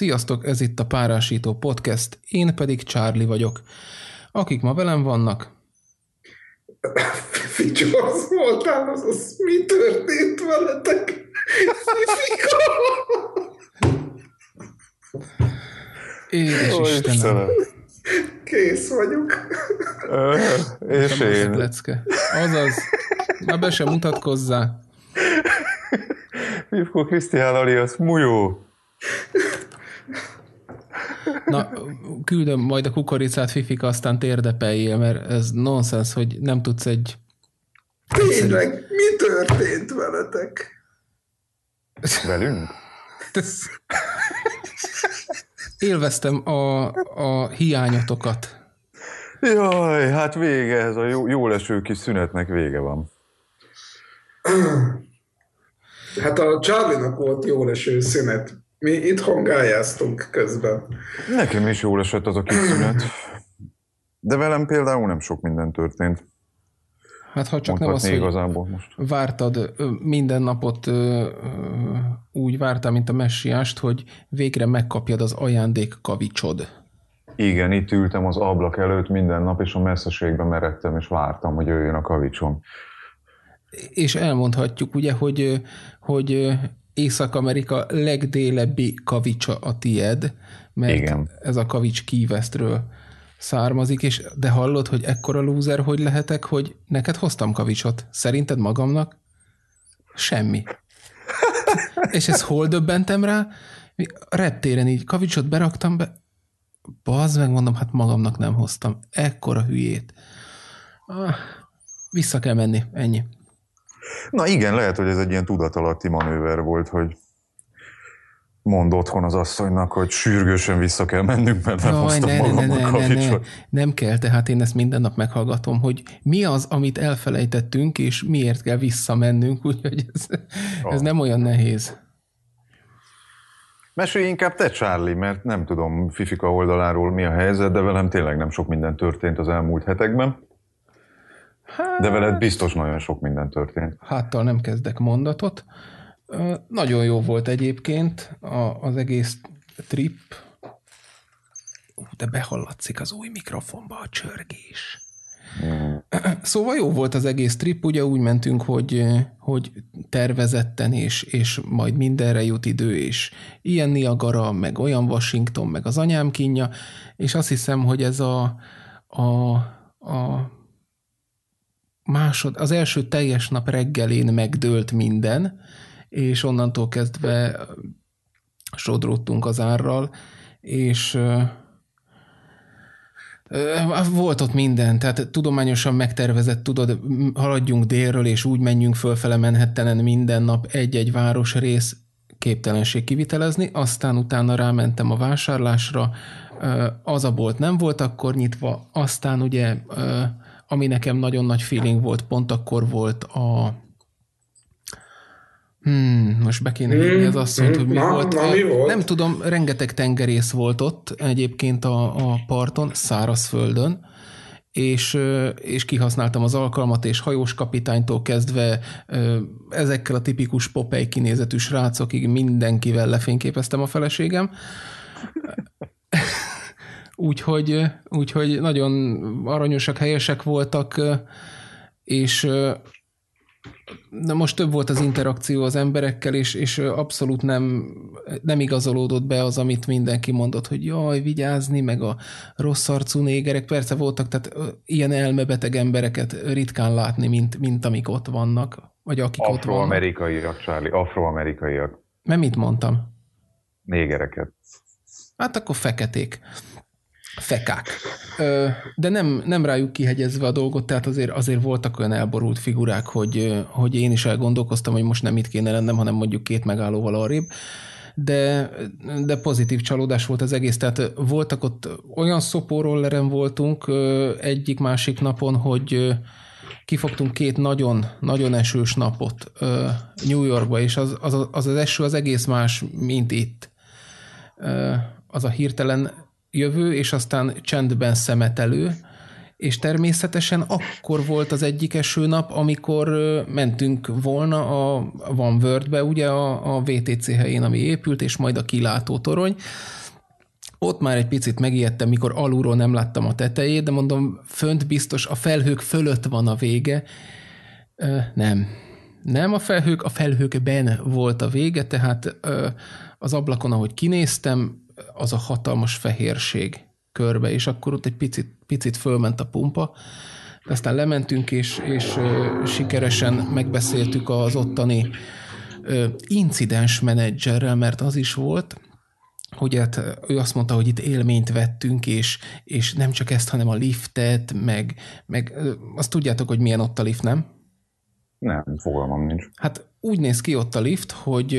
Sziasztok, ez itt a Párásító Podcast, én pedig Charlie vagyok. Akik ma velem vannak... Fikyóz voltál, azaz mi történt veletek? Édes Istenem. Kész vagyok. És én. Lecke. Azaz, na be sem mutatkozzá. Hívkó Krisztián Elias, Mujó. Na, küldöm majd a kukoricát, Fifika, aztán térdepeljél, mert ez nonsens, hogy nem tudsz egy... Tényleg, mi történt veletek? Velünk? Élveztem a hiányotokat. Jaj, hát vége, ez a jóleső kis szünetnek vége van. Hát a Charlie-nak volt jóleső szünet. Mi itthon gályáztunk közben. Nekem is jól esett az a kis szünet. De velem például nem sok minden történt. Hát ha csak mondhatni nem az, hogy most vártad minden napot, úgy vártál, mint a messiást, hogy végre megkapjad az ajándékkavicsod. Igen, itt ültem az ablak előtt minden nap, és a messzeségben meredtem, és vártam, hogy jöjjön a kavicsom. És elmondhatjuk ugye, hogy Észak-Amerika legdélebbi kavicsa a tied, mert igen, ez a kavics Key Westről származik, és de hallod, hogy ekkora lúzer, hogy lehetek, hogy neked hoztam kavicsot. Szerinted magamnak? Semmi. És ezt hol döbbentem rá? A reptéren így kavicsot beraktam be, bazd meg, mondom, hát magamnak nem hoztam. Ekkora hülyét. Vissza kell menni, ennyi. Na igen, lehet, hogy ez egy ilyen tudatalatti manőver volt, hogy mondd otthon az asszonynak, hogy sürgősen vissza kell mennünk, mert nem hoztam magamnak a kavicsot. Nem kell, tehát én ezt minden nap meghallgatom, hogy mi az, amit elfelejtettünk, és miért kell visszamennünk, úgyhogy ez nem olyan nehéz. Mesélj inkább te, Charlie, mert nem tudom Fifika oldaláról mi a helyzet, de velem tényleg nem sok minden történt az elmúlt hetekben. Hát, de veled biztos nagyon sok minden történt. Háttal nem kezdek mondatot. Nagyon jó volt egyébként az egész trip. De behallatszik az új mikrofonba a csörgés. Szóval jó volt az egész trip, ugye úgy mentünk, hogy tervezetten, és majd mindenre jut idő, és ilyen Niagara, meg olyan Washington, meg az anyám kínja, és azt hiszem, hogy ez a az első teljes nap reggelén megdőlt minden, és onnantól kezdve sodródtunk az árral, és volt ott minden, tehát tudományosan megtervezett, tudod, haladjunk délről, és úgy menjünk fölfele Manhattanen minden nap egy-egy városrész, képtelenség kivitelezni, aztán utána rámentem a vásárlásra, az a bolt nem volt akkor nyitva, aztán ugye... Ami nekem nagyon nagy feeling volt, pont akkor volt a... most be kéne hívni az asszonyt, hogy mi volt. Mi volt? Nem tudom, rengeteg tengerész volt ott egyébként a parton, szárazföldön, és kihasználtam az alkalmat, és hajós kapitánytól kezdve ezekkel a tipikus Popeye kinézetű srácokig mindenkivel lefényképeztem a feleségem. Úgyhogy nagyon aranyosak, helyesek voltak, és de most több volt az interakció az emberekkel, és abszolút nem igazolódott be az, amit mindenki mondott, hogy jaj, vigyázni, meg a rossz arcú négerek. Persze voltak, tehát ilyen elmebeteg embereket ritkán látni, mint amik ott vannak, vagy akik ott vannak. Afroamerikaiak, Charlie, afroamerikaiak. Mert mit mondtam? Négereket. Hát akkor feketék. Fekák. De nem rájuk kihegyezve a dolgot, tehát azért voltak olyan elborult figurák, hogy én is elgondolkoztam, hogy most nem itt kéne lennem, hanem mondjuk 2 megállóval arrébb. De pozitív csalódás volt az egész. Tehát voltak ott, olyan szopórolleren voltunk egyik-másik napon, hogy kifogtunk 2 nagyon, nagyon esős napot New Yorkba, és az eső az egész más, mint itt. Az a hirtelen jövő, és aztán csendben szemetelő, és természetesen akkor volt az egyik esőnap, amikor mentünk volna a One Worldbe, ugye a WTC helyén, ami épült, és majd a kilátó torony. Ott már egy picit megijedtem, mikor alulról nem láttam a tetejét, de mondom, fönt biztos a felhők fölött van a vége. Nem a felhőkben volt a vége, tehát az ablakon, ahogy kinéztem, az a hatalmas fehérség körbe, és akkor ott egy picit fölment a pumpa, aztán lementünk, és sikeresen megbeszéltük az ottani incidens menedzserrel, mert az is volt, hogy hát ő azt mondta, hogy itt élményt vettünk, és nem csak ezt, hanem a liftet, meg azt tudjátok, hogy milyen ott a lift, nem? Nem, fogalmam nincs. Hát úgy néz ki ott a lift, hogy...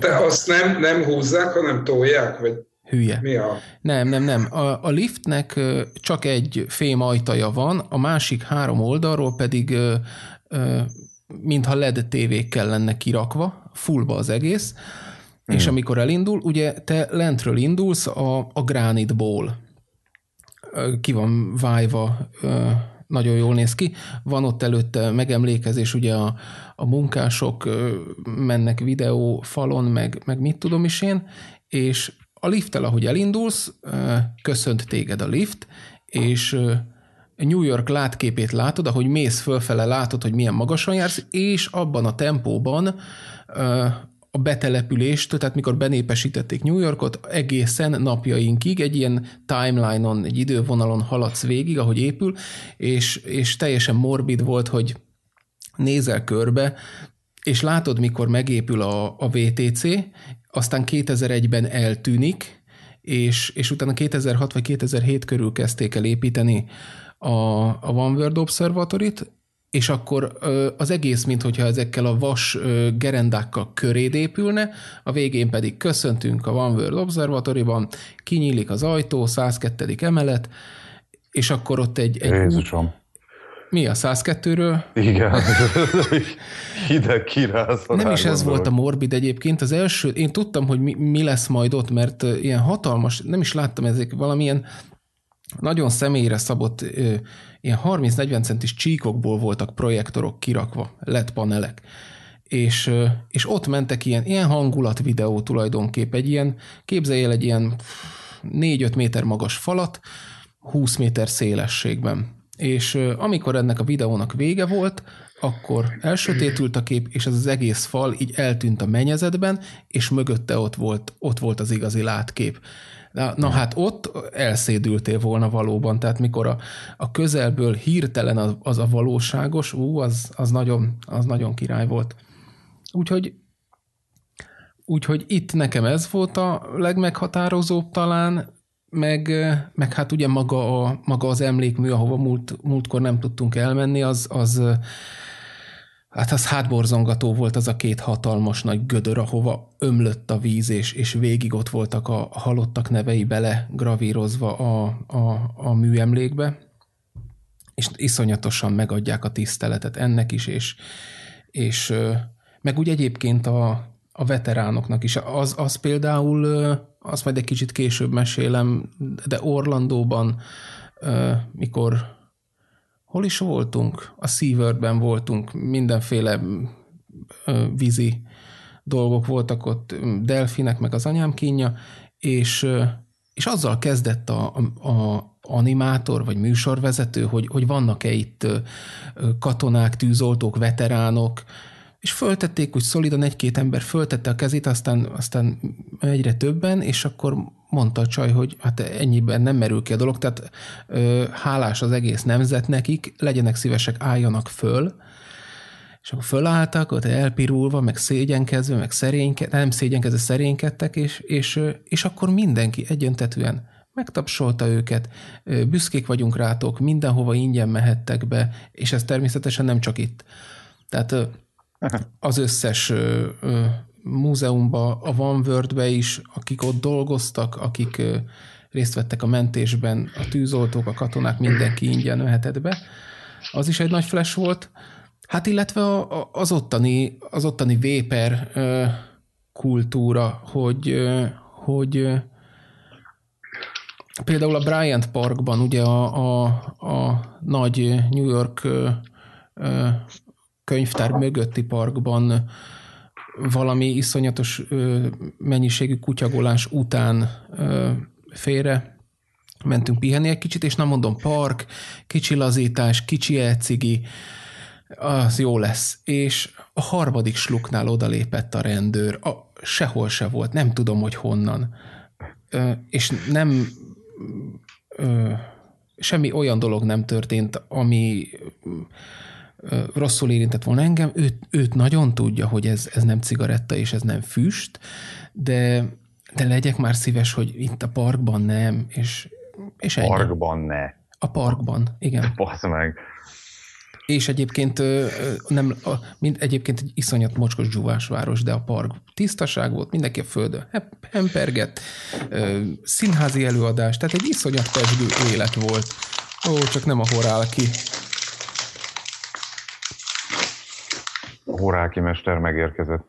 De azt nem húzzák, hanem tolják, vagy... Hülye. Mi a... Nem. A liftnek csak egy fém ajtaja van, a másik három oldalról pedig mintha LED tévékkel lenne kirakva, fullba az egész, és amikor elindul, ugye te lentről indulsz a gránitból. Ki van vájva, nagyon jól néz ki. Van ott előtte megemlékezés, ugye a munkások mennek videó falon, meg mit tudom is én, és a lifttel, ahogy elindulsz, köszönt téged a lift, és New York látképét látod, ahogy mész fölfele, látod, hogy milyen magasan jársz, és abban a tempóban a betelepüléstől, tehát mikor benépesítették New Yorkot, egészen napjainkig egy ilyen timeline-on, egy idővonalon haladsz végig, ahogy épül, és teljesen morbid volt, hogy nézel körbe, és látod, mikor megépül a WTC, aztán 2001-ben eltűnik, és utána 2006 vagy 2007 körül kezdték el építeni a One World Observatoryt, és akkor az egész, minthogyha ezekkel a vas gerendákkal köréd épülne, a végén pedig köszöntünk a One World Observatoryban, kinyílik az ajtó, 102. emelet, és akkor ott egy... Jézusom! Mi a 102-ről? Igen, hideg kirázol. Nem is ez volt a morbid egyébként. Az első, én tudtam, hogy mi lesz majd ott, mert ilyen hatalmas, nem is láttam ezek valamilyen nagyon személyre szabott, ilyen 30-40 centis csíkokból voltak projektorok kirakva, LED panelek. És ott mentek ilyen hangulatvideó tulajdonképp. Egy ilyen, képzelj el egy ilyen 4-5 méter magas falat, 20 méter szélességben. És amikor ennek a videónak vége volt, akkor elsötétült a kép, és az egész fal így eltűnt a mennyezetben, és mögötte ott volt az igazi látkép. Na hát ott elszédültél volna valóban, tehát mikor a közelből hirtelen az a valóságos, az nagyon király volt. Úgyhogy itt nekem ez volt a legmeghatározóbb talán, meg hát ugye maga az emlékmű, ahova múltkor nem tudtunk elmenni, az hátborzongató volt az a két hatalmas nagy gödör, ahova ömlött a víz, és végig ott voltak a halottak nevei bele gravírozva a műemlékbe, és iszonyatosan megadják a tiszteletet ennek is, és meg úgy egyébként a veteránoknak is. Az például, azt majd egy kicsit később mesélem, de Orlandóban, mikor, hol is voltunk? A SeaWorldben voltunk, mindenféle vízi dolgok voltak ott, delfinek, meg az anyám kínja, és azzal kezdett a animátor, vagy műsorvezető, hogy vannak-e itt katonák, tűzoltók, veteránok, és föltették, úgy szolidan egy-két ember föltette a kezét, aztán egyre többen, és akkor mondta a csaj, hogy hát ennyiben nem merül ki a dolog, tehát hálás az egész nemzet nekik, legyenek szívesek, álljanak föl, és akkor fölálltak, ott elpirulva, meg szégyenkezve, meg szerénykedtek, és akkor mindenki egyöntetűen megtapsolta őket, büszkék vagyunk rátok, mindenhova ingyen mehettek be, és ez természetesen nem csak itt. Tehát az összes múzeumban, a One Worldbe is, akik ott dolgoztak, akik részt vettek a mentésben, a tűzoltók, a katonák, mindenki ingyen öhetett be. Az is egy nagy flash volt. Hát illetve az ottani vapor kultúra, hogy Például a Bryant Parkban ugye a nagy New York könyvtár mögötti parkban valami iszonyatos mennyiségű kutyagolás után félre mentünk pihenni egy kicsit, és nem mondom, park, kicsi lazítás, kicsi elcigi, az jó lesz. És a harmadik sluknál odalépett a rendőr, sehol se volt, nem tudom, hogy honnan. És nem... semmi olyan dolog nem történt, ami rosszul érintett volna engem. Őt nagyon tudja, hogy ez nem cigaretta és ez nem füst, de legyek már szíves, hogy itt a parkban nem, és ennyi. Parkban ne. A parkban, igen. Basz meg. És egyébként egyébként egy iszonyat mocskos dzsúvás város, de a park tisztaság volt, mindenki a földön hempergett, színházi előadás, tehát egy iszonyat pezsgő élet volt. Ó, csak nem a horálki. A horálki mester megérkezett.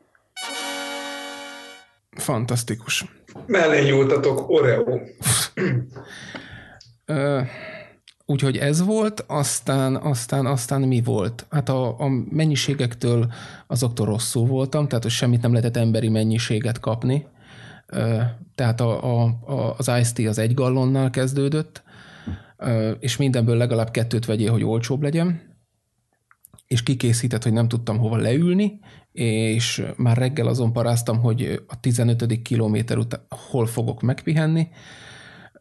Fantasztikus. Mellé nyúltatok, Oreo. Úgyhogy ez volt, aztán mi volt? Hát a mennyiségektől, azoktól rosszul voltam, tehát hogy semmit nem lehetett emberi mennyiséget kapni. Tehát az Ice Tea az 1 gallonnal kezdődött, és mindenből legalább 2-t vegyél, hogy olcsóbb legyen. És kikészített, hogy nem tudtam hova leülni, és már reggel azon paráztam, hogy a 15. kilométer után hol fogok megpihenni,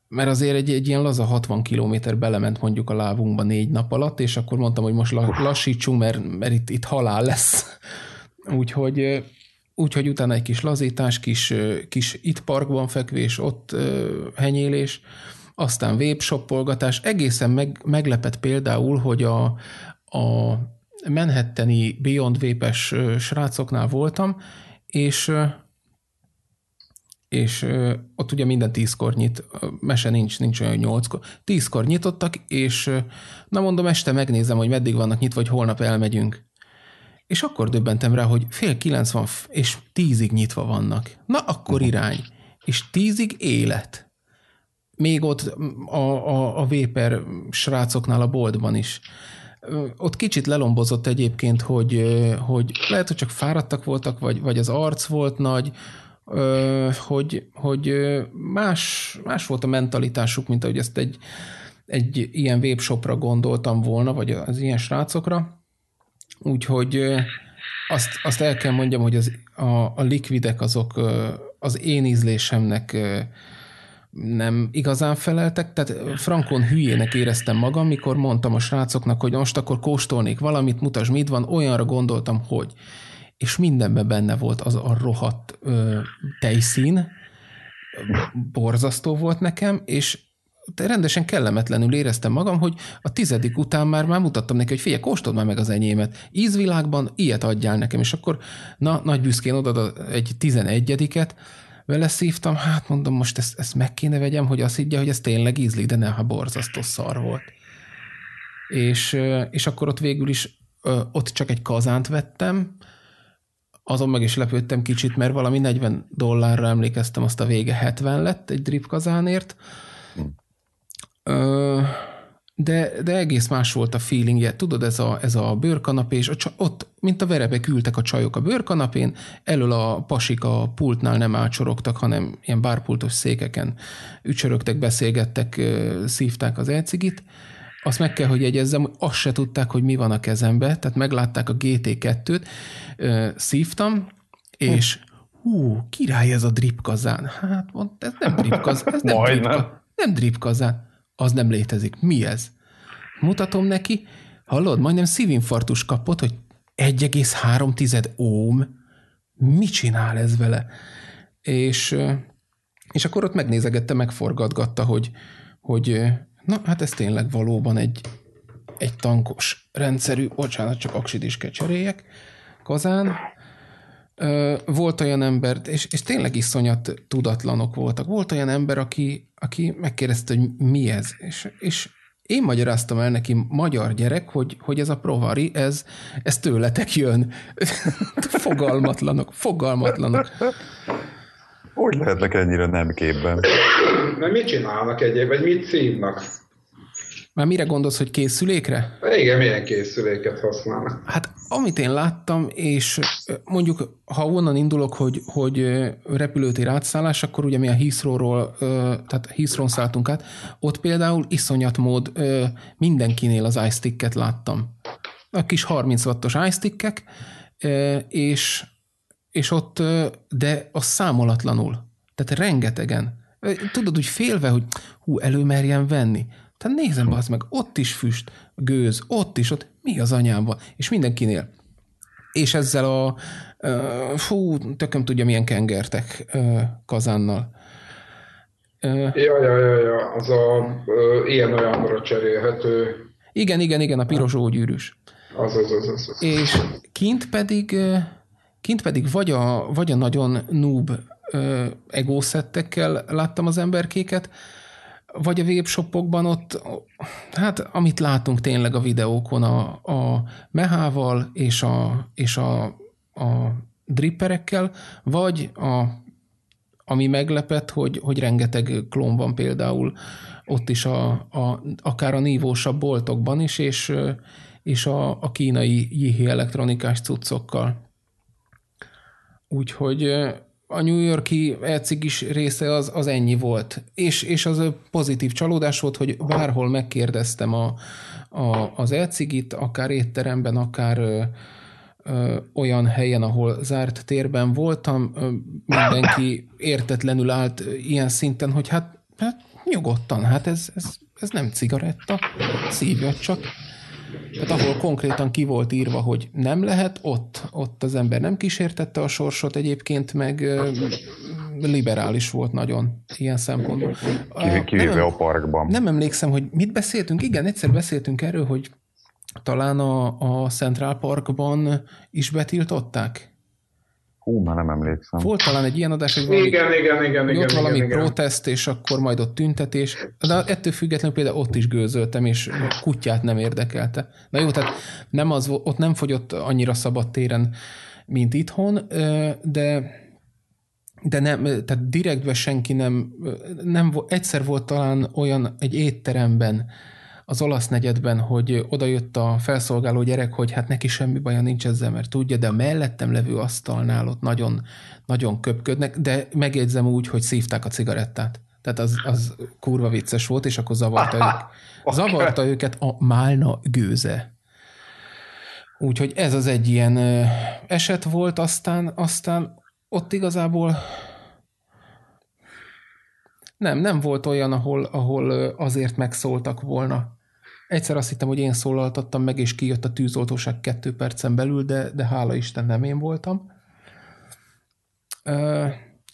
mert azért egy ilyen laza 60 kilométer belement mondjuk a lábunkba 4 nap alatt, és akkor mondtam, hogy most lassítsunk, mert itt halál lesz. Úgyhogy utána egy kis lazítás, kis itt parkban fekvés, ott henyélés, aztán vape-shoppolgatás. Egészen meglepett például, hogy a Manhattani Beyond Vapes srácoknál voltam, és ott ugye minden 10-kor nyit, mese nincs olyan 8-kor. 10-kor nyitottak, és na mondom, este megnézem, hogy meddig vannak nyitva, vagy holnap elmegyünk. És akkor döbbentem rá, hogy 8:30 van, és 10-ig nyitva vannak. Na akkor irány. És 10-ig élet. Még ott a Vapor srácoknál a boltban is. Ott kicsit lelombozott egyébként, hogy lehet, hogy csak fáradtak voltak, vagy az arc volt nagy, hogy más volt a mentalitásuk, mint ahogy ezt egy ilyen webshopra gondoltam volna, vagy az ilyen srácokra. Úgyhogy azt el kell mondjam, hogy a likvidek azok az én ízlésemnek nem igazán feleltek, tehát frankon hülyének éreztem magam, mikor mondtam a srácoknak, hogy most akkor kóstolnék valamit, mutasd, mit van, olyanra gondoltam, hogy... És mindenben benne volt az a rohadt tejszín, borzasztó volt nekem, és rendesen kellemetlenül éreztem magam, hogy a 10. után már mutattam neki, hogy figyelj, kóstold már meg az enyémet, ízvilágban ilyet adjál nekem, és akkor nagy büszkén odaad egy 11-et, vele szívtam, hát mondom, most ezt meg kéne vegyem, hogy azt higgye, hogy ez tényleg ízlik, de nem, ha borzasztó szar volt. És akkor ott végül is ott csak egy kazánt vettem, azon meg is lepődtem kicsit, mert valami $40 emlékeztem, azt a vége 70 lett egy drip kazánért. De egész más volt a feelingje. Tudod, ez a bőrkanapé, és ott, mint a verebek ültek a csajok a bőrkanapén, elől a pasik a pultnál nem ácsorogtak, hanem ilyen bárpultos székeken ücsörögtek, beszélgettek, szívták az elcigit. Azt meg kell, hogy jegyezzem, hogy azt se tudták, hogy mi van a kezembe, tehát meglátták a GT2-t, szívtam, és hú, király ez a dripkazán. Hát mondta, ez nem dripkazán. Nem dripkazán. Az nem létezik. Mi ez? Mutatom neki, hallod, majdnem szívinfarktus kapott, hogy 1,3 ohm. Mit csinál ez vele? És akkor ott megnézegette, megforgatgatta, hogy na, hát ez tényleg valóban egy tankos rendszerű, bocsánat, csak aksid is kell cseréljek, kazán. Volt olyan ember, és tényleg iszonyat tudatlanok voltak. Volt olyan ember, aki megkérdezte, hogy mi ez. És én magyaráztam el neki, magyar gyerek, hogy ez a provari, ez tőletek jön. Fogalmatlanok. Hogy lehetnek ennyire nem képben? Mert mit csinálnak egyéb, vagy mit szívnak? Már mire gondolsz, hogy készülékre? Igen, milyen készüléket használnak? Hát, amit én láttam, és mondjuk, ha onnan indulok, hogy repülőtér átszállás, akkor ugye mi a Heathrowról, tehát Heathrown szálltunk át, ott például iszonyat mód mindenkinél az iSticket láttam. A kis 30 wattos iStickek, és ott, de az számolatlanul. Tehát rengetegen. Tudod, úgy félve, hogy hú, előmerjen venni. Tehát nézem, bazd meg, ott is füst, gőz, ott is, mi az anyám van? És mindenkinél. És ezzel a tököm tudja, milyen kengertek kazánnal. Az a ilyen-olyanra cserélhető. Igen, a piros ógyűrűs. Az. És kint pedig vagy a nagyon noob egószettekkel láttam az emberkéket, vagy a webshopokban ott, hát amit látunk tényleg a videókon, a mehával és a dripperekkel, vagy ami meglepett, hogy rengeteg klón van például ott is, akár a nívósabb boltokban is, és a kínai Yihi elektronikás cuccokkal. Úgyhogy a New York-i ecig is része az ennyi volt. És az pozitív csalódás volt, hogy bárhol megkérdeztem az ecigit, akár étteremben, akár olyan helyen, ahol zárt térben voltam, mindenki értetlenül állt ilyen szinten, hogy hát nyugodtan, hát ez nem cigaretta, szívja csak. Tehát ahol konkrétan ki volt írva, hogy nem lehet, ott az ember nem kísértette a sorsot, egyébként meg liberális volt nagyon ilyen szempontból. Kivéve a parkban. Nem emlékszem, hogy mit beszéltünk. Igen, egyszer beszéltünk erről, hogy talán a Central Parkban is betiltották. Már nem emlékszem. Volt talán egy ilyen adás, hogy valami protest, és akkor majd ott tüntetés. De ettől függetlenül például ott is gőzöltem, és kutyát nem érdekelte. Na jó, tehát nem az, ott nem fogyott annyira szabad téren, mint itthon, de nem, tehát direktben senki nem egyszer volt talán olyan egy étteremben, az olasz negyedben, hogy odajött a felszolgáló gyerek, hogy hát neki semmi baja nincs ezzel, mert tudja, de a mellettem levő asztalnál ott nagyon, nagyon köpködnek, de megjegyzem úgy, hogy szívták a cigarettát. Tehát az kurva vicces volt, és akkor zavarta őket a málna gőze. Úgyhogy ez az egy ilyen eset volt, aztán ott igazából nem volt olyan, ahol azért megszóltak volna. Egyszer azt hittem, hogy én szólaltattam meg, és kijött a tűzoltóság 2 percen belül, de hála Isten nem én voltam.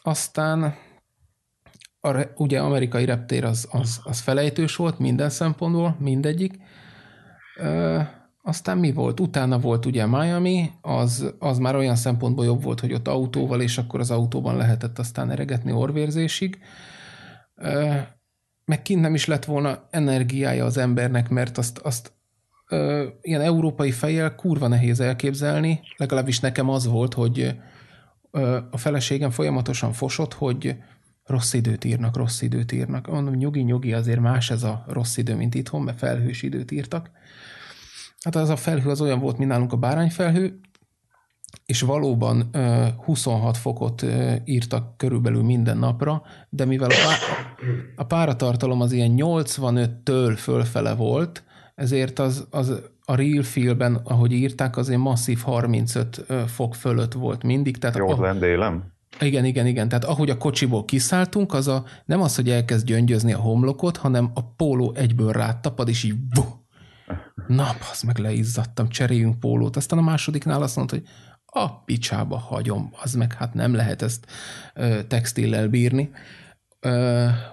Aztán ugye amerikai reptér az felejtős volt minden szempontból, mindegyik. Aztán mi volt? Utána volt ugye Miami, az már olyan szempontból jobb volt, hogy ott autóval, és akkor az autóban lehetett aztán eregetni orvérzésig. Meg kint nem is lett volna energiája az embernek, mert azt ilyen európai fejjel kurva nehéz elképzelni, legalábbis nekem az volt, hogy a feleségem folyamatosan fosott, hogy rossz időt írnak. Mondom, nyugi, azért más ez a rossz idő, mint itthon, mert felhős időt írtak. Hát az a felhő az olyan volt, mint nálunk a bárányfelhő, és valóban 26 fokot írtak körülbelül minden napra, de mivel a páratartalom az ilyen 85-től fölfele volt, ezért az a real feel-ben, ahogy írták, azért masszív 35 fok fölött volt mindig. Tehát jó lendélem. Igen. Tehát ahogy a kocsiból kiszálltunk, nem az, hogy elkezd gyöngyözni a homlokot, hanem a póló egyből rátapad, és így na, az meg leizzadtam, cseréljünk pólót. Aztán a másodiknál azt mondta, hogy a picsába hagyom, az meg hát nem lehet ezt textillel bírni.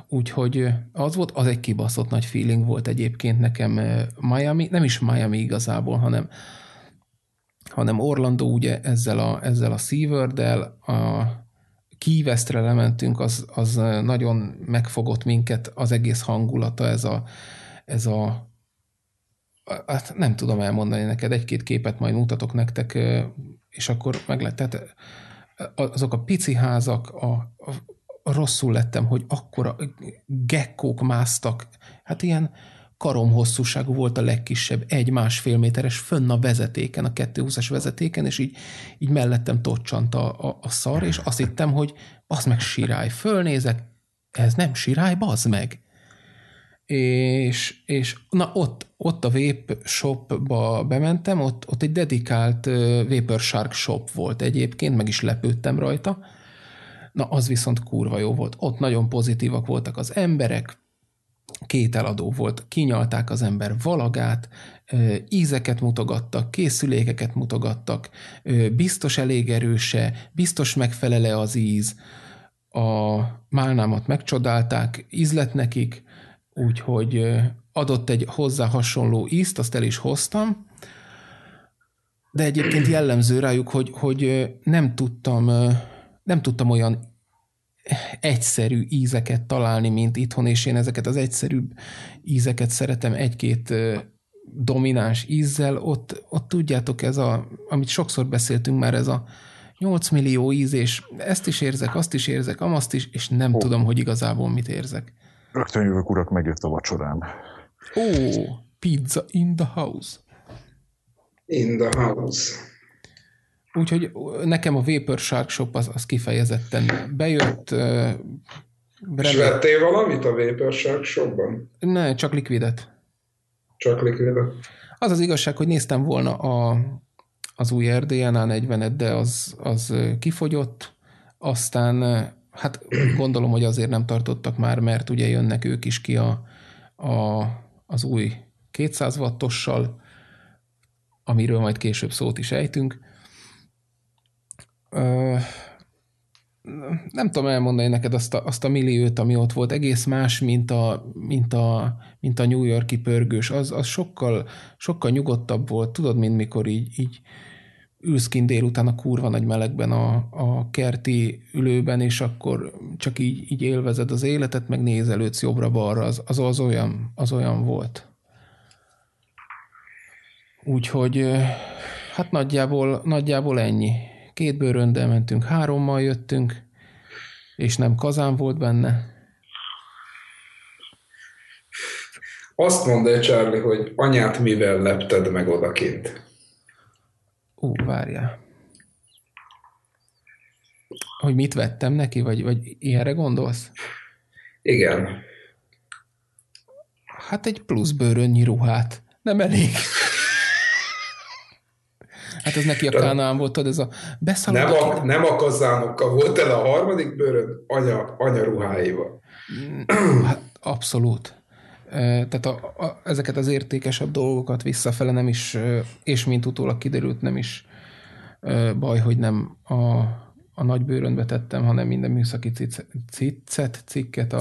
Úgyhogy az volt, az egy kibaszott nagy feeling volt egyébként nekem Miami, nem is Miami igazából, hanem Orlando ugye ezzel a SeaWorld-del, a Key Westre lementünk, az nagyon megfogott minket, az egész hangulata, ez a hát nem tudom elmondani neked, 1-2 képet majd mutatok nektek, és akkor meg lehet, tehát azok a pici házak, rosszul lettem, hogy akkora gekkók másztak, hát ilyen karomhosszúságú volt a legkisebb, 1,5 méteres fönn a vezetéken, a 220-as vezetéken, és így mellettem tocsant a szar, és azt hittem, hogy az meg sirály. Fölnézek, ez nem sirály, bazd meg. És na ott a vape shopba bementem, ott egy dedikált Vapor Shark shop volt egyébként, meg is lepődtem rajta. Na, az viszont kurva jó volt. Ott nagyon pozitívak voltak az emberek, 2 eladó volt, kinyalták az ember valagát, ízeket mutogattak, készülékeket mutogattak, biztos elég erőse, biztos megfelele az íz, a málnámat megcsodálták, íz lett nekik, úgyhogy adott egy hozzá hasonló ízt, azt el is hoztam, de egyébként jellemző rájuk, hogy nem tudtam olyan egyszerű ízeket találni, mint itthon, és én ezeket az egyszerűbb ízeket szeretem egy-két domináns ízzel. Ott tudjátok, ez amit sokszor beszéltünk már, ez a 8 millió íz, és ezt is érzek, azt is érzek, amazt is, és nem tudom, hogy igazából mit érzek. Rögtön jövök, urak, megjött a vacsorám. Ó, pizza in the house. In the house. Úgyhogy nekem a Vapor Shark Shop az kifejezetten bejött. És vettél valamit a Vapor Shark Shopban? Ne, csak likvidet. Csak likvidet? Az az igazság, hogy néztem volna az új RDNA 40-et, de az kifogyott. Aztán hát gondolom, hogy azért nem tartottak már, mert ugye jönnek ők is ki az új 200 wattossal, amiről majd később szót is ejtünk. Nem tudom elmondani neked azt a milliót, ami ott volt, egész más, mint a New York-i pörgős. Az sokkal, sokkal nyugodtabb volt, tudod, mint mikor így ülsz kint délután a kurva nagy melegben a kerti ülőben, és akkor csak így élvezed az életet, meg nézelődsz jobbra-balra, az olyan volt. Úgyhogy hát nagyjából ennyi. 2 bőröndel mentünk, 3-mal jöttünk, és nem kazán volt benne. Azt mondd el, Charlie, hogy anyát mivel lepted meg odakint? Várjál. Hogy mit vettem neki, vagy ilyenre gondolsz? Igen. Hát egy plusz bőrönnyi ruhát. Nem elég. Hát ez neki a kánán volt, ez a beszalad. Nem a kazánokkal volt el a harmadik bőröd, anya ruháival. Hát abszolút. Tehát ezeket az értékesebb dolgokat visszafele nem is, és mint utólag kiderült, nem is baj, hogy nem a nagy bőrönbe tettem, hanem minden műszaki cikket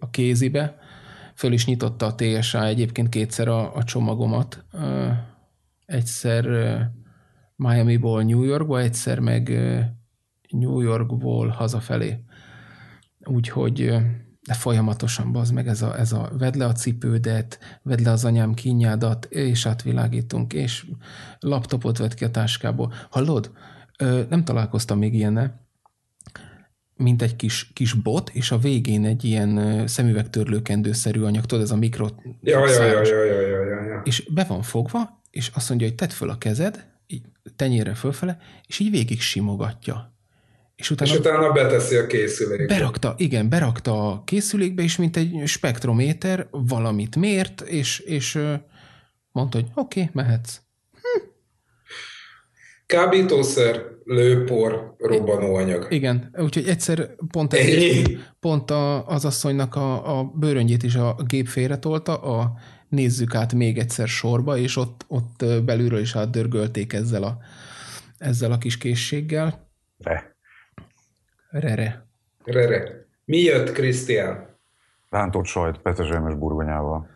a kézibe. Föl is nyitotta a TSA egyébként kétszer a csomagomat. Egyszer Miami-ból New Yorkba, egyszer meg New Yorkból hazafelé. Úgyhogy de folyamatosan, bazd meg, ez a vedd le a cipődet, vedd le az anyám kínjádat, és átvilágítunk, és laptopot vedd ki a táskából. Hallod? Nem találkoztam még ilyennel, mint egy kis bot, és a végén egy ilyen szemüvegtörlőkendőszerű anyag, tudod, ez a mikro... Ja. És be van fogva, és azt mondja, hogy tedd föl a kezed, tenyérre fölfele, és így végig simogatja. És utána beteszi a készülékbe. Berakta a készülékbe, és mint egy spektrométer valamit mért, és mondta, hogy oké, mehetsz. Kábítószer, lőpor, robbanóanyag. Igen, úgyhogy egyszer pont az asszonynak a bőröngyét is a gép félretolta, nézzük át még egyszer sorba, és ott belülről is átdörgölték ezzel a kis készséggel. Rere. Mi jött, Krisztián? Rántott sajt, petrezselymes burgonyával.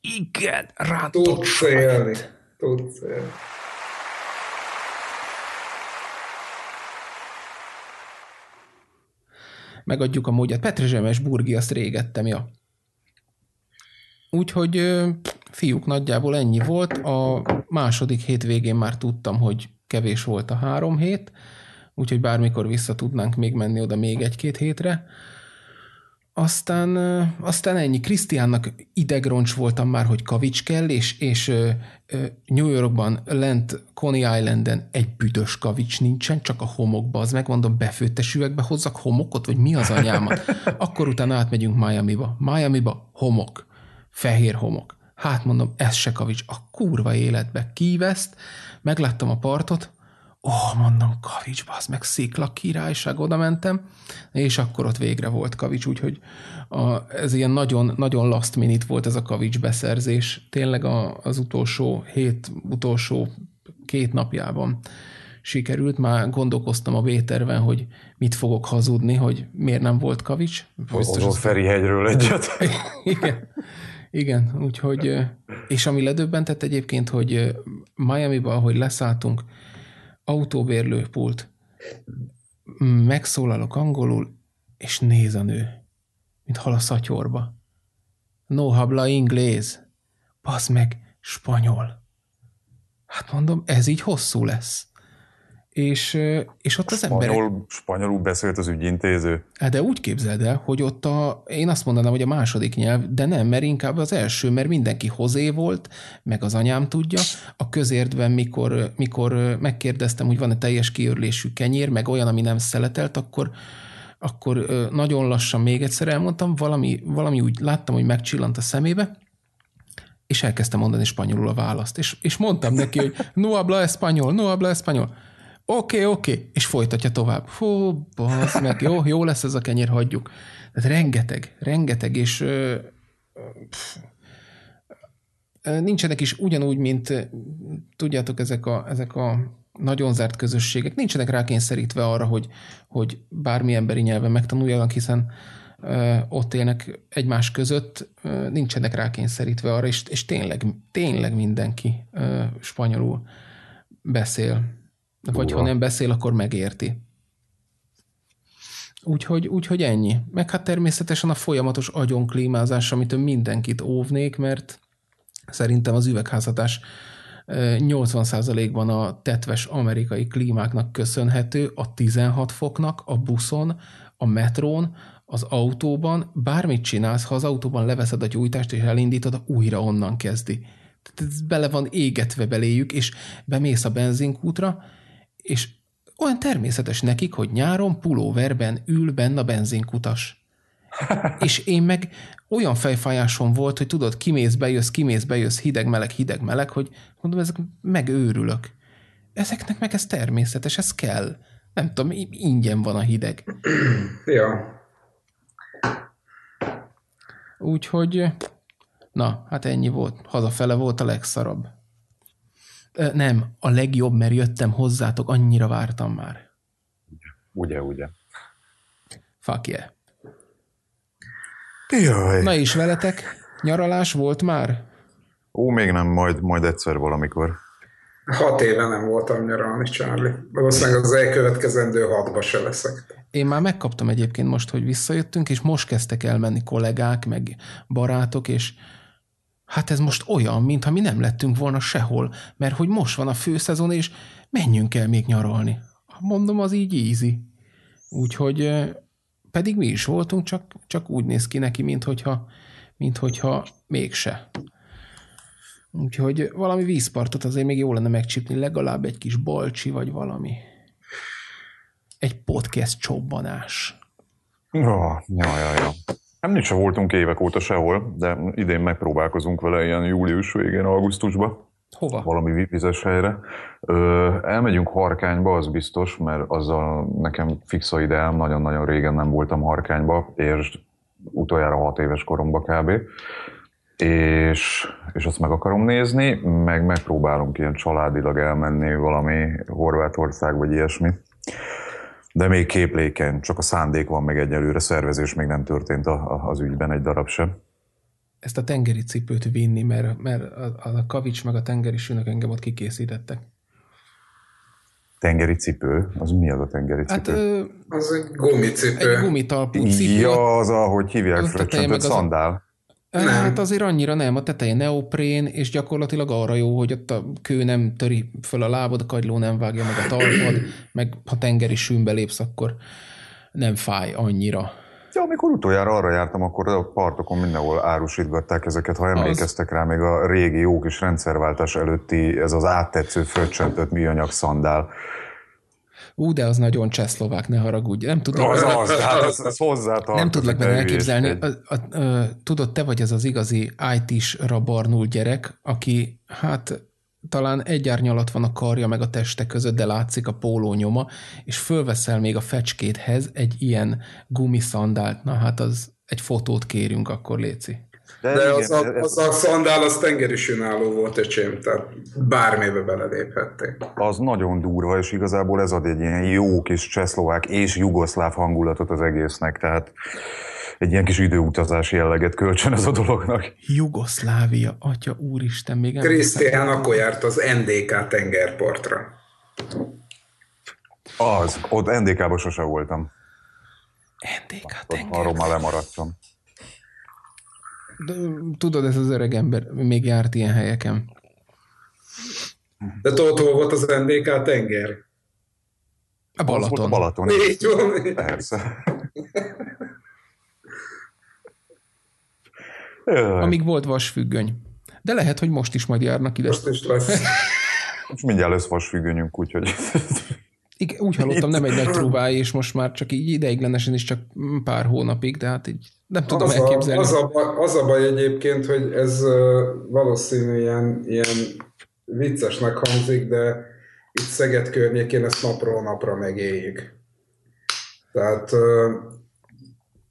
Igen, rántott sajt. Tudsz élni. Megadjuk a módját. Petrezselymes burgi, azt régettem, ja. Úgyhogy fiúk, nagyjából ennyi volt. A második hétvégén már tudtam, hogy kevés volt a 3 hét, úgyhogy bármikor vissza tudnánk még menni oda még 1-2 hétre. Aztán ennyi. Krisztiánnak idegroncs voltam már, hogy kavics kell, és New Yorkban lent Coney Islanden egy büdös kavics nincsen, csak a homokba, az megmondom, befőttes üvegbe hozzak homokot, vagy mi az anyámat? Akkor utána átmegyünk Miamiba. Miamiba homok, fehér homok. Hát mondom, ez se kavics, a kurva életbe. Key West, megláttam a partot, mondom, kavics, bazd meg, szikla királyság, oda mentem, és akkor ott végre volt kavics, úgyhogy ez ilyen nagyon, nagyon last minute volt ez a kavics beszerzés. Tényleg az utolsó két napjában sikerült, már gondolkoztam a B-terven, hogy mit fogok hazudni, hogy miért nem volt kavics. Hozol Ferihegyről egyet. Igen, úgyhogy, és ami ledöbbentett egyébként, hogy Miamiban, ahogy leszálltunk, autóbérlőpult, megszólalok angolul, és néz a nő, mint hal a szatyorba. No habla inglés. Baszd meg, spanyol. Hát mondom, ez így hosszú lesz. És ott az emberek... Spanyolul beszélt az ügyintéző. De úgy képzeld el, hogy ott én azt mondanám, hogy a második nyelv, de nem, mert inkább az első, mert mindenki hozé volt, meg az anyám tudja. A közértben, mikor megkérdeztem, hogy van-e teljes kiörlésű kenyér, meg olyan, ami nem szeletelt, akkor nagyon lassan még egyszer elmondtam, valami úgy láttam, hogy megcsillant a szemébe, és elkezdtem mondani spanyolul a választ. És mondtam neki, hogy no habla español. Oké, és folytatja tovább. Hú, basz meg, jó lesz ez a kenyér, hagyjuk. Tehát rengeteg, és nincsenek is ugyanúgy, mint tudjátok, ezek a nagyon zárt közösségek, nincsenek rákényszerítve arra, hogy bármi emberi nyelven megtanuljanak, hiszen ott élnek egymás között, nincsenek rákényszerítve arra, és tényleg mindenki spanyolul beszél. Vagy ha nem beszél, akkor megérti. Úgyhogy ennyi. Meg hát természetesen a folyamatos agyonklímázás, amitől mindenkit óvnék, mert szerintem az üvegházhatás 80%-ban a tetves amerikai klímáknak köszönhető, a 16 foknak, a buszon, a metrón, az autóban, bármit csinálsz, ha az autóban leveszed a gyújtást és elindítod, újra onnan kezdi. Ez bele van égetve beléjük, és bemész a benzinkútra, és olyan természetes nekik, hogy nyáron pulóverben ül benne a benzinkutas. És én meg olyan fejfájásom volt, hogy tudod, kimész, bejössz, hideg-meleg, hogy mondom, ezek megőrülök. Ezeknek meg ez természetes, ez kell. Nem tudom, ingyen van a hideg. Ja. Úgyhogy, na, hát ennyi volt. Hazafele volt a legszarabb. Nem, a legjobb, mert jöttem hozzátok, annyira vártam már. Ugye. Fuck yeah. Jaj. Na és veletek? Nyaralás volt már? Ó, még nem, majd egyszer valamikor. 6 éve nem voltam nyaralni, Charlie. Valószínűleg az elkövetkezendő 6-ba se leszek. Én már megkaptam egyébként most, hogy visszajöttünk, és most kezdtek elmenni kollégák, meg barátok, és hát ez most olyan, mintha mi nem lettünk volna sehol, mert hogy most van a főszezon, és menjünk el még nyaralni. Mondom, az így easy. Úgyhogy pedig mi is voltunk, csak úgy néz ki neki, minthogyha mégse. Úgyhogy valami vízpartot azért még jó lenne megcsípni, legalább egy kis balcsi, vagy valami. Egy podcast csobbanás. Jaj. Nem is voltunk évek óta sehol, de idén megpróbálkozunk vele ilyen július végén, augusztusban. Hova? Valami vizes helyre. Elmegyünk Harkányba, az biztos, mert azzal nekem fix a ideám, nagyon-nagyon régen nem voltam Harkányba, és utoljára 6 éves koromba kb. És azt meg akarom nézni, meg megpróbálunk ilyen családilag elmenni valami Horvátország vagy ilyesmi. De még képléken, csak a szándék van meg egyelőre, szervezés még nem történt az ügyben egy darab sem. Ezt a tengeri cipőt vinni, mert a kavics meg a tengeri sünök engem ott kikészítettek. Tengeri cipő? Az mi az a tengeri cipő? Hát, az egy gumicipő. Egy gumitalpú cipő. Ja, az, ahogy hívják fröccsöntött, szandál. Hát azért annyira nem, a teteje neoprén, és gyakorlatilag arra jó, hogy ott a kő nem töri föl a lábad, a kagyló nem vágja meg a talpad, meg ha tengeri sűnbe lépsz, akkor nem fáj annyira. Ja, amikor utoljára arra jártam, akkor a partokon mindenhol árusítgatták ezeket, ha emlékeztek rá, még a régi jó kis rendszerváltás előtti, ez az áttetsző, fröccsöntött műanyag szandál. Ú, de az nagyon csehszlovák, ne haragudj. Nem tudok, az hozzátartozik. Nem tudlak benne elképzelni. Tudod, te vagy ez az igazi IT-sra barnul gyerek, aki hát talán egy árnyalat van a karja meg a teste között, de látszik a póló nyoma, és fölveszel még a fecskédhez egy ilyen gumiszandált. Na hát az egy fotót kérünk, akkor léci. De az a szandál, az tengeri sűnálló volt, öcsém, tehát bármibe beledéphették. Az nagyon durva, és igazából ez ad egy ilyen jó kis csehszlovák és jugoszláv hangulatot az egésznek, tehát egy ilyen kis időutazás jelleget kölcsön az a dolognak. Jugoszlávia, atya úristen, még emlékszem. Krisztián akkor járt az NDK tengerpartra. Ott NDK-ba sose voltam. NDK tengerpart. Arról már lemaradtam. De, tudod, ez az öreg ember még járt ilyen helyeken. De tudod, hol volt az NDK tenger? A Balaton. A Balaton. Így van. Persze. Amíg volt vasfüggöny. De lehet, hogy most is majd járnak ide. Most is lesz. Most mindjárt lesz vasfüggönyünk, úgyhogy... Igen, úgy hallottam, nem egy nagy trúváj, és most már csak így ideiglenesen is csak pár hónapig, de hát így nem tudom elképzelni. Az a baj egyébként, hogy ez valószínű ilyen viccesnek hangzik, de itt Szeged környékén ezt napról napra megéljük. Tehát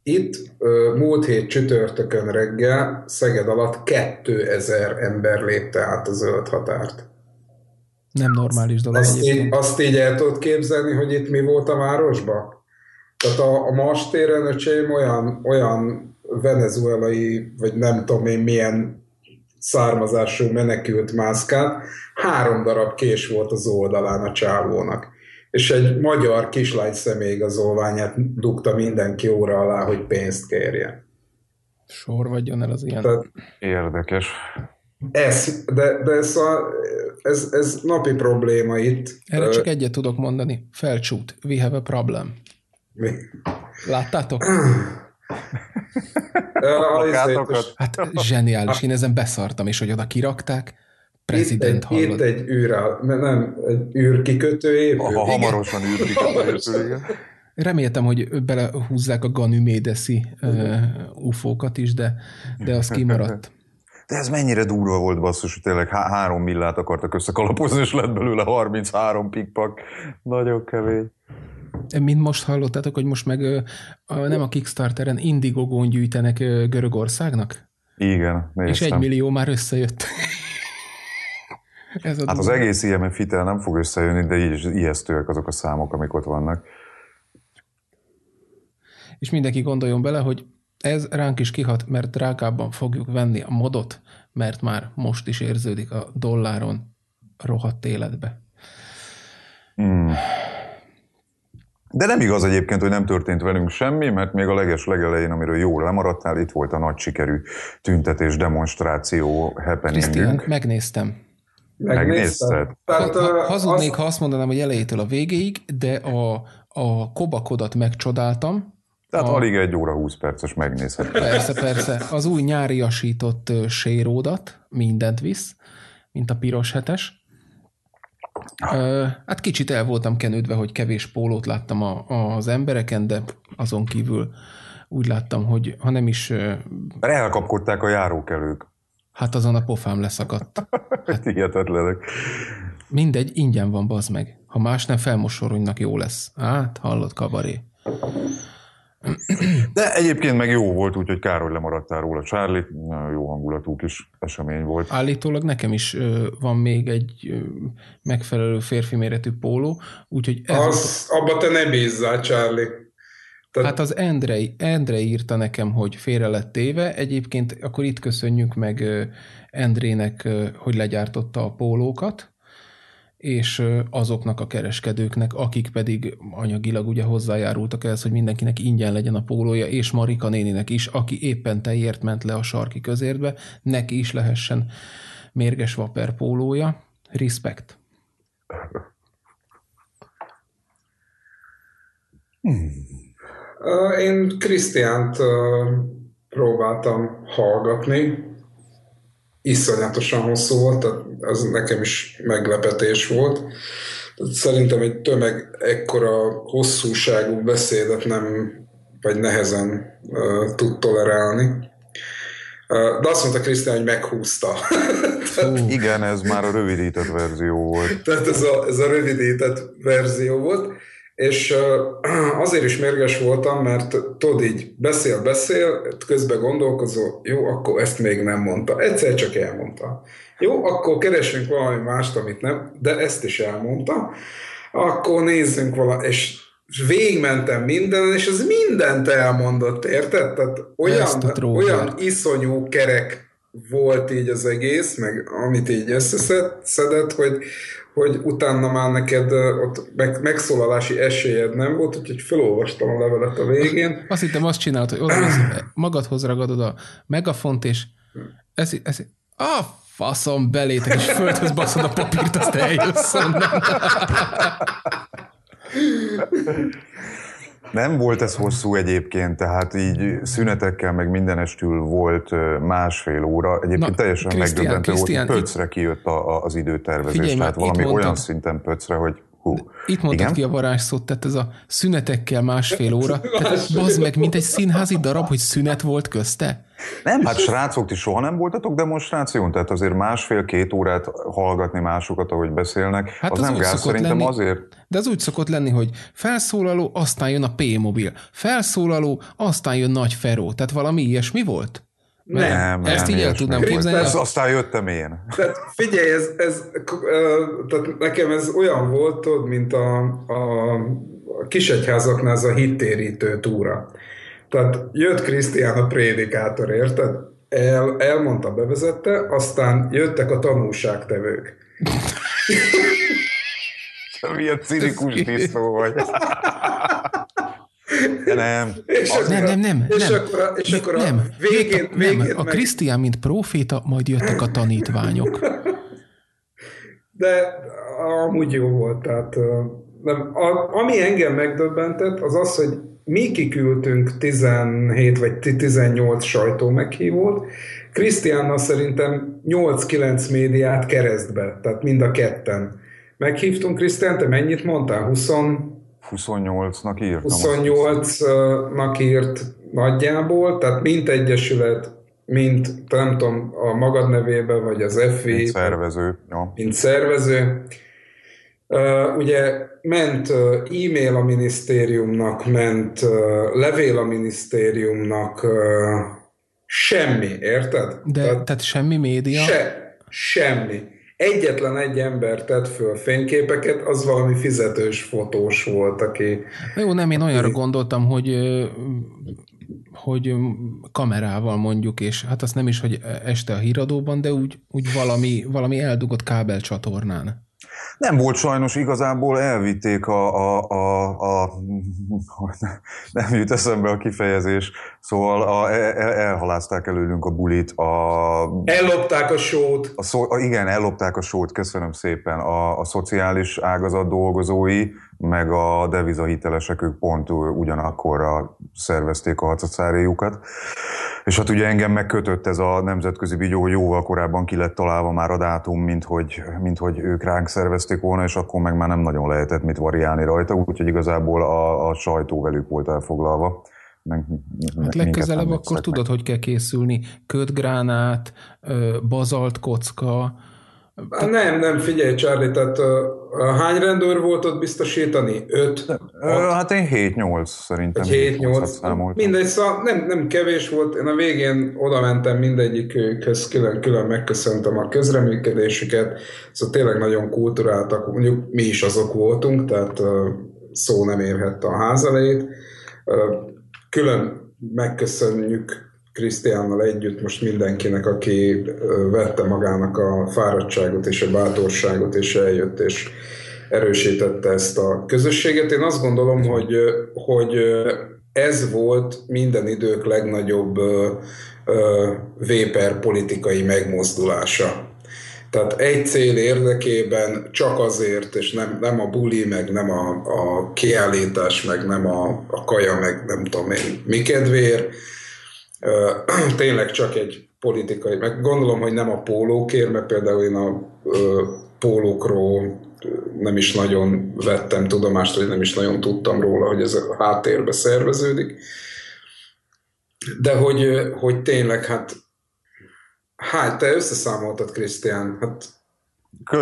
itt múlt hét csütörtökön reggel Szeged alatt 2000 ember lépte át a zöld határt. Nem normális dolog. Azt így el tudod képzelni, hogy itt mi volt a városban? Tehát a Mars téren, öcsém, olyan venezuelai, vagy nem tudom én milyen származású menekült mászkát, 3 darab kés volt az oldalán a csávónak. És egy magyar kislány személygazolványát dugta mindenki óra alá, hogy pénzt kérjen. Sorvadjon el az ilyen. Tehát, érdekes. Ez napi probléma itt. Erre csak egyet tudok mondani. Felcsút. We have a problem. Mi? Láttátok? Hát zseniális. Én ezen beszartam is, hogy oda kirakták. Prezident hallott. Itt egy űrkikötő épül. Hamarosan űrkikötő. Reméltem, hogy belehúzzák a Ganymedeszi ufókat is, de az kimaradt. De ez mennyire durva volt, basszus, hogy tényleg 3 millát akartak összekalapozni, és lett belőle 33 pikpak. Nagyon kevés. Mint most hallottátok, hogy most meg nem a Kickstarteren Indiegogon gyűjtenek Görögországnak? Igen, néztem. És 1 millió már összejött. Hát az egész IMF-hitel nem fog összejönni, de ijesztőek azok a számok, amik ott vannak. És mindenki gondoljon bele, hogy ez ránk is kihat, mert drágábban fogjuk venni a modot, mert már most is érződik a dolláron rohadt életbe. Hmm. De nem igaz egyébként, hogy nem történt velünk semmi, mert még a legelején, amiről jól lemaradtál, itt volt a nagy sikerű tüntetés, demonstráció happeningünk. Krisztián, megnéztem. Megnézted? Hazudnék, ha azt mondanám, hogy elejétől a végéig, de a kobakodat megcsodáltam. Tehát alig 1 óra 20 perces megnézhet. Persze, persze. Az új nyáriasított séródat mindent visz, mint a piros hetes. Hát kicsit el voltam kenődve, hogy kevés pólót láttam az embereken, de azon kívül úgy láttam, hogy ha nem is... Elkapkodták a járókelők. Hát azon a pofám leszakadt. Hát hihetetlenek. Mindegy, ingyen van, bazd meg. Ha más nem, felmosoronynak jó lesz. Hát, hallod, kabaré. De egyébként meg jó volt, úgyhogy kár, hogy lemaradtál róla, Charlie. Nagyon jó hangulatú kis esemény volt. Állítólag nekem is van még egy megfelelő férfi méretű póló, úgyhogy... Abba te ne bízzál, Charlie. Hát az Endre írta nekem, hogy félre lett téve. Egyébként akkor itt köszönjük meg Endrének, hogy legyártotta a pólókat, és azoknak a kereskedőknek, akik pedig anyagilag ugye hozzájárultak ehhez, hogy mindenkinek ingyen legyen a pólója, és Marika néninek is, aki éppen tejért ment le a sarki közértbe, neki is lehessen mérges vaper pólója. Respekt. Én Krisztiánt próbáltam hallgatni. Iszonyatosan hosszú volt, tehát az nekem is meglepetés volt. Szerintem egy tömeg ekkora hosszúságú beszédet nem, vagy nehezen tud tolerálni. De azt mondta Krisztián, hogy meghúzta. Igen, ez már a rövidített verzió volt. Tehát ez a rövidített verzió volt, és azért is mérges voltam, mert tudod, így beszél, közben gondolkozol, jó, akkor ezt még nem mondta. Egyszer csak elmondta. Jó, akkor keresünk valami mást, amit nem, de ezt is elmondta. Akkor nézzünk valami, és végigmentem mindenen, és ez mindent elmondott, érted? Tehát olyan iszonyú kerek volt így az egész, meg amit így összeszedett, hogy utána már neked ott megszólalási esélyed nem volt, úgyhogy felolvastam a levelet a végén. Azt hittem, azt csinált, hogy magadhoz ragadod a megafont, és faszom belétek, és földhöz baszod a papírt, azt eljössz onnan. Nem volt ez hosszú egyébként, tehát így szünetekkel meg mindenestül volt másfél óra. Egyébként teljesen megdöbbentő volt, hogy pöcre kijött az időtervezés. Figyelj, tehát valami mondtad, olyan szinten pöcre, hogy hú. Itt mondtad igen? Ki a varázsszót, tehát ez a szünetekkel másfél óra. Tehát bazd meg, mint egy színházi darab, hogy szünet volt közte. Nem, hát srácok, ti soha nem voltatok demonstráción, tehát azért másfél-két órát hallgatni másokat, ahogy beszélnek, hát az nem gáz, szerintem lenni, azért. De az úgy szokott lenni, hogy felszólaló, aztán jön a P-mobil, felszólaló, aztán jön Nagy Feró, tehát valami ilyesmi volt? Mert nem. Ezt így el tudnám képzelni. Persze, aztán jöttem én. Tehát figyelj, tehát nekem ez olyan volt, tudod, mint a kisegyházaknál ez a hittérítő túra. Tehát jött Krisztián a prédikátor, érted? Elmondta, bevezette, aztán jöttek a tanulságtevők. Milyen cinikus diszó vagy. Nem. A Krisztián, mint próféta, majd jöttek a tanítványok. De amúgy jó volt. Tehát, nem, ami engem megdöbbentett, az az, hogy mi kiküldtünk 17 vagy 18 sajtó meghívót, Krisztiánnal szerintem 8-9 médiát keresztbe, tehát mind a ketten. Meghívtunk Krisztián, te mennyit mondtál? 28-nak írt. 28-nak írt nagyjából, tehát mint egyesület, mint, nem tudom, a magad nevében, vagy az FV. Mint szervező. Ja. Mint szervező. Ugye ment e-mail a minisztériumnak, ment levél a minisztériumnak, semmi, érted? De tehát semmi média? Semmi. Egyetlen egy ember tett föl fényképeket, az valami fizetős fotós volt, aki... Jó, nem, én olyanra gondoltam, hogy kamerával mondjuk, és hát azt nem is, hogy este a híradóban, de úgy valami eldugott kábelcsatornán. Nem volt sajnos, igazából elvitték nem jut eszembe a kifejezés, szóval elhalázták előlünk a bulit. Ellopták a sót. Igen, ellopták a sót, köszönöm szépen. A szociális ágazat dolgozói, meg a devizahitelesek, ők pont ugyanakkorra szervezték a harcacáréjukat. És hát ugye engem megkötött ez a nemzetközi vigyó, hogy jóval korábban ki lett találva már a dátum, mint hogy ők ránk szervezték volna, és akkor meg már nem nagyon lehetett mit variálni rajta, úgyhogy igazából a sajtó velük volt elfoglalva. Hát legközelebb akkor tudod, hogy kell készülni. Ködgránát, bazalt kocka. Nem, figyelj, Charlie, tehát hány rendőr volt ott biztosítani? 5? Hát én 7-8 szerintem. 7-8. Mindegy, szóval nem kevés volt. Én a végén oda mentem mindegyikhez, külön-külön megköszöntem a közreműködésüket. Szóval tényleg nagyon kulturáltak, mondjuk mi is azok voltunk, tehát szó nem érhette a ház elejét. Külön megköszönjük Krisztiánnal együtt most mindenkinek, aki vette magának a fáradtságot és a bátorságot, és eljött, és erősítette ezt a közösséget. Én azt gondolom, hogy ez volt minden idők legnagyobb Vapor politikai megmozdulása. Tehát egy cél érdekében csak azért, és nem a buli, meg nem a kiállítás, meg nem a kaja, meg nem tudom én mi kedvéért, tényleg csak egy politikai, meg gondolom, hogy nem a pólókért, mert például én a pólókról nem is nagyon vettem tudomást, vagy nem is nagyon tudtam róla, hogy ez a háttérbe szerveződik, de hogy tényleg hát te összeszámoltad, Krisztián, hát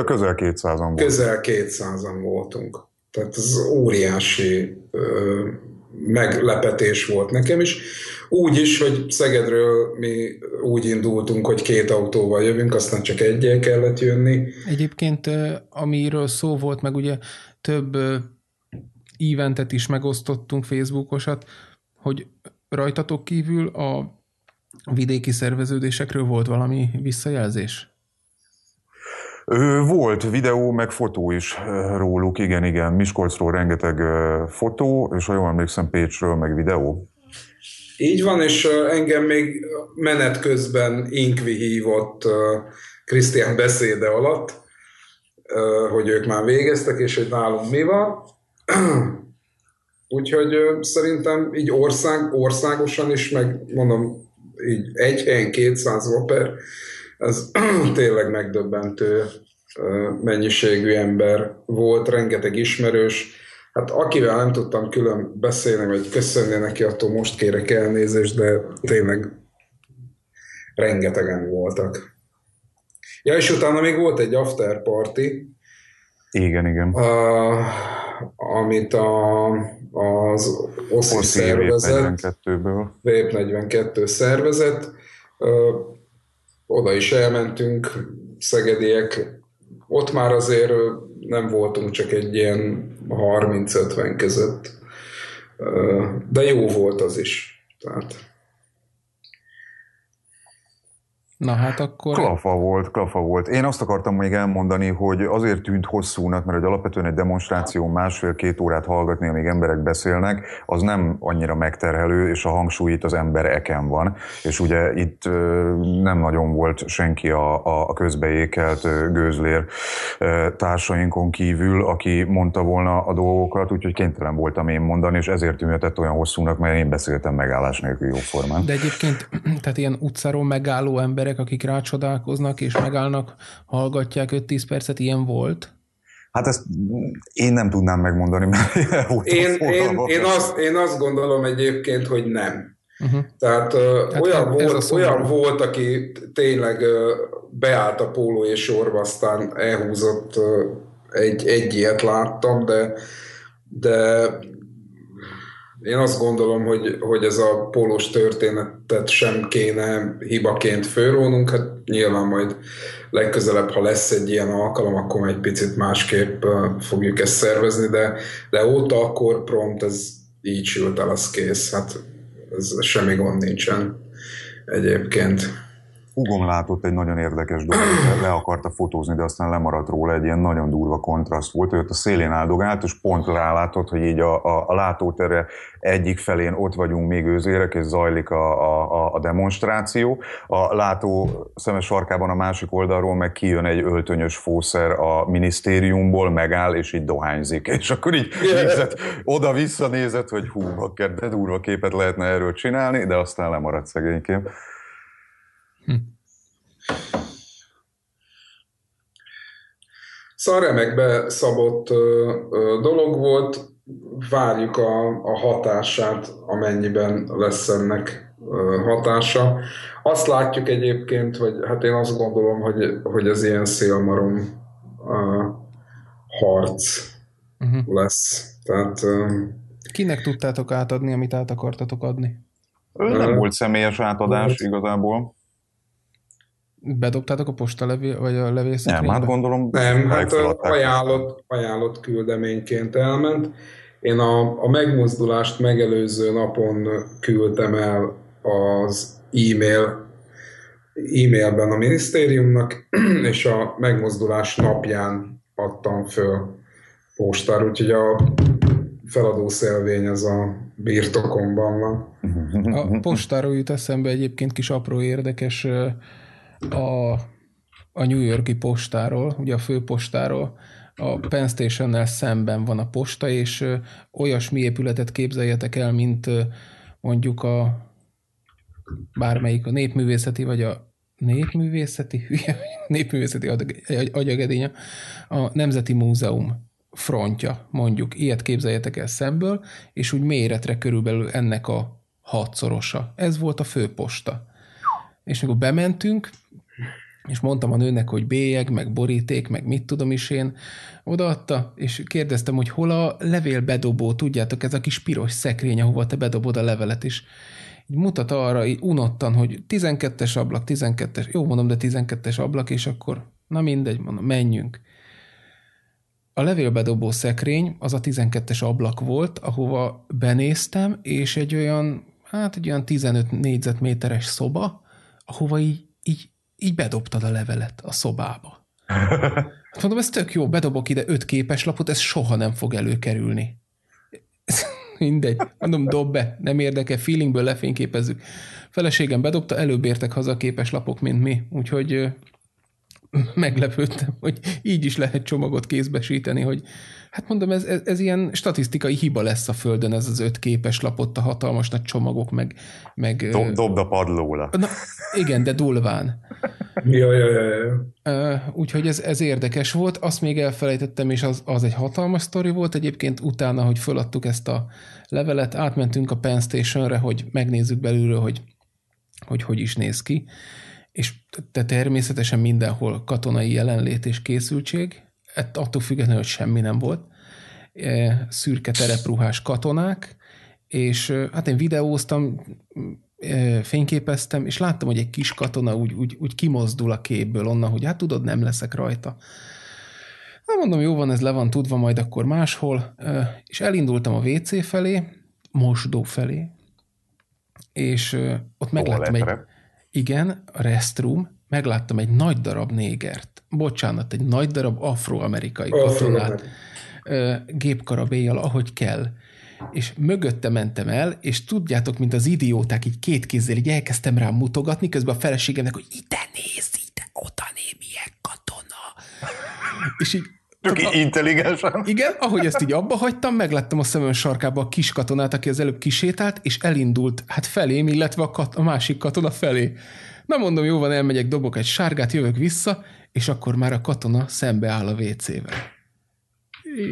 közel 200-an volt. Közel 200-an voltunk. Tehát ez óriási meglepetés volt nekem is. Úgy is, hogy Szegedről mi úgy indultunk, hogy 2 autóval jövünk, aztán csak egyel kellett jönni. Egyébként, amiről szó volt, meg ugye több eventet is megosztottunk, Facebookosat, hogy rajtatok kívül a vidéki szerveződésekről volt valami visszajelzés? Volt videó, meg fotó is róluk, igen. Miskolcról rengeteg fotó, és ha jól emlékszem, Pécsről meg videó. Így van, és engem még menet közben Inkvi hívott Krisztián beszéde alatt, hogy ők már végeztek, és hogy nálunk mi van. Úgyhogy szerintem így országosan is, meg mondom, így egy helyen 200 vaper, ez tényleg megdöbbentő mennyiségű ember volt, rengeteg ismerős. Hát akivel nem tudtam külön beszélni, vagy köszönni neki, attól most kérek elnézést, de tényleg rengetegen voltak. Ja, és utána még volt egy after party. Igen. Amit az oszi szervezet, Vape42 szervezet, oda is elmentünk, szegediek, ott már azért nem voltunk, csak egy ilyen 30-50 között, de jó volt az is. Tehát. Na hát akkor... Klafa volt. Én azt akartam még elmondani, hogy azért tűnt hosszúnak, mert alapvetően egy demonstráció 1,5-2 órát hallgatni, amíg emberek beszélnek, az nem annyira megterhelő, és a hangsúly itt az embereken van. És ugye itt nem nagyon volt senki a közbeékelt gőzlér társainkon kívül, aki mondta volna a dolgokat, úgyhogy kénytelen voltam én mondani, és ezért tűnhetett olyan hosszúnak, mert én beszéltem megállás nélkül jóformán. De egyébként, tehát ilyen utcáról megálló emberek, akik rácsodálkoznak és megállnak, hallgatják 5-10 percet, ilyen volt? Hát ezt én nem tudnám megmondani, mert én azt gondolom egyébként, hogy nem. Uh-huh. Tehát olyan volt, aki tényleg beállt a póló és sorba, aztán elhúzott, egy ilyet láttam, de én azt gondolom, hogy ez a pólós történetet sem kéne hibaként fölrónunk, hát nyilván majd legközelebb, ha lesz egy ilyen alkalom, akkor egy picit másképp fogjuk ezt szervezni, de óta akkor prompt ez így sült el, az kész, hát ez semmi gond nincsen egyébként. Húgom látott egy nagyon érdekes dolgot, le akarta fotózni, de aztán lemaradt róla, egy ilyen nagyon durva kontraszt volt, ő ott a szélén áldogált, és pont rálátott, hogy így a látótere egyik felén ott vagyunk még őzérek, és zajlik a demonstráció. A látó szemes sarkában a másik oldalról meg kijön egy öltönyös fószer a minisztériumból, megáll, és így dohányzik. És akkor így nézett, oda-vissza nézett, hogy hú, akár de durva képet lehetne erről csinálni, de aztán lemaradt szegényként. Szóval remekbe szabott dolog volt, várjuk a hatását, amennyiben lesz ennek hatása. Azt látjuk egyébként, hogy hát én azt gondolom, hogy az ilyen szélmarom harc lesz. Tehát, kinek tudtátok átadni, amit át akartatok adni? Nem volt személyes átadás igazából. Bedobtátok a posta vagy a levélszekrénybe? Nem, hát gondolom... Nem, hát ajánlott küldeményként elment. Én a megmozdulást megelőző napon küldtem el az e-mailben a minisztériumnak, és a megmozdulás napján adtam föl postára, úgyhogy a feladószelvény az a birtokomban van. A postáról jut eszembe egyébként kis apró érdekes... A a New Yorki postáról, ugye a főpostáról, a Penn Stationnel szemben van a posta, és olyasmi épületet képzeljetek el, mint mondjuk a bármelyik, a népművészeti, vagy a népművészeti agyagedénye, a Nemzeti Múzeum frontja, mondjuk. Ilyet képzeljetek el szemből, és úgy méretre körülbelül ennek a 6-szorosa. Ez volt a főposta. És mikor bementünk, és mondtam a nőnek, hogy bélyeg, meg boríték, meg mit tudom is én, odaadta, és kérdeztem, hogy hol a levélbedobó, tudjátok, ez a kis piros szekrény, ahova te bedobod a levelet is. Így mutat arra, így unottan, hogy 12-es ablak, 12-es, jó mondom, de 12-es ablak, és akkor, na mindegy, mondom, menjünk. A levélbedobó szekrény az a 12-es ablak volt, ahova benéztem, és egy olyan 15 négyzetméteres szoba, ahova így bedobtad a levelet a szobába. Mondom, ez tök jó, bedobok ide 5 képeslapot, ez soha nem fog előkerülni. Mindegy. Mondom, dob be, nem érdekel, feelingből lefényképezzük. Feleségem bedobta, előbb értek haza a képeslapok, mint mi, úgyhogy meglepődtem, hogy így is lehet csomagot kézbesíteni, hogy hát mondom, ez ilyen statisztikai hiba lesz a Földön, ez az 5 képeslapot, a hatalmas nagy csomagok, meg dobd a padlóra. Na, igen, de dulván. Úgyhogy ez érdekes volt, azt még elfelejtettem, és az egy hatalmas sztori volt egyébként utána, hogy föladtuk ezt a levelet, átmentünk a Penn Stationre, hogy megnézzük belülről, hogy is néz ki, és te természetesen mindenhol katonai jelenlét és készültség, attól függetlenül, hogy semmi nem volt, szürke terepruhás katonák, és hát én videóztam, fényképeztem, és láttam, hogy egy kis katona úgy kimozdul a képből onnan, hogy hát tudod, nem leszek rajta. Na mondom, jó van, ez le van tudva, majd akkor máshol, és elindultam a WC felé, mosdó felé, és ott megláttam egy... Igen, a restroom, megláttam egy nagy darab négert. Bocsánat, egy nagy darab afroamerikai katonát. Gépkarabélyjal, ahogy kell. És mögötte mentem el, és tudjátok, mint az idióták, így két kézzel így elkezdtem rám mutogatni, közben a feleségemnek, hogy ide néz, ide, oda néz, milyen katona. És így intelligensen. Igen, ahogy ezt így abba hagytam, megláttam a szemem sarkába a kis katonát, aki az előbb kisétált, és elindult hát felém, illetve a másik katona felé. Na mondom, jó van, elmegyek, dobok egy sárgát, jövök vissza, és akkor már a katona szembe áll a WC-vel.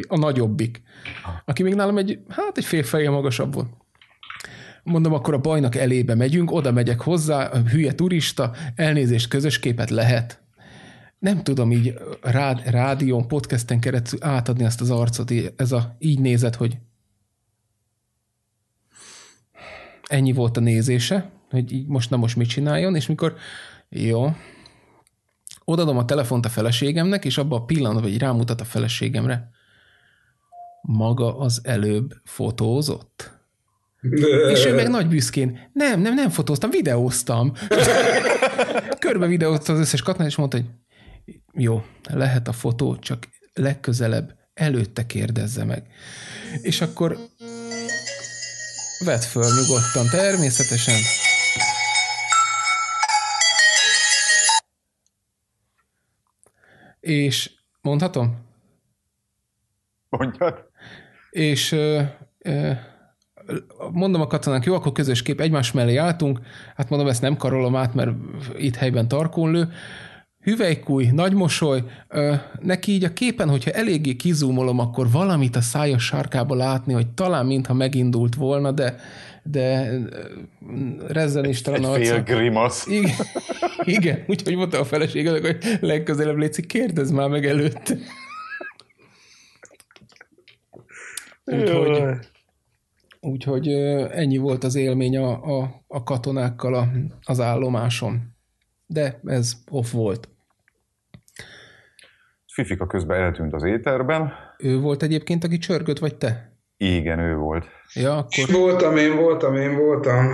A nagyobbik. Aki még nálam egy fél fejjel magasabb volt. Mondom, akkor a bajnak elébe megyünk, oda megyek hozzá, hülye turista, elnézést, közös képet lehet. Nem tudom így rádión, podcasten keresztül átadni azt az arcot, így nézett, hogy ennyi volt a nézése, hogy így most mit csináljon, és mikor jó, odadom a telefont a feleségemnek, és abban a pillanatban, hogy rámutat a feleségemre, maga az előbb fotózott. És ő meg nagy büszkén, nem fotóztam, videóztam. Körbe videóztam az összes katonát, és mondta, hogy jó, lehet a fotó, csak legközelebb előtte kérdezze meg. És akkor vedd föl nyugodtan, természetesen. És mondhatom? Mondjad. És mondom a katonák, jó, akkor közös kép, egymás mellé álltunk, hát mondom, ezt nem karolom át, mert itt helyben tarkón lő. Hüvelykúj, nagy mosoly, neki így a képen, hogyha eléggé kizúmolom, akkor valamit a szája sarkába látni, hogy talán mintha megindult volna, de rezzenéstelen arcán. Egy fél grimasz. Igen, úgyhogy mondta a feleségednek, hogy legközelebb létszik, kérdezd már meg előtt. Úgyhogy ennyi volt az élmény a katonákkal az állomáson. De ez off volt. Fifika közben eltűnt az éterben. Ő volt egyébként, aki csörgött, vagy te? Igen, ő volt. Ja, akkor... Voltam.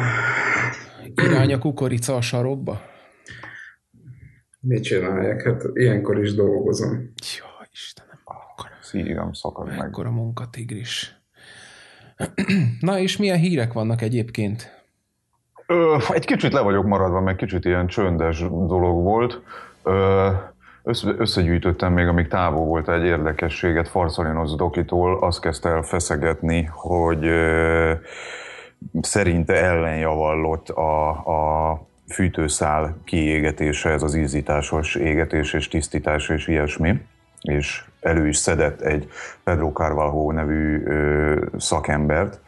Irány a kukorica a sarokba? Mit csinálják? Hát ilyenkor is dolgozom. Jó, Istenem, akkor szívem szakad meg. Akkor a munkatigris. Na, és milyen hírek vannak egyébként? Egy kicsit le vagyok maradva, meg kicsit ilyen csöndes dolog volt. Összegyűjtöttem még, amíg távol volt egy érdekességet Farszalinos dokitól, azt kezdte el feszegetni, hogy szerinte ellenjavallott a fűtőszál kiégetése, ez az izzításos égetés és tisztítás és ilyesmi, és elő is szedett egy Pedro Carvalho nevű szakembert,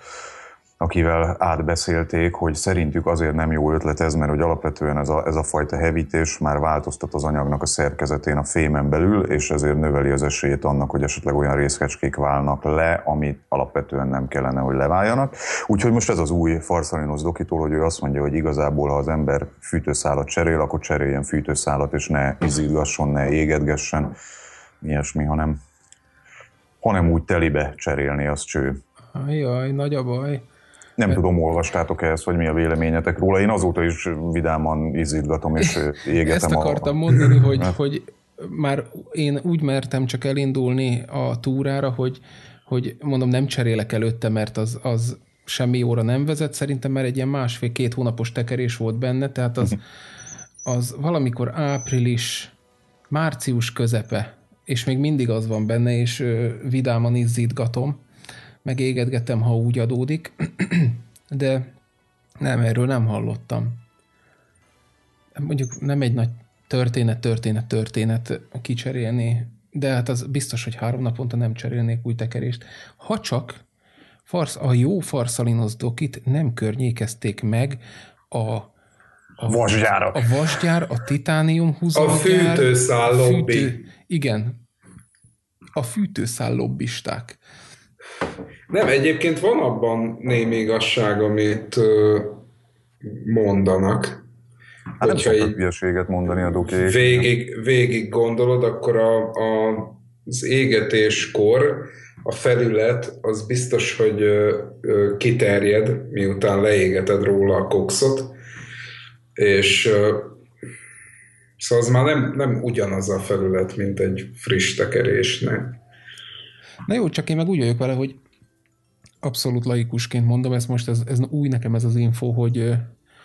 akivel átbeszélték, hogy szerintük azért nem jó ötlet ez, mert hogy alapvetően ez a fajta hevítés már változtat az anyagnak a szerkezetén a fémen belül, és ezért növeli az esélyét annak, hogy esetleg olyan részecskék válnak le, amit alapvetően nem kellene, hogy leváljanak. Úgyhogy most ez az új Farszalinos dokitól, hogy ő azt mondja, hogy igazából, ha az ember fűtőszálat cserél, akkor cseréljen fűtőszálat, és ne izzítgasson, ne égetgessen, ilyesmi, hanem úgy telibe cserélni, az cső. Jaj, nagy a baj. Nem tudom, olvastátok ezt, hogy mi a véleményetek róla. Én azóta is vidáman izzítgatom és égetem. Ezt akartam mondani, hogy már én úgy mertem csak elindulni a túrára, hogy mondom, nem cserélek előtte, mert az semmi óra nem vezet. Szerintem már egy ilyen 1,5-2 hónapos tekerés volt benne, tehát az valamikor április, március közepe, és még mindig az van benne, és vidáman izzítgatom. Megégetgetem, ha úgy adódik, de nem, erről nem hallottam. Mondjuk nem egy nagy történet kicserélni, de hát az biztos, hogy 3 naponta nem cserélnék új tekerést. Ha csak a jó Farszalinos dokit nem környékezték meg a vasgyára, a titánium húzógyár, a fűtőszál lobby. Igen, a fűtőszál lobbisták. Nem, egyébként van abban némi igazság, amit mondanak. Hát nem szoktak hülyeséget mondani a dokék. Végig gondolod, akkor az égetéskor a felület az biztos, hogy kiterjed, miután leégeted róla a kokszot, és szóval az már nem ugyanaz a felület, mint egy friss tekerésnek. Na jó, csak én meg úgy vagyok vele, hogy abszolút laikusként mondom, ezt most ez új nekem ez az info, hogy...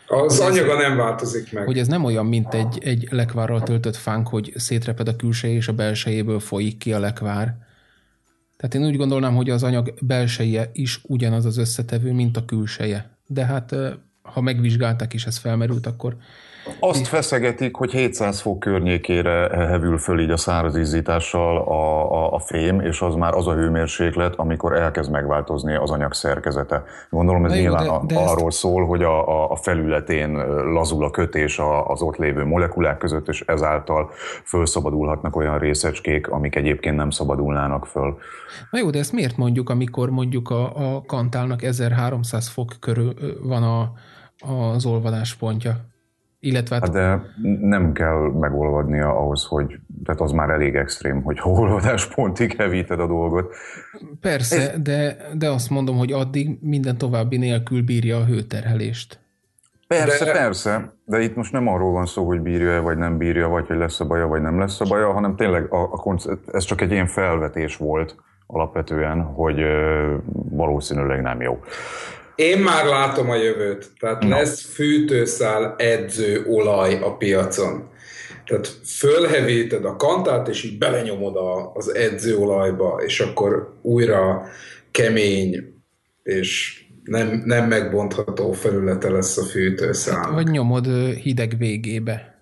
Az anyaga nem változik meg. Hogy ez nem olyan, mint egy lekvárral töltött fánk, hogy szétreped a külseje és a belsejéből folyik ki a lekvár. Tehát én úgy gondolnám, hogy az anyag belseje is ugyanaz az összetevő, mint a külseje. De hát ha megvizsgálták és ez felmerült, akkor... Azt feszegetik, hogy 700 fok környékére hevül föl így a száraz izzítással a fém, és az már az a hőmérséklet, amikor elkezd megváltozni az anyag szerkezete. Gondolom ez de nyilván jó, de arról szól, hogy a felületén lazul a kötés az ott lévő molekulák között, és ezáltal fölszabadulhatnak olyan részecskék, amik egyébként nem szabadulnának föl. Na jó, de ezt miért mondjuk, amikor mondjuk a kantálnak 1300 fok körül van az olvadáspontja? Illetve hát de nem kell megolvadnia ahhoz, hogy tehát az már elég extrém, hogy olvadáspontig hevíted a dolgot. Persze, de azt mondom, hogy addig minden további nélkül bírja a hőterhelést. Persze, de itt most nem arról van szó, hogy bírja-e, vagy nem bírja, vagy hogy lesz-e baja, vagy nem lesz-e baja, hanem tényleg ez csak egy ilyen felvetés volt alapvetően, hogy valószínűleg nem jó. Én már látom a jövőt, tehát lesz fűtőszál edző olaj a piacon. Tehát fölhevíted a kantát, és így belenyomod az edzőolajba, és akkor újra kemény, és nem megbontható felülete lesz a fűtőszál. Hát, vagy nyomod hideg végébe.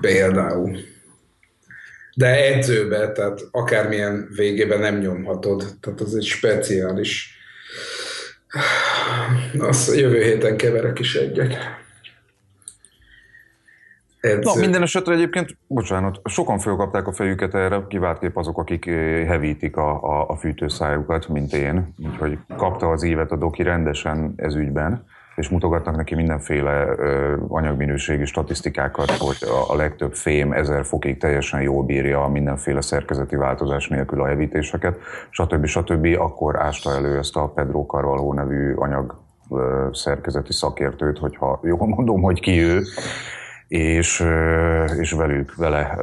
Például. De edzőbe, tehát akármilyen végébe nem nyomhatod. Tehát az egy speciális... Azt jövő héten keverek is egyet. Minden esetre egyébként, bocsánat, sokan fölkapták a fejüket erre, kiváltképp azok, akik hevítik a fűtőszájukat, mint én. Úgyhogy kapta az évet a doki rendesen ez ügyben, és mutogatnak neki mindenféle anyagminőségi statisztikákat, hogy a legtöbb fém 1000 fokig teljesen jól bírja mindenféle szerkezeti változás nélkül a hevítéseket, stb. Akkor ásta elő ezt a Pedro Carvalho nevű anyag szerkezeti szakértőt, hogyha jól mondom, hogy ki ő, és vele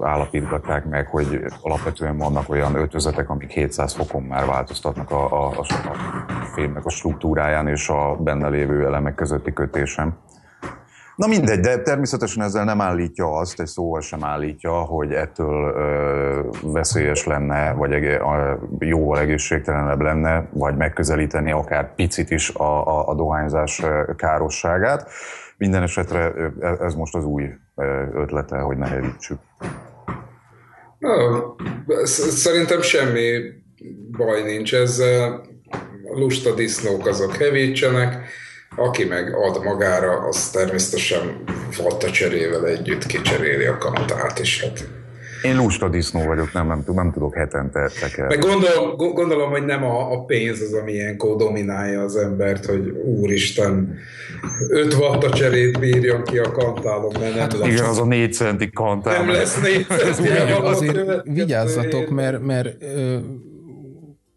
állapítgatták meg, hogy alapvetően vannak olyan öltözetek, amik 700 fokon már változtatnak a fémnek a struktúráján és a benne lévő elemek közötti kötésen. Na mindegy, de természetesen ezzel nem állítja azt, egy szóval sem állítja, hogy ettől veszélyes lenne, vagy jóval egészségtelenebb lenne, vagy megközelíteni akár picit is a dohányzás károsságát. Minden esetre ez most az új ötlete, hogy ne herítsük. Szerintem semmi baj nincs ezzel. Lusta disznók azok hevítsenek, aki meg ad magára, az természetesen vatta cserével együtt kicseréli a kanatát is. Hát. Én lusta disznó vagyok, nem tudok hetente tekerni. Gondolom, hogy nem a pénz az, ami ilyenkor dominálja az embert, hogy úristen, 5 vatta cserét bírjam ki a kantálon, mert nem lesz. Igen, az a 4 centi kantál. Nem lesz 4 centi. Azért vigyázzatok, mert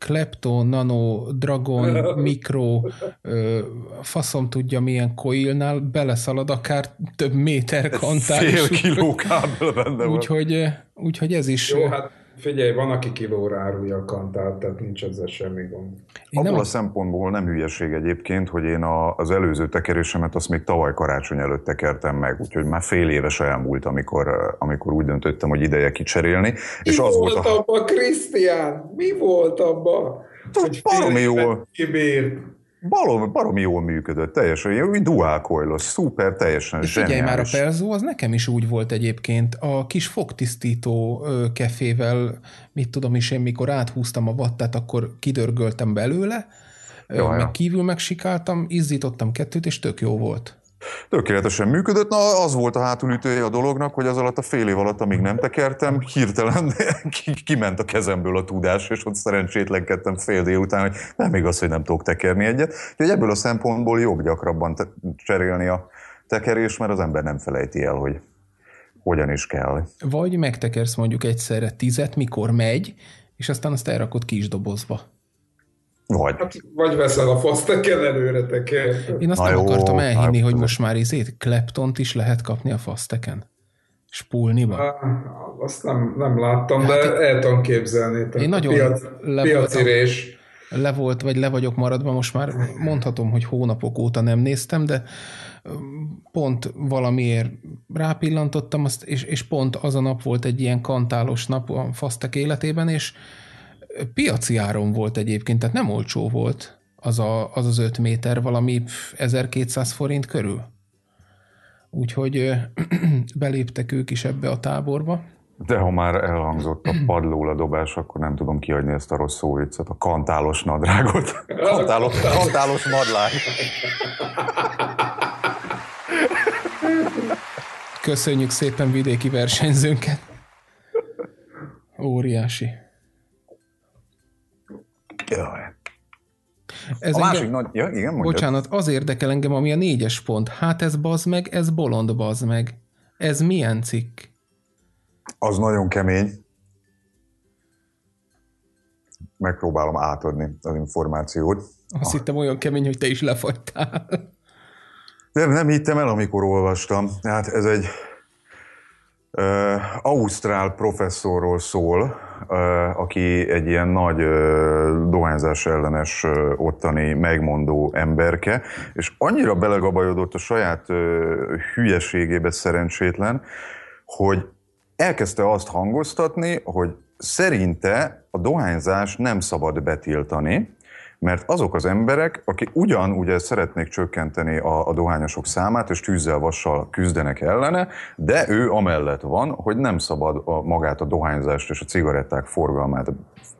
Klepto, Nano, Dragon, Mikro, faszom tudja milyen coilnál, beleszalad akár több méter kantál. Fél kiló kábel benne van. Úgyhogy ez is... Jó, hát figyelj, van, aki kilóra árulja a kantált, tehát nincs ezzel semmi gond. Abból a szempontból nem hülyeség egyébként, hogy én az előző tekerésemet azt még tavaly karácsony előtt tekertem meg, úgyhogy már fél éves elmúlt, amikor úgy döntöttem, hogy ideje kicserélni. És az volt abba, Krisztián? Mi volt abba? Baromi jól működött, teljesen dual coilos, szuper, teljesen zseniális. Figyelj már, a Pelzó az nekem is úgy volt egyébként, a kis fogtisztító kefével, mit tudom is én, mikor áthúztam a vattát, akkor kidörgöltem belőle, meg kívül megsikáltam, izzítottam kettőt, és tök jó volt. Tökéletesen működött. Na, az volt a hátulütője a dolognak, hogy az alatt a fél év alatt, amíg nem tekertem, hirtelen kiment a kezemből a tudás, és ott szerencsétlenkedtem fél délután, hogy nem igaz, hogy nem tudok tekerni egyet. Úgyhogy ebből a szempontból jobb gyakrabban cserélni a tekerés, mert az ember nem felejti el, hogy hogyan is kell. Vagy megtekersz mondjuk egyszerre 10, mikor megy, és aztán azt elrakod kis dobozba. Vagy veszel a faszteken előre teker. Én azt nem akartam elhinni, hogy most már Kleptont is lehet kapni a faszteken. Spulniba. Azt nem láttam, hát de el tudom képzelni. Én nagyon le vagyok maradva, most már mondhatom, hogy hónapok óta nem néztem, de pont valamiért rápillantottam, azt, és pont az a nap volt egy ilyen kantálos nap a fasztek életében, és piaci áron volt egyébként, tehát nem olcsó volt az 5 méter, valami 1200 forint körül. Úgyhogy beléptek ők is ebbe a táborba. De ha már elhangzott a padlóra dobás, akkor nem tudom kiadni ezt a rossz szó viccet, a kantálos nadrágot. Kantálos nadlány. Köszönjük szépen vidéki versenyzőnket. Óriási. Ez bocsánat, az érdekel engem, ami a 4-es pont. Hát ez bazd meg, ez bolond bazd meg. Ez milyen cikk? Az nagyon kemény. Megpróbálom átadni az információt. Azt hittem olyan kemény, hogy te is lefagytál. Nem hittem el, amikor olvastam. Hát ez egy ausztrál professzorról szól, aki egy ilyen nagy dohányzás ellenes ottani megmondó emberke, és annyira belegabajodott a saját hülyeségébe szerencsétlen, hogy elkezdte azt hangoztatni, hogy szerinte a dohányzást nem szabad betiltani, mert azok az emberek, akik ugye szeretnék csökkenteni a dohányosok számát, és tűzzel, vassal küzdenek ellene, de ő amellett van, hogy nem szabad magát a dohányzást és a cigaretták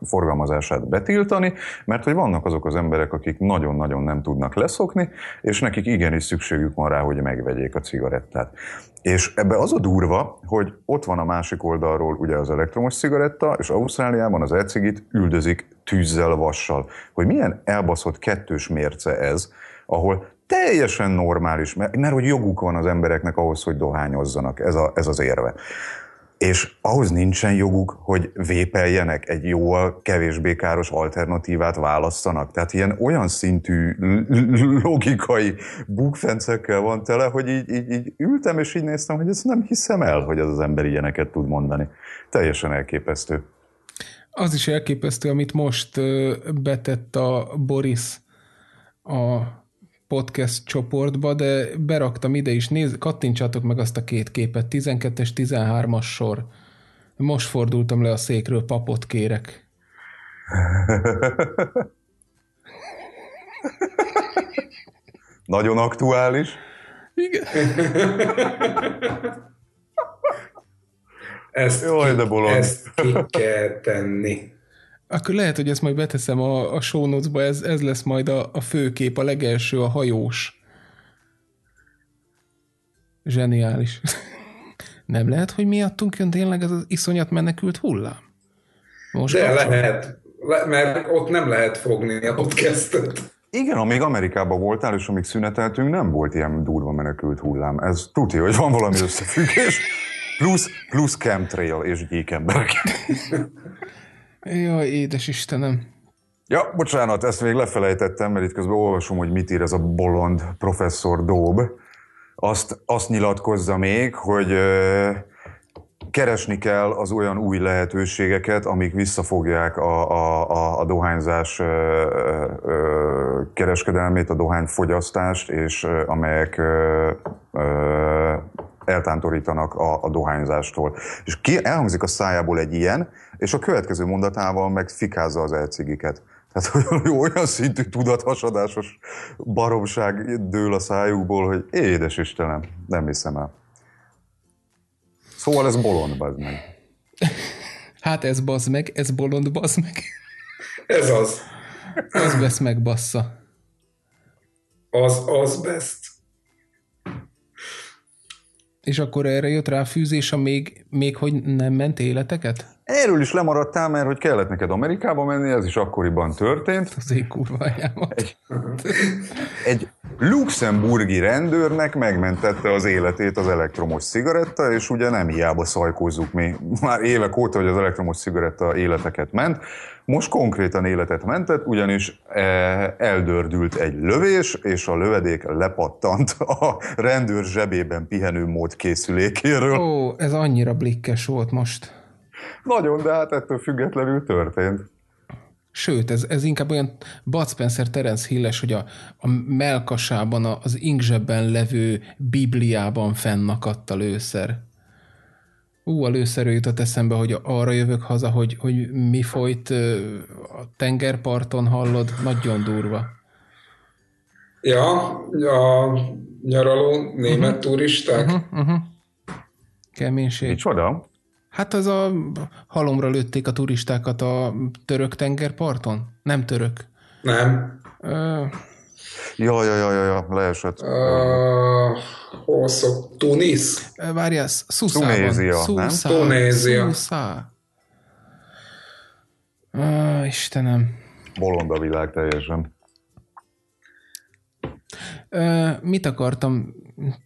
forgalmazását betiltani, mert hogy vannak azok az emberek, akik nagyon-nagyon nem tudnak leszokni, és nekik igenis szükségük van rá, hogy megvegyék a cigarettát. És ebbe az a durva, hogy ott van a másik oldalról ugye az elektromos cigaretta, és Ausztráliában az e-cigit üldözik tűzzel, vassal. Hogy milyen elbaszott kettős mérce ez, ahol teljesen normális, mert hogy joguk van az embereknek ahhoz, hogy dohányozzanak, ez az érve. És ahhoz nincsen joguk, hogy vépeljenek, egy jóval kevésbé káros alternatívát válasszanak. Tehát ilyen olyan szintű logikai bukfencekkel van tele, hogy így ültem, és így néztem, hogy ezt nem hiszem el, hogy az ember ilyeneket tud mondani. Teljesen elképesztő. Az is elképesztő, amit most betett a Boris a podcast csoportba, de beraktam ide is, nézd, kattintsátok meg azt a két képet, 12-es, 13-as sor. Most fordultam le a székről, papot kérek. Nagyon aktuális. Igen. Ezt ki kell tenni. Akkor lehet, hogy ezt majd beteszem a show notes-ba, ez lesz majd a főkép, a legelső, a hajós. Zseniális. Nem lehet, hogy miattunk jön tényleg ez az iszonyat menekült hullám? Most de lehet, mert ott nem lehet fogni a podcastet. Igen, amíg Amerikában voltál, és amíg szüneteltünk, nem volt ilyen durva menekült hullám. Ez tudja, hogy van valami összefüggés. Plusz chemtrail és gyékemberek. Jaj, édes Istenem. Ja, bocsánat, ezt még lefelejtettem, mert itt közben olvasom, hogy mit ír ez a bolond professzor Dobe. Azt nyilatkozza még, hogy keresni kell az olyan új lehetőségeket, amik visszafogják a dohányzás kereskedelmét, a dohányfogyasztást, és amelyek eltántorítanak a dohányzástól. És elhangzik a szájából egy ilyen, és a következő mondatával meg fikázza az elcigiket. Tehát olyan szintű tudathasadásos baromság dől a szájukból, hogy édes Istenem, nem hiszem el. Szóval ez bolond, bazd meg. Hát ez bazd meg, ez bolond, bazd meg. Ez az. Az vesz meg, bassza. Az best. És akkor erre jött rá fűzés, még hogy nem ment életeket? Erről is lemaradtál, mert hogy kellett neked Amerikába menni, ez is akkoriban történt. Az én kurvájámat. Egy luxemburgi rendőrnek megmentette az életét az elektromos cigaretta, és ugye nem hiába szajkózzuk mi. Már évek óta, hogy az elektromos cigaretta életeket ment. Most konkrétan életet mentett, ugyanis eldördült egy lövés, és a lövedék lepattant a rendőr zsebében pihenő mód készülékéről. Ó, ez annyira blikkes volt most. Nagyon, de hát ettől függetlenül történt. Sőt, ez inkább olyan Bud Spencer, Terence Hill-es, hogy a mellkasában, az ingzsebben levő Bibliában fennakadt a lőszer. A lőszerről jutott eszembe, hogy arra jövök haza, hogy mi folyt a tengerparton, hallod, nagyon durva. Ja, a nyaraló német turisták. Keménység. Micsoda? Hát az a halomra lőtték a turistákat a török tengerparton? Nem török. Nem. Ja, leesett. Hol szok? Tunis? Várjál, Szuszában. Tunézia. Szuszá. Istenem. Bolond a világ teljesen. Mit akartam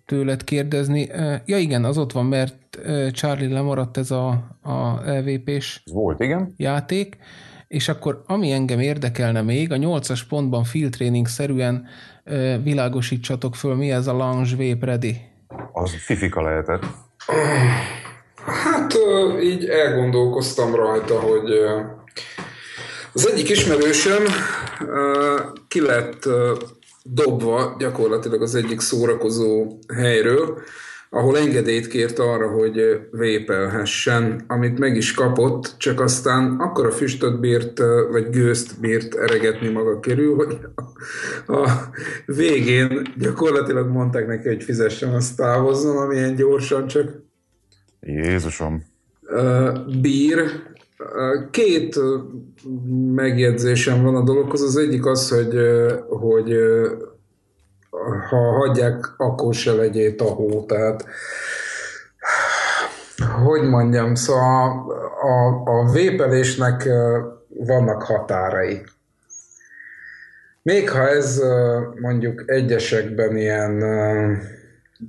tőled kérdezni? Ja igen, az ott van, mert Charlie lemaradt ez a LVP-s volt, igen. Játék, és akkor ami engem érdekelne még, a 8-as pontban field training szerűen világosítsatok föl, mi ez a lounge vape ready? Az fifika lehetett. Hát így elgondolkoztam rajta, hogy az egyik ismerősöm ki lett dobva gyakorlatilag az egyik szórakozó helyről, ahol engedélyt kért arra, hogy vépelhessen, amit meg is kapott, csak aztán akkora füstöt bírt, vagy gőzt bírt eregetni maga körül, hogy a végén gyakorlatilag mondták neki, hogy fizessen, azt távozzon, amilyen gyorsan csak Jézusom bír. Két megjegyzésem van a dologhoz. Az egyik az, hogy ha hagyják, akkor se legyél tahó. Tehát, hogy mondjam, szóval a vépelésnek vannak határai. Még ha ez mondjuk egyesekben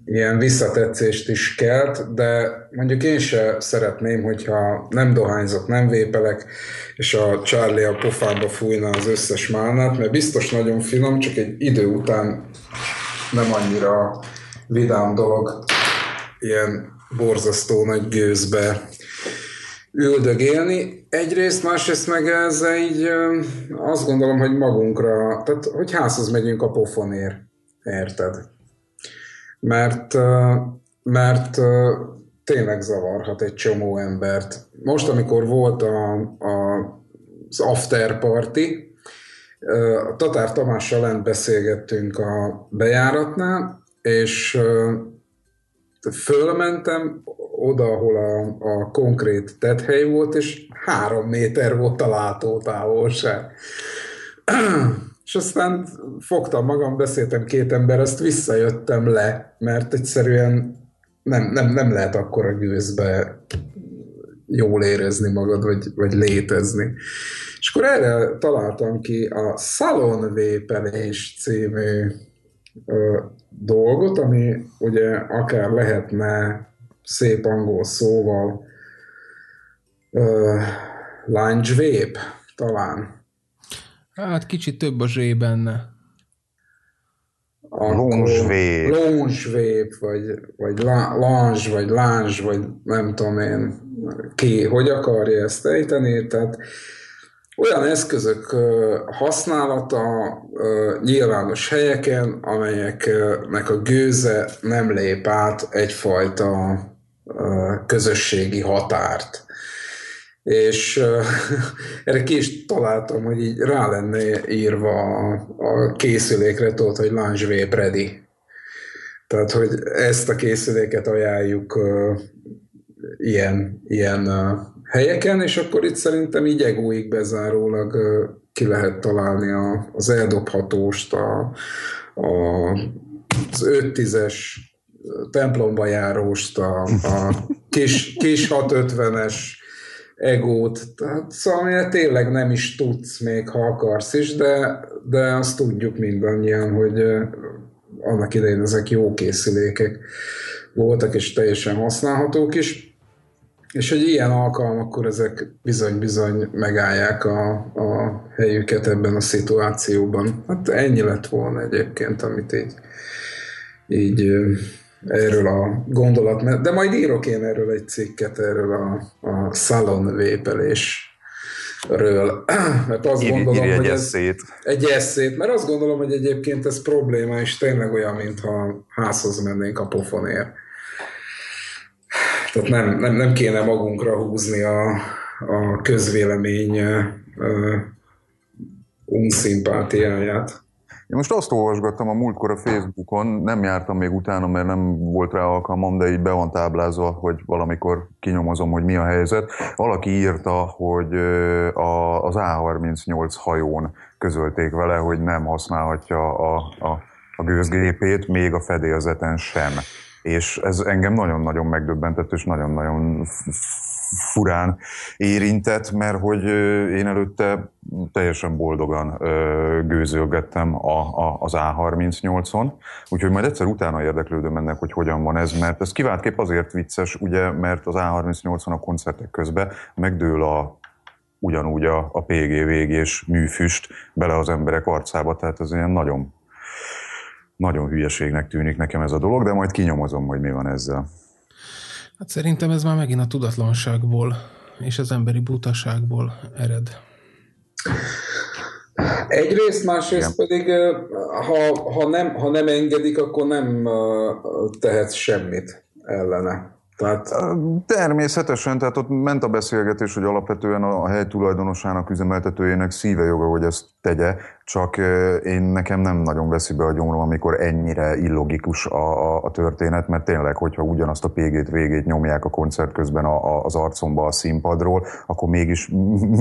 ilyen visszatetszést is kelt, de mondjuk én se szeretném, hogyha nem dohányzok, nem vépelek, és a Charlie a pofába fújna az összes málnát, mert biztos nagyon finom, csak egy idő után nem annyira vidám dolog ilyen borzasztó nagy gőzbe üldögélni. Egyrészt, másrészt meg ezzel így azt gondolom, hogy magunkra, tehát hogy házhoz megyünk a pofonért. Érted? Mert tényleg zavarhat egy csomó embert. Most, amikor volt az after party, a Tatár Tamással lent beszélgettünk a bejáratnál, és fölmentem oda, ahol a konkrét tetthely volt, és 3 méter volt a látótávolság. És aztán fogtam magam, beszéltem 2 ember, azt visszajöttem le, mert egyszerűen nem lehet akkora gőzbe jól érezni magad, vagy létezni. És akkor erre találtam ki a szalonvépelés című dolgot, ami ugye akár lehetne szép angol szóval lounge vape talán. Hát kicsit több a zsé benne. Lounge vape, vagy lounge, vagy nem tudom én ki, hogy akarja ezt ejteni, tehát olyan eszközök használata nyilvános helyeken, amelyeknek a gőze nem lép át egyfajta közösségi határt. És erre ki is találtam, hogy így rá lenne írva a készülékre, tudod, hogy Lounge Vape Ready. Tehát, hogy ezt a készüléket ajánljuk ilyen helyeken, és akkor itt szerintem így egóig bezárólag ki lehet találni az eldobhatóst, az 5-10-es templomba járóst, a kis 650-es egót, tehát szóval tényleg nem is tudsz még, ha akarsz is, de azt tudjuk mindannyian, hogy annak idején ezek jó készülékek voltak, és teljesen használhatók is, és hogy ilyen alkalmakkor ezek bizony-bizony megállják a helyüket ebben a szituációban. Hát ennyi lett volna egyébként, amit így erről a gondolat, de majd írok én erről egy cikket, erről a szalonvépelésről, mert azt gondolom, hogy egy esszét, mert azt gondolom, hogy egyébként ez probléma, és tényleg olyan, mintha házhoz mennénk a pofonért. Tehát nem kéne magunkra húzni a közvélemény unszimpátiáját. Én most azt olvasgattam a múltkor a Facebookon, nem jártam még utána, mert nem volt rá alkalmam, de így be van táblázva, hogy valamikor kinyomozom, hogy mi a helyzet. Valaki írta, hogy az A-38 hajón közölték vele, hogy nem használhatja a gőzgépét, még a fedélzeten sem. És ez engem nagyon-nagyon megdöbbentett, és nagyon-nagyon furán érintett, mert hogy én előtte teljesen boldogan gőzölgettem az A38-on, úgyhogy majd egyszer utána érdeklődöm ennek, hogy hogyan van ez, mert ez kiváltképp azért vicces, ugye, mert az A38-on a koncertek közben megdől ugyanúgy a PGVG-s műfüst bele az emberek arcába, tehát ez ilyen nagyon hülyeségnek tűnik nekem ez a dolog, de majd kinyomozom, hogy mi van ezzel. Hát szerintem ez már megint a tudatlanságból és az emberi butaságból ered. Egyrészt, másrészt pedig, ha nem engedik, akkor nem tehetsz semmit ellene. Tehát... Természetesen, tehát ott ment a beszélgetés, hogy alapvetően a hely tulajdonosának, üzemeltetőjének szíve joga, hogy ezt tegye, csak én nekem nem nagyon veszi be a gyomrom, amikor ennyire illogikus a történet, mert tényleg, hogyha ugyanazt a PG-t, VG-t nyomják a koncert közben az arcomba a színpadról, akkor mégis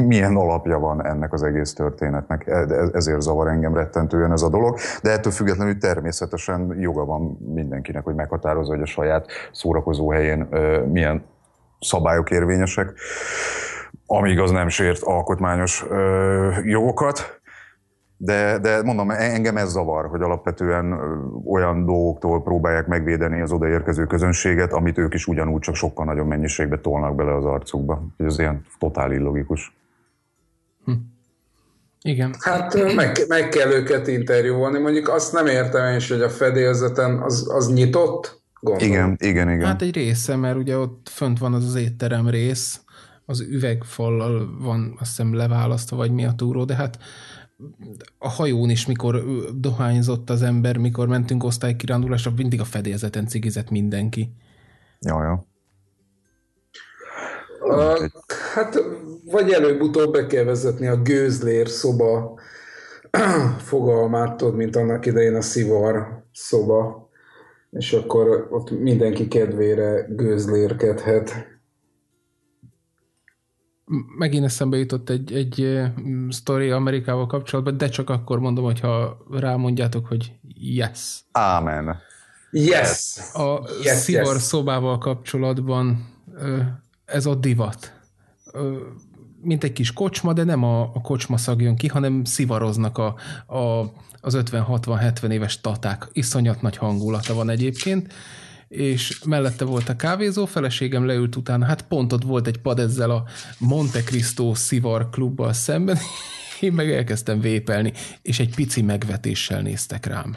milyen alapja van ennek az egész történetnek. Ezért zavar engem rettentően ez a dolog, de ettől függetlenül természetesen joga van mindenkinek, hogy meghatározza, hogy a saját szórakozó helyén milyen szabályok érvényesek, amíg az nem sért alkotmányos jogokat. De mondom, engem ez zavar, hogy alapvetően olyan dolgoktól próbálják megvédeni az odaérkező közönséget, amit ők is ugyanúgy, csak sokkal nagyobb mennyiségbe tolnak bele az arcukba. Ez ilyen totál illogikus. Igen. Hát meg kell őket interjúolni. Mondjuk azt nem értem én is, hogy a fedélzeten az nyitott, gondolom. Igen. Hát egy része, mert ugye ott fönt van az étterem rész, az üvegfallal van, azt hiszem, leválasztva, vagy mi a túró, de hát a hajón is, mikor dohányzott az ember, mikor mentünk osztálykirándulásra, mindig a fedélzeten cigizett mindenki. Jaj. Hát vagy előbb-utóbb be kell vezetni a gőzlér szoba fogalmát, tudod, mint annak idején a szivar szoba, és akkor ott mindenki kedvére gőzlérkedhet. Megint eszembe jutott egy sztori Amerikával kapcsolatban, de csak akkor mondom, hogyha rámondjátok, hogy yes. Amen. Yes. A yes, szivar yes. Szobával kapcsolatban ez a divat. Mint egy kis kocsma, de nem a kocsma szag jön ki, hanem szivaroznak az 50-60-70 éves taták. Iszonyat nagy hangulata van egyébként. És mellette volt a kávézó, feleségem leült utána, hát pont ott volt egy pad ezzel a Monte Cristo szivar klubbal szemben, én meg elkezdtem vépelni, és egy pici megvetéssel néztek rám.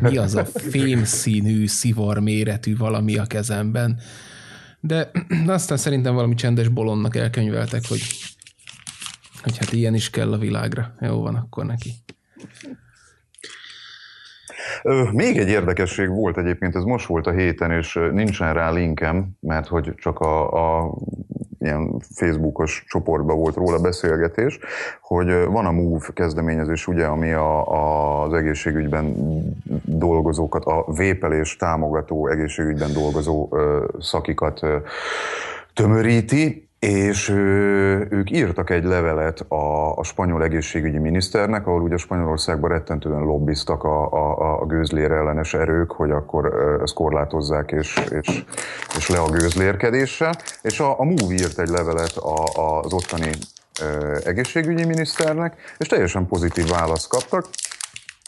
Mi az a fémszínű, szivar méretű valami a kezemben? De aztán szerintem valami csendes bolondnak elkönyveltek, hogy hát ilyen is kell a világra. Jó van akkor neki. Még egy érdekesség volt egyébként, ez most volt a héten, és nincsen rá linkem, mert hogy csak a ilyen Facebookos csoportban volt róla beszélgetés, hogy van a MOVE kezdeményezés, ugye, ami az egészségügyben dolgozókat, a vépelés támogató egészségügyben dolgozó szakikat tömöríti, és ők írtak egy levelet a spanyol egészségügyi miniszternek, ahol ugye Spanyolországban rettentően lobbiztak a gőzlére ellenes erők, hogy akkor ezt korlátozzák és le a gőzlérkedéssel. És a MOVE írt egy levelet az ottani egészségügyi miniszternek, és teljesen pozitív választ kaptak,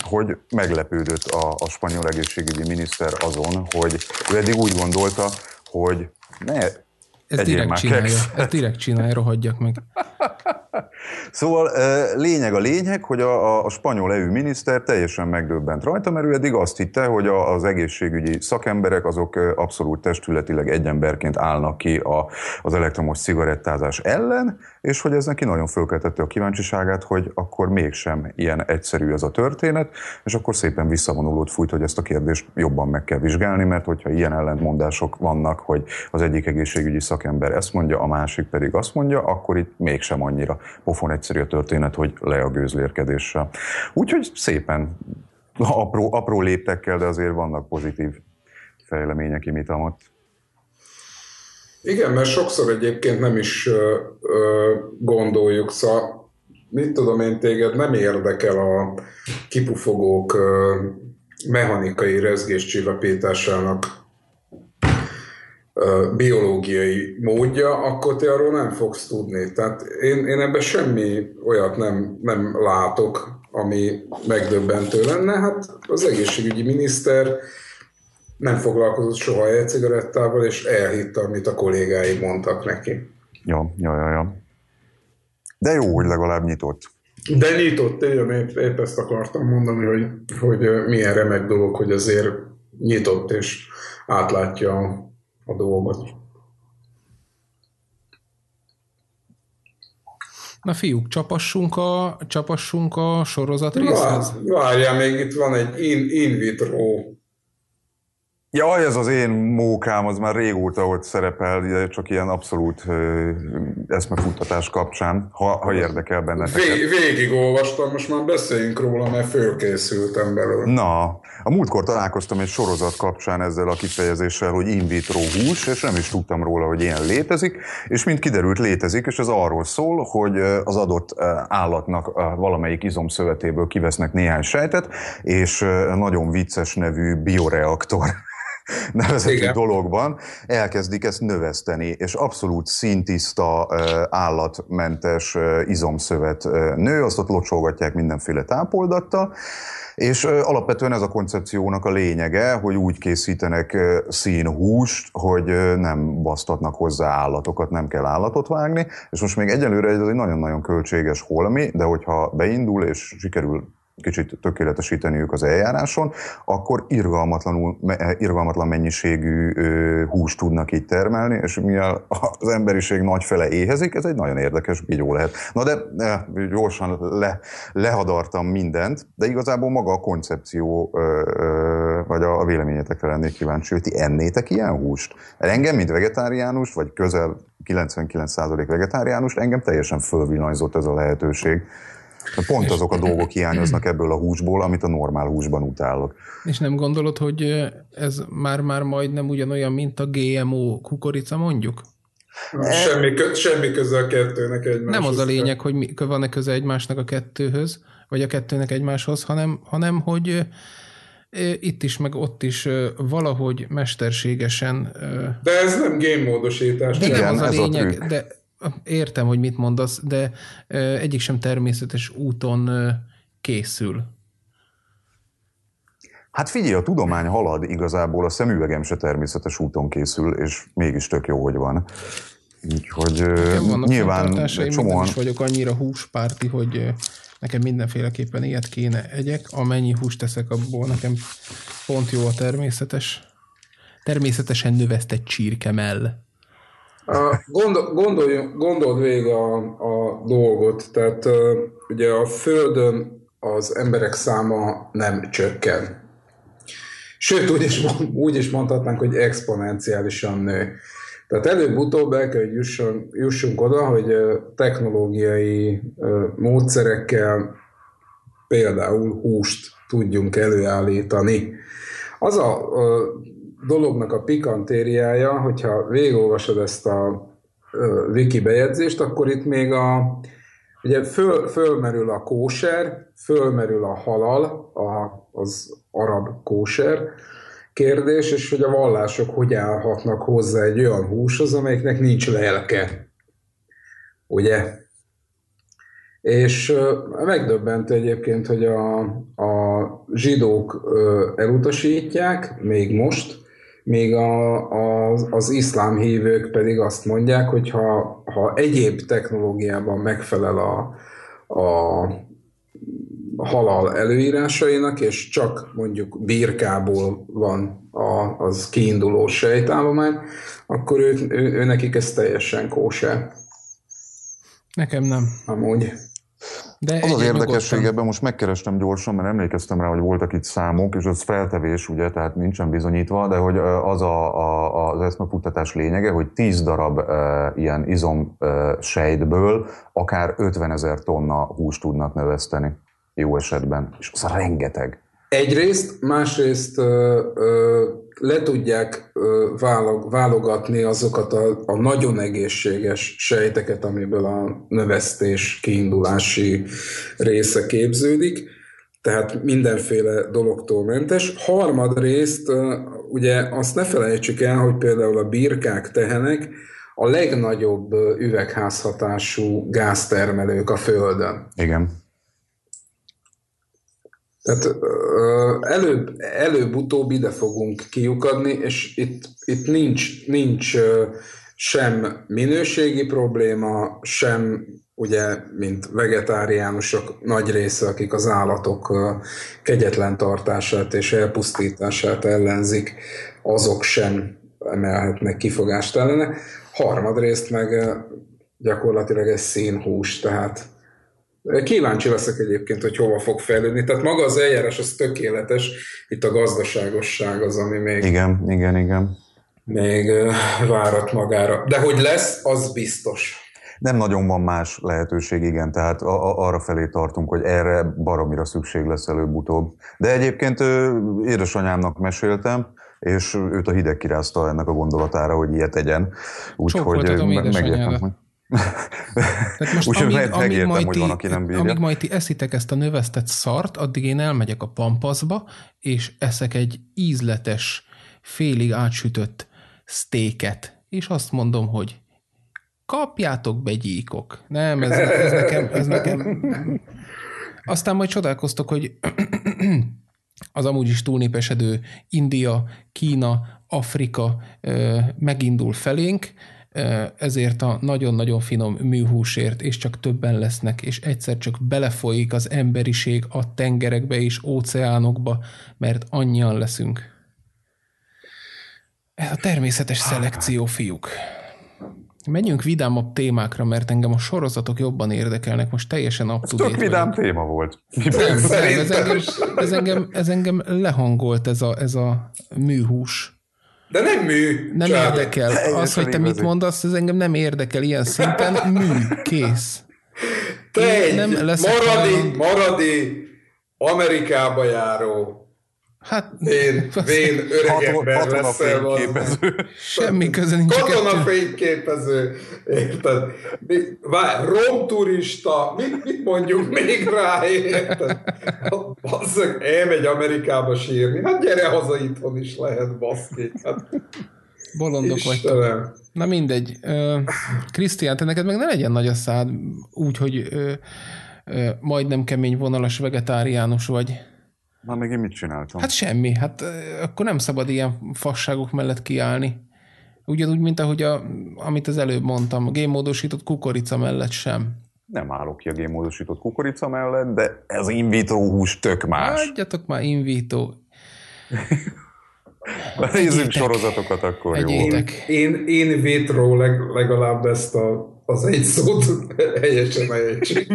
hogy meglepődött a spanyol egészségügyi miniszter azon, hogy ő eddig úgy gondolta, hogy ezt direkt csinálja, rohadjak meg. Szóval lényeg a lényeg, hogy a spanyol EU miniszter teljesen megdöbbent rajta, mert ő eddig azt hitte, hogy az egészségügyi szakemberek azok abszolút testületileg egy emberként állnak ki az elektromos cigarettázás ellen, és hogy ez neki nagyon fölkeltette a kíváncsiságát, hogy akkor mégsem ilyen egyszerű ez a történet, és akkor szépen visszavonulót fújt, hogy ezt a kérdést jobban meg kell vizsgálni, mert hogyha ilyen ellentmondások vannak, hogy az egyik egészségügyi szakember ezt mondja, a másik pedig azt mondja, akkor itt mégsem annyira pofon egyszerű a történet, hogy le a gőzlérkedéssel. Úgyhogy szépen apró léptekkel, de azért vannak pozitív fejlemények imitamot. Igen, mert sokszor egyébként nem is gondoljuk, szóval mit tudom én, téged nem érdekel a kipufogók mechanikai rezgéscsillapításának biológiai módja, akkor te arról nem fogsz tudni. Tehát én ebben semmi olyat nem látok, ami megdöbbentő lenne. Hát az egészségügyi miniszter nem foglalkozott soha egy cigarettával, és elhitte, amit a kollégái mondtak neki. Ja. De jó, hogy legalább nyitott. De nyitott, épp ezt akartam mondani, hogy milyen remek dolog, hogy azért nyitott, és átlátja a dolgot. Na fiúk, csapassunk a sorozat részhez. Várjál, még itt van egy in vitro. Jaj, ez az én mókám, az már régóta ott szerepel, csak ilyen abszolút eszmefuttatás kapcsán, ha érdekel benneteket. Végigolvastam, most már beszéljünk róla, mert fölkészültem belőle. Na, a múltkor találkoztam egy sorozat kapcsán ezzel a kifejezéssel, hogy in vitro hús, és nem is tudtam róla, hogy ilyen létezik, és mint kiderült, létezik, és ez arról szól, hogy az adott állatnak valamelyik izomszövetéből kivesznek néhány sejtet, és nagyon vicces nevű bioreaktor nevezetű dologban elkezdik ezt növeszteni, és abszolút színtiszta, állatmentes izomszövet nő, azt ott locsolgatják mindenféle tápoldattal, és alapvetően ez a koncepciónak a lényege, hogy úgy készítenek színhúst, hogy nem basztatnak hozzá állatokat, nem kell állatot vágni, és most még egyelőre ez egy nagyon-nagyon költséges holmi, de hogyha beindul és sikerül kicsit tökéletesíteniük az eljáráson, akkor irgalmatlan mennyiségű húst tudnak így termelni, és mivel az emberiség nagy fele éhezik, ez egy nagyon érdekes bigyó lehet. Na de gyorsan lehadartam mindent, de igazából maga a koncepció, vagy a véleményetekre lennék kíváncsi, hogy ti ennétek ilyen húst? Engem, mint vegetáriánust, vagy közel 99% vegetáriánust, engem teljesen fölvillanyzott ez a lehetőség. Pont azok a dolgok hiányoznak ebből a húsból, amit a normál húsban utálok. És nem gondolod, hogy ez már majdnem ugyanolyan, mint a GMO kukorica mondjuk? Semmi köze a kettőnek egymáshoz. Nem az a lényeg, hogy van-e köze egymásnak a kettőhöz, vagy a kettőnek egymáshoz, hanem hogy itt is, meg ott is valahogy mesterségesen... De ez nem génmódosítás. Igen, nem az a lényeg, de... Értem, hogy mit mondasz, de egyik sem természetes úton készül. Hát figyelj, a tudomány halad, igazából a szemüvegem se természetes úton készül, és mégis tök jó, hogy van. Úgyhogy nyilván csomóan... Nem is vagyok annyira húspárti, hogy nekem mindenféleképpen ilyet kéne egyek, amennyi húst teszek abból, nekem pont jó a természetes. Természetesen növesztett csirkemell. Gondold végig a dolgot, tehát ugye a Földön az emberek száma nem csökken. Sőt, úgy is mondhatnánk, hogy exponenciálisan nő. Tehát előbb-utóbb el kell, hogy jussunk oda, hogy technológiai módszerekkel például húst tudjunk előállítani. Az a dolognak a pikantériája, hogyha végigolvasod ezt a wiki bejegyzést, akkor itt még ugye fölmerül a kóser, fölmerül a halal, az arab kóser kérdés, és hogy a vallások hogy állhatnak hozzá egy olyan húshoz, amelyiknek nincs lelke. Ugye? És megdöbbentő egyébként, hogy a zsidók elutasítják, még most, még az iszlám hívők pedig azt mondják, hogy ha egyéb technológiában megfelel a halal előírásainak, és csak mondjuk birkából van az kiinduló sejtállomány, akkor nekik ez teljesen kóser. Nekem nem. Amúgy. De az az érdekesség, ebben most megkerestem gyorsan, mert emlékeztem rá, hogy voltak itt számok, és ez feltevés, ugye, tehát nincsen bizonyítva, de hogy az az eszmefuttatás lényege, hogy 10 darab ilyen izomsejtből akár 50 000 tonna húst tudnak növeszteni jó esetben, és az rengeteg. Egyrészt, másrészt le tudják válogatni azokat a nagyon egészséges sejteket, amiből a növesztés kiindulási része képződik, tehát mindenféle dologtól mentes. Harmadrészt, ugye azt ne felejtsük el, hogy például a birkák, tehenek a legnagyobb üvegházhatású gáztermelők a Földön. Igen. Tehát előbb-utóbb ide fogunk kijukadni, és itt nincs sem minőségi probléma, sem, ugye, mint vegetáriánusok nagy része, akik az állatok kegyetlen tartását és elpusztítását ellenzik, azok sem emelhetnek kifogást ellene. Harmadrészt meg gyakorlatilag ez színhús, tehát kíváncsi leszek egyébként, hogy hova fog fejlődni. Tehát maga az eljárás az tökéletes, itt a gazdaságosság az, ami még... Igen. Még várat magára. De hogy lesz, az biztos. Nem nagyon van más lehetőség, igen, tehát arra felé tartunk, hogy erre baromira szükség lesz előbb-utóbb. De egyébként édesanyámnak meséltem, és őt a hideg kirázta ennek a gondolatára, hogy ilyet tegyen. Csókoltatom édesanyádat. Tehát most amíg majd ti eszitek ezt a növesztett szart, addig én elmegyek a pampaszba, és eszek egy ízletes, félig átsütött sztéket, és azt mondom, hogy kapjátok be, gyíkok. Nem, ez nekem. Aztán majd csodálkoztok, hogy az amúgy is túlnépesedő India, Kína, Afrika megindul felénk, ezért a nagyon-nagyon finom műhúsért, és csak többen lesznek, és egyszer csak belefolyik az emberiség a tengerekbe és óceánokba, mert annyian leszünk. Ez a természetes szelekció, fiúk. Menjünk vidámabb témákra, mert engem a sorozatok jobban érdekelnek, most teljesen up-to-date. Tök vidám téma volt. Ez engem lehangolt ez a műhús. De nem mű. Nem Charlie. Érdekel. Helyesen az, hogy te igazi. Mit mondasz, ez engem nem érdekel ilyen szinten. Mű, kész. Te maradi Amerikába járó. Hát vén öreg ember leszel valami. Semmi köze nincs. Katonafényképező. Érted? Romturista. Mit mondjuk még rá? Érted? Basszak, elmegy Amerikába sírni. Hát gyere haza, itthon is lehet, baszki. Hát, bolondok vagytok. Na mindegy. Krisztián, te neked meg ne legyen nagy a szád, úgyhogy majdnem kemény vonalas vegetáriánus vagy. Na, még én mit csináltam? Hát semmi, hát akkor nem szabad ilyen fasságok mellett kiállni. Ugyanúgy, mint ahogy amit az előbb mondtam, a génmódosított kukorica mellett sem. Nem állok ki a génmódosított kukorica mellett, de ez in vitro hús tök más. Adjatok már in vitro. Nézzük sorozatokat, akkor egyétek. Jó. In vitro legalább ezt az egy szót helyesen eljöttsük.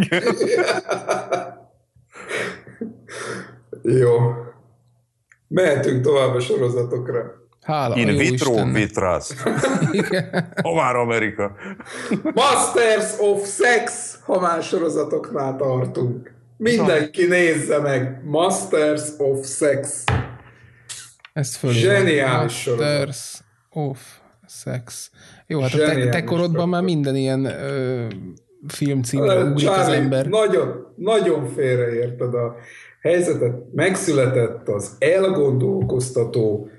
Jó. Mehetünk tovább a sorozatokra. Hála a jó Istennek. In vitro vitrász. Hovár Amerika. Masters of Sex, ha már sorozatoknál tartunk. Mindenki nézze meg. Masters of Sex. Zseniális sorozat. Masters of Sex. Jó, hát a te korodban már minden ilyen filmcímre ugrik az ember. Nagyon, nagyon félreérted a helyzetet. Megszületett az elgondolkoztató,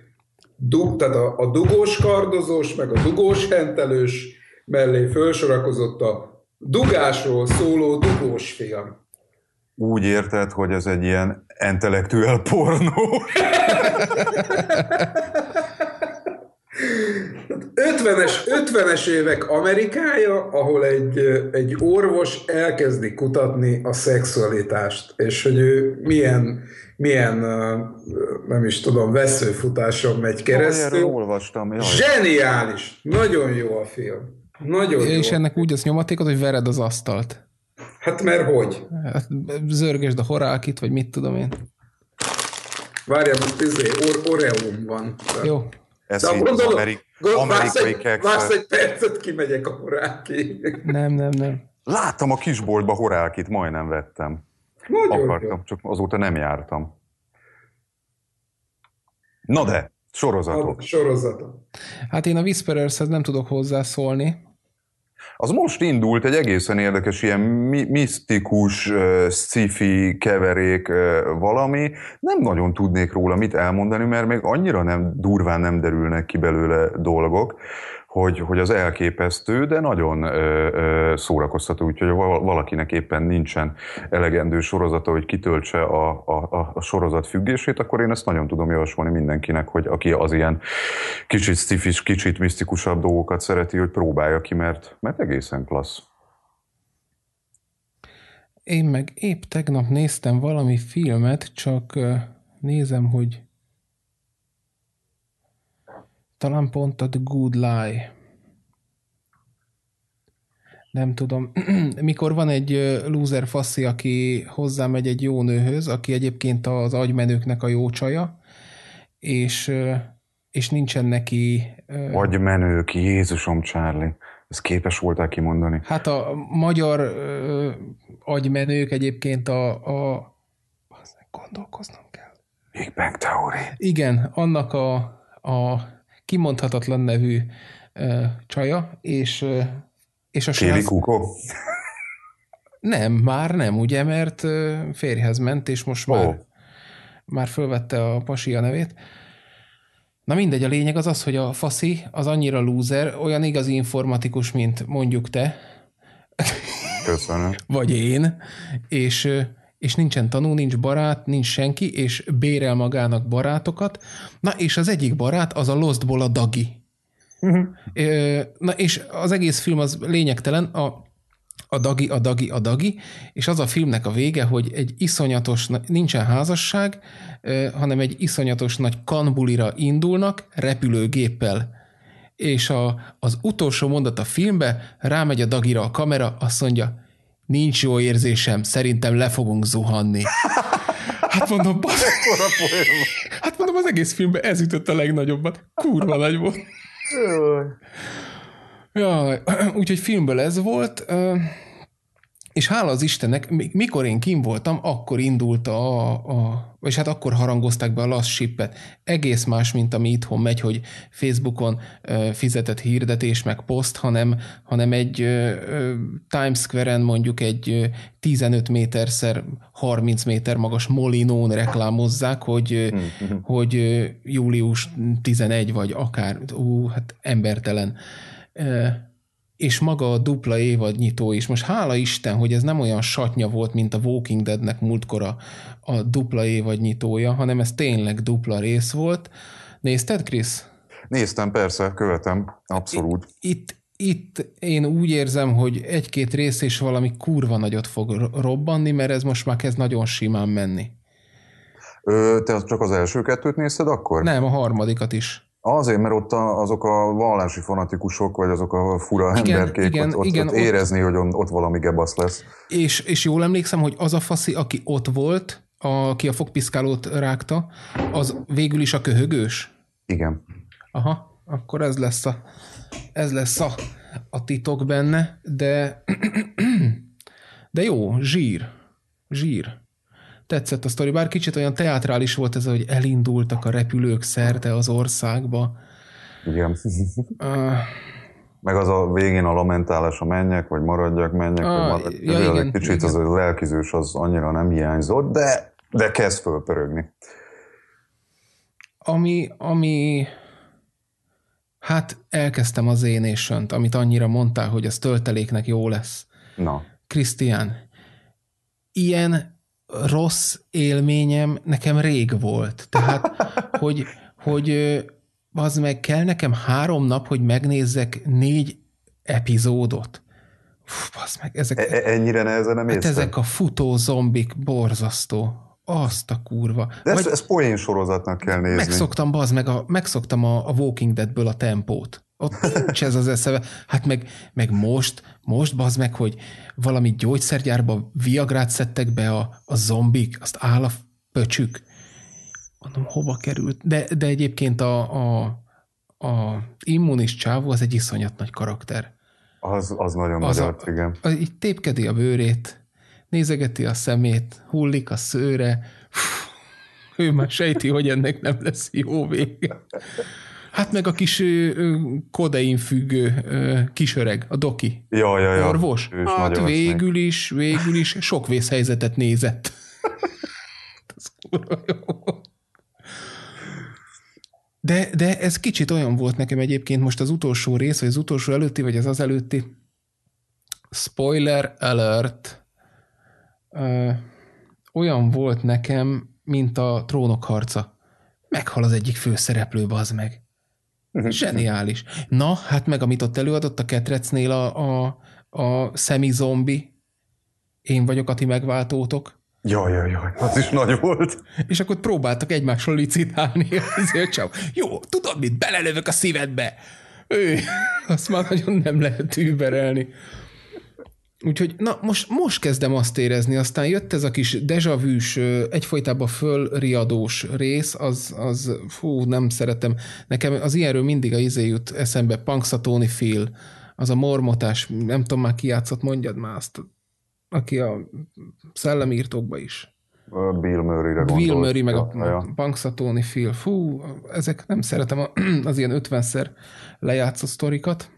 tehát a dugós kardozós, meg a dugós hentelős mellé felsorakozott a dugásról szóló dugós film. Úgy érted, hogy ez egy ilyen intellektuál pornó? 50-es évek Amerikája, ahol egy orvos elkezdi kutatni a szexualitást, és hogy ő milyen nem is tudom, veszőfutáson megy keresztül. Olvastam. Jaj. Zseniális! Nagyon jó a film. Nagyon jó. És ennek úgy az nyomatékot, hogy vered az asztalt. Hát mert hogy? Hát zörgesd a horákit, vagy mit tudom én. Várjál, most Oreum van. Jó. Ez de gondolom, vársz egy percet, kimegyek a horáki. Nem. Láttam a kisboltba horákit, majdnem vettem. Nagyon akartam, jó. Csak azóta nem jártam. Na de, sorozatok. Hát én a Whisperers-hez nem tudok hozzászólni. Az most indult egy egészen érdekes, ilyen misztikus, sci-fi keverék valami. Nem nagyon tudnék róla mit elmondani, mert még annyira durván nem derülnek ki belőle dolgok, hogy az elképesztő, de nagyon szórakoztató, úgyhogy valakinek éppen nincsen elegendő sorozata, hogy kitöltse a sorozat függését, akkor én ezt nagyon tudom javasolni mindenkinek, hogy aki az ilyen kicsit sci-fis, kicsit misztikusabb dolgokat szereti, hogy próbálja ki, mert egészen klassz. Én meg épp tegnap néztem valami filmet, csak nézem, hogy talán pont a The Good Lie. Nem tudom. Mikor van egy lúzer faszi, aki hozzámegy egy jó nőhöz, aki egyébként az agymenőknek a jó csaja, és nincsen neki... Agymenők, Jézusom, Charlie. Ezt képes voltál kimondani. Hát a magyar agymenők egyébként gondolkoznom kell. Big Bang Theory. Igen, annak a kimondhatatlan nevű csaja, és a Kéli Kukó? Nem, már nem, ugye, mert férjhez ment, és most már fölvette a pasia nevét. Na mindegy, a lényeg az, hogy a faszi az annyira lúzer, olyan igazi informatikus, mint mondjuk te. Köszönöm. Vagy én, és nincsen tanú, nincs barát, nincs senki, és bérel magának barátokat. Na, és az egyik barát az a Lostból a Dagi. Uh-huh. Na és az egész film az lényegtelen, a dagi, és az a filmnek a vége, hogy egy iszonyatos, nincsen házasság, hanem egy iszonyatos nagy kanbulira indulnak repülőgéppel. És az utolsó mondat a filmbe, rámegy a dagira a kamera, azt mondja, nincs jó érzésem, szerintem le fogunk zuhanni. Hát mondom, az egész filmben ez ütött a legnagyobbat. Kurva nagy volt. Jaj, úgyhogy filmből ez volt, és hála az Istennek, mikor én kim voltam, akkor indult és hát akkor harangozták be a last ship-et. Egész más, mint ami itthon megy, hogy Facebookon fizetett hirdetés, meg poszt, hanem egy Times Square-en mondjuk egy 15 méterszer 30 méter magas molinón reklámozzák, hogy július 11 vagy akár, hát embertelen. És maga a dupla évadnyitó is. Most hála Isten, hogy ez nem olyan satnya volt, mint a Walking Deadnek múltkor a dupla évadnyitója, hanem ez tényleg dupla rész volt. Nézted, Krisz? Néztem, persze, követem, abszolút. Itt én úgy érzem, hogy egy-két rész és valami kurva nagyot fog robbanni, mert ez most már kezd nagyon simán menni. Te csak az első kettőt nézted akkor? Nem, a harmadikat is. Azért, mert ott azok a vallási fanatikusok, vagy azok a fura emberkék, ott érezni, hogy ott valami gebasz lesz. És jól emlékszem, hogy az a faszi, aki ott volt, aki a fogpiszkálót rágta, az végül is a köhögős? Igen. Aha, akkor ez lesz a titok benne, de jó, zsír. Tetszett a sztori, bár kicsit olyan teátrális volt ez, hogy elindultak a repülők szerte az országba. Igen. Meg az a végén a lamentálás, menjek, vagy maradjak, igen, kicsit igen. Az lelkizős az annyira nem hiányzott, de kezd fölpörögni. Ami hát elkezdtem az énésönt, amit annyira mondtál, hogy ez tölteléknek jó lesz. Na. Krisztián, ilyen rossz élményem nekem rég volt. Tehát, hogy az meg kell nekem 3 nap, hogy megnézzek 4 epizódot. Fú, az meg ezek... Ennyire nehezen nem észre? Hát ezek a futó zombik borzasztó. Azt a kurva. De ezt poén sorozatnak kell nézni. Megszoktam a Walking Deadből a tempót. Ott nincs ez az eszeve. Hát meg most bazd meg, hogy valami gyógyszergyárba viagrát szedtek be a zombik, azt áll a pöcsük. Mondom, hova került? De egyébként a immunis csávó az egy iszonyat nagy karakter. Az nagyon magyar, igen. Így tépkedi a bőrét, nézegeti a szemét, hullik a szőre. Ő már sejti, hogy ennek nem lesz jó vége. Hát meg a kis kodein függő kisöreg, a doki. Ja. Orvos. Hát végül is sok vészhelyzetet nézett. Ez kurva jó. De ez kicsit olyan volt nekem egyébként most az utolsó rész, vagy az utolsó előtti, vagy az előtti. Spoiler alert. Olyan volt nekem, mint a Trónok harca. Meghal az egyik főszereplő, bazd meg. Zseniális. Na, hát meg amit ott előadott a ketrecnél a szemizombi, én vagyok a ti megváltótok. Jaj, az is nagy volt. És akkor próbáltak egymásról licitálni. Jó, tudod mit, belelövök a szívedbe. Ő, azt már nagyon nem lehet überelni. Úgyhogy na, most kezdem azt érezni, aztán jött ez a kis dejavűs, egyfolytában fölriadós rész, az nem szeretem. Nekem az ilyenről mindig a jut eszembe, Punxsutawney Phil, az a mormotás, nem tudom már ki játszott, mondjad már azt, aki a Szellemírtókba is. Bill Murray-re gondolsz. Bill Murray meg a Punxsutawney Phil. Fú, ezek nem szeretem az ilyen 50-szer lejátszott sztorikat.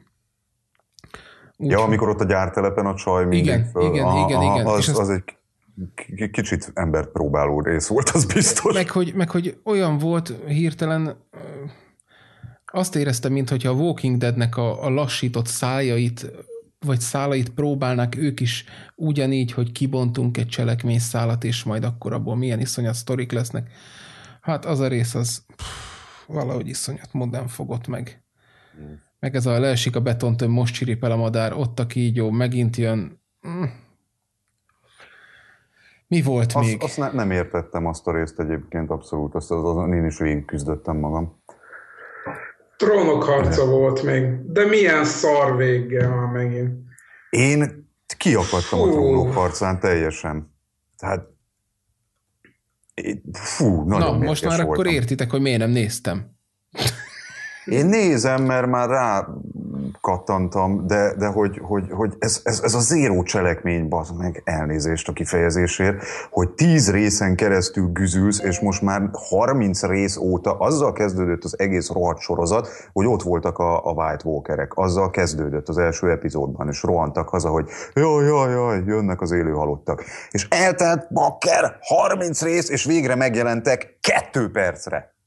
Úgy, ja, amikor ott a gyártelepen a csaj mindig igen. Az egy kicsit embert próbáló rész volt, az biztos. Meg hogy olyan volt hirtelen, azt éreztem, mintha a Walking Deadnek a lassított szájait, vagy szálait próbálnák ők is ugyanígy, hogy kibontunk egy cselekményszálat, és majd akkor abból milyen iszonyat sztorik lesznek. Hát az a rész az valahogy iszonyat modern fogott meg. meg ez a leesik a betontöm, most csiripel a madár, ott a kígyó, megint jön. Mi volt még? Azt nem értettem azt a részt egyébként abszolút, azt azon én is végig küzdöttem magam. Trónok harca volt még, de milyen szar vége már megint. Én kiakadtam a trónok harcán teljesen. Tehát, fú, nagyon na, most már voltam. Akkor értitek, hogy miért nem néztem. Én nézem, mert már rá kattantam, de hogy ez a zéró cselekmény, bazd meg, elnézést a kifejezésért, hogy 10 részen keresztül güzülsz, és most már 30 rész óta azzal kezdődött az egész rohadt sorozat, hogy ott voltak a White Walkerek. Azzal kezdődött az első epizódban, és rohantak haza, hogy jaj, jönnek az élő halottak. És eltelt bakker 30 rész, és végre megjelentek 2 percre.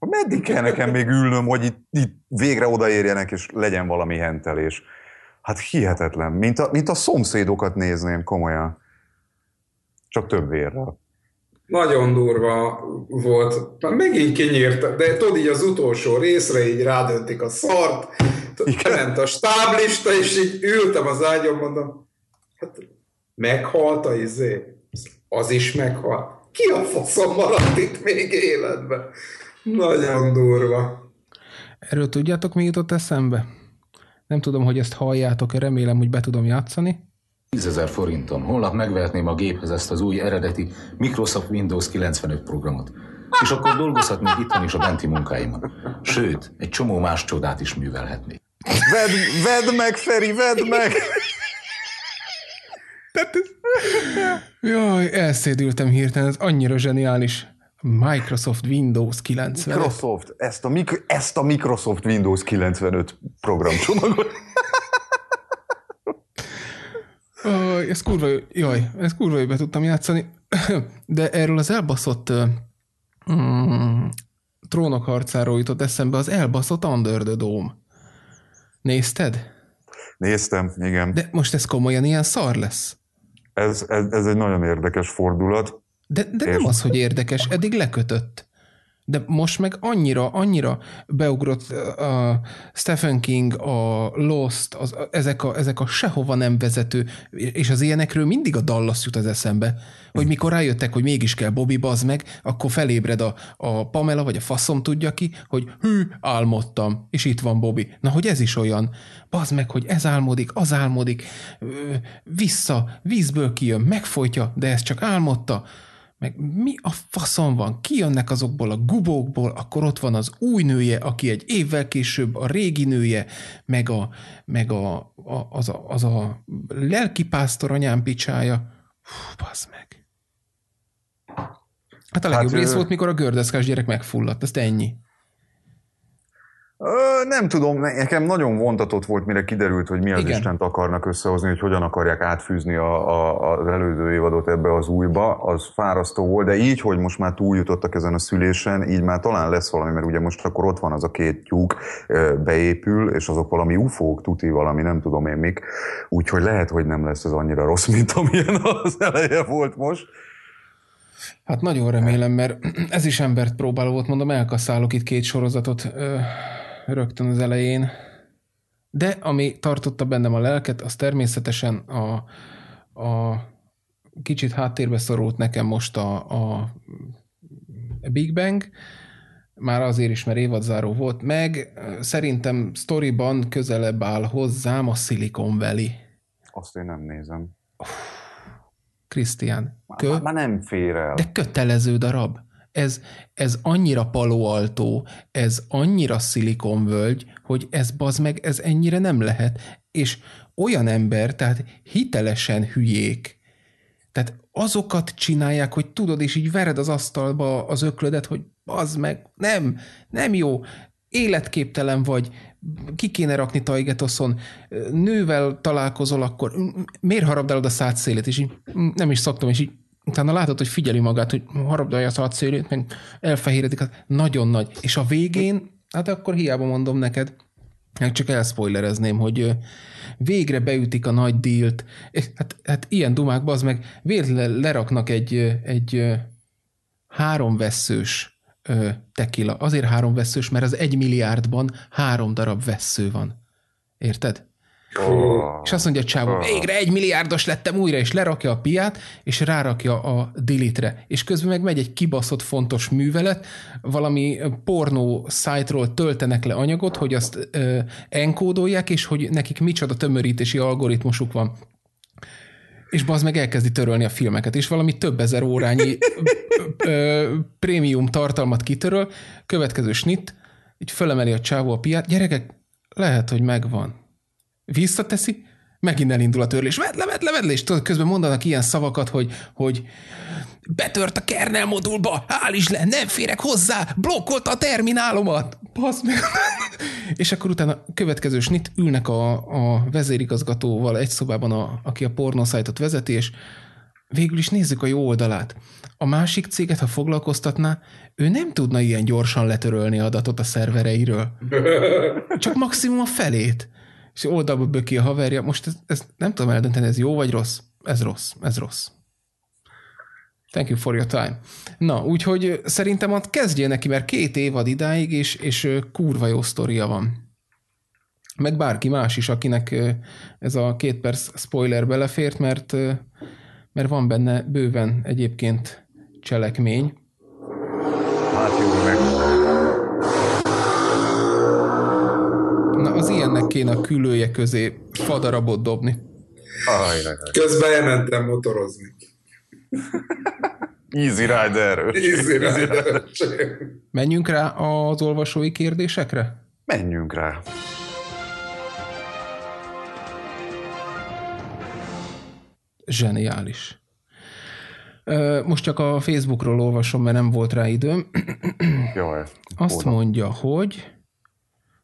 Meddig kell nekem még ülnöm, hogy itt végre odaérjenek, és legyen valami hentelés? Hát hihetetlen. Mint a szomszédokat nézném komolyan. Csak több vérrel. Nagyon durva volt. Megint kinyírta, de tudod, így az utolsó részre így rádöntik a szart, ment a stáblista, és így ültem az ágyon, mondom, hát meghalt a izé. Az is meghalt. Ki a faszom maradt itt még életben? Nagyon durva. Erről tudjátok, mi jutott eszembe? Nem tudom, hogy ezt halljátok, remélem, hogy be tudom játszani. 10.000 forintom. Holnap megvehetném a géphez ezt az új eredeti Microsoft Windows 95 programot. És akkor dolgozhatnék itthon is a benti munkáimat. Sőt, egy csomó más csodát is művelhetnék. Vedd meg, Feri, vedd meg! Jaj, elszédültem hirtelen, ez annyira zseniális. Microsoft Windows 95. Microsoft, ezt a Microsoft Windows 95 programcsomagot. Ez kurva, be tudtam játszani. De erről az elbaszott trónok harcáról jutott eszembe az elbaszott Under the Dome. Nézted? Néztem, igen. De most ez komolyan ilyen szar lesz? Ez egy nagyon érdekes fordulat. De nem az, hogy érdekes, eddig lekötött. De most meg annyira beugrott a Stephen King, a Lost, ezek a sehova nem vezető, és az ilyenekről mindig a Dallas jut az eszembe, hogy mikor rájöttek, hogy mégis kell Bobby, bazd meg, akkor felébred a Pamela, vagy a faszom tudja ki, hogy hű, álmodtam, és itt van Bobby. Na, hogy ez is olyan. Bazd meg, hogy ez álmodik, az álmodik, vissza, vízből kijön, megfojtja, de ez csak álmodta. Meg mi a faszon van? Kijönnek azokból a gubókból, akkor ott van az új nője, aki egy évvel később a régi nője, meg az a lelkipásztor anyám picsája. Hú, bassz meg. Hát a legjobb rész volt, mikor a gördeszkás gyerek megfulladt. Ezt ennyi. Nem tudom, nekem nagyon vontatott volt, mire kiderült, hogy mi az Istent akarnak összehozni, hogy hogyan akarják átfűzni az előző évadot ebbe az újba, az fárasztó volt, de így, hogy most már túljutottak ezen a szülésen, így már talán lesz valami, mert ugye most akkor ott van az a 2 tyúk, beépül, és azok valami ufók, tuti valami, nem tudom én mik, úgyhogy lehet, hogy nem lesz ez annyira rossz, mint amilyen az eleje volt most. Hát nagyon remélem, mert ez is embert próbáló volt, mondom, elkasszálok itt 2 sorozatot, rögtön az elején. De ami tartotta bennem a lelket, az természetesen a kicsit háttérbe szorult nekem most a Big Bang. Már azért is, mert évadzáró volt. Meg szerintem sztoriban közelebb áll hozzám a Silicon Valley. Azt én nem nézem. Krisztián. Már nem fér el. De kötelező darab. Ez annyira Paloaltó, ez annyira szilikonvölgy, hogy ez bazd meg, ez ennyire nem lehet. És olyan ember, tehát hitelesen hülyék. Tehát azokat csinálják, hogy tudod, és így vered az asztalba az öklödet, hogy bazd meg, nem jó, életképtelen vagy, ki kéne rakni tajgetoszon, nővel találkozol, akkor miért harabdálod a szád szélét, és így nem is szoktam, és így utána látod, hogy figyeli magát, hogy harabdalja a szélét, meg elfehéredik, nagyon nagy. És a végén, hát akkor hiába mondom neked, csak elszpoilerezném, hogy végre beütik a nagy dílt, hát ilyen dumák, bazd meg, véletlenül leraknak egy 3 vesszős tekila. Azért 3 vesszős, mert az 1 milliárdban 3 darab vessző van. Érted? Oh. És azt mondja a csávó, végre 1 milliárdos lettem újra, és lerakja a piát, és rárakja a delete-re. És közben meg megy egy kibaszott fontos művelet, valami pornó szájtról töltenek le anyagot, hogy azt enkódolják, és hogy nekik micsoda tömörítési algoritmusuk van. És bazd meg elkezdi törölni a filmeket, és valami több ezer órányi prémium tartalmat kitöröl, következő snitt, így fölemeli a csávó a piát, gyerekek, lehet, hogy megvan. Visszateszi, megint elindul a törlés. Vedd le, és közben mondanak ilyen szavakat, hogy betört a kernel modulba, állítsd le, nem férek hozzá, blokkolta a terminálomat. Basz meg. És akkor utána következő snit ülnek a vezérigazgatóval egy szobában, aki a pornószájtot vezeti, és végül is nézzük a jó oldalát. A másik céget, ha foglalkoztatná, ő nem tudna ilyen gyorsan letörölni adatot a szervereiről. Csak maximum a felét. És oldalba böki a haverja, most ez nem tudom eldönteni, ez jó vagy rossz? Ez rossz. Thank you for your time. Na, úgyhogy szerintem ott kezdjél neki, mert 2 évad idáig, és kurva jó sztoria van. Meg bárki más is, akinek ez a 2 perc spoiler belefért, mert van benne bőven egyébként cselekmény. Hát jó, az ilyennek kéne a külője közé fadarabot dobni. Közben elmentem motorozni. Easy rider. Easy rider. Menjünk rá az olvasói kérdésekre? Menjünk rá. Zseniális. Most csak a Facebookról olvasom, mert nem volt rá időm. Jaj, azt mondja, hogy...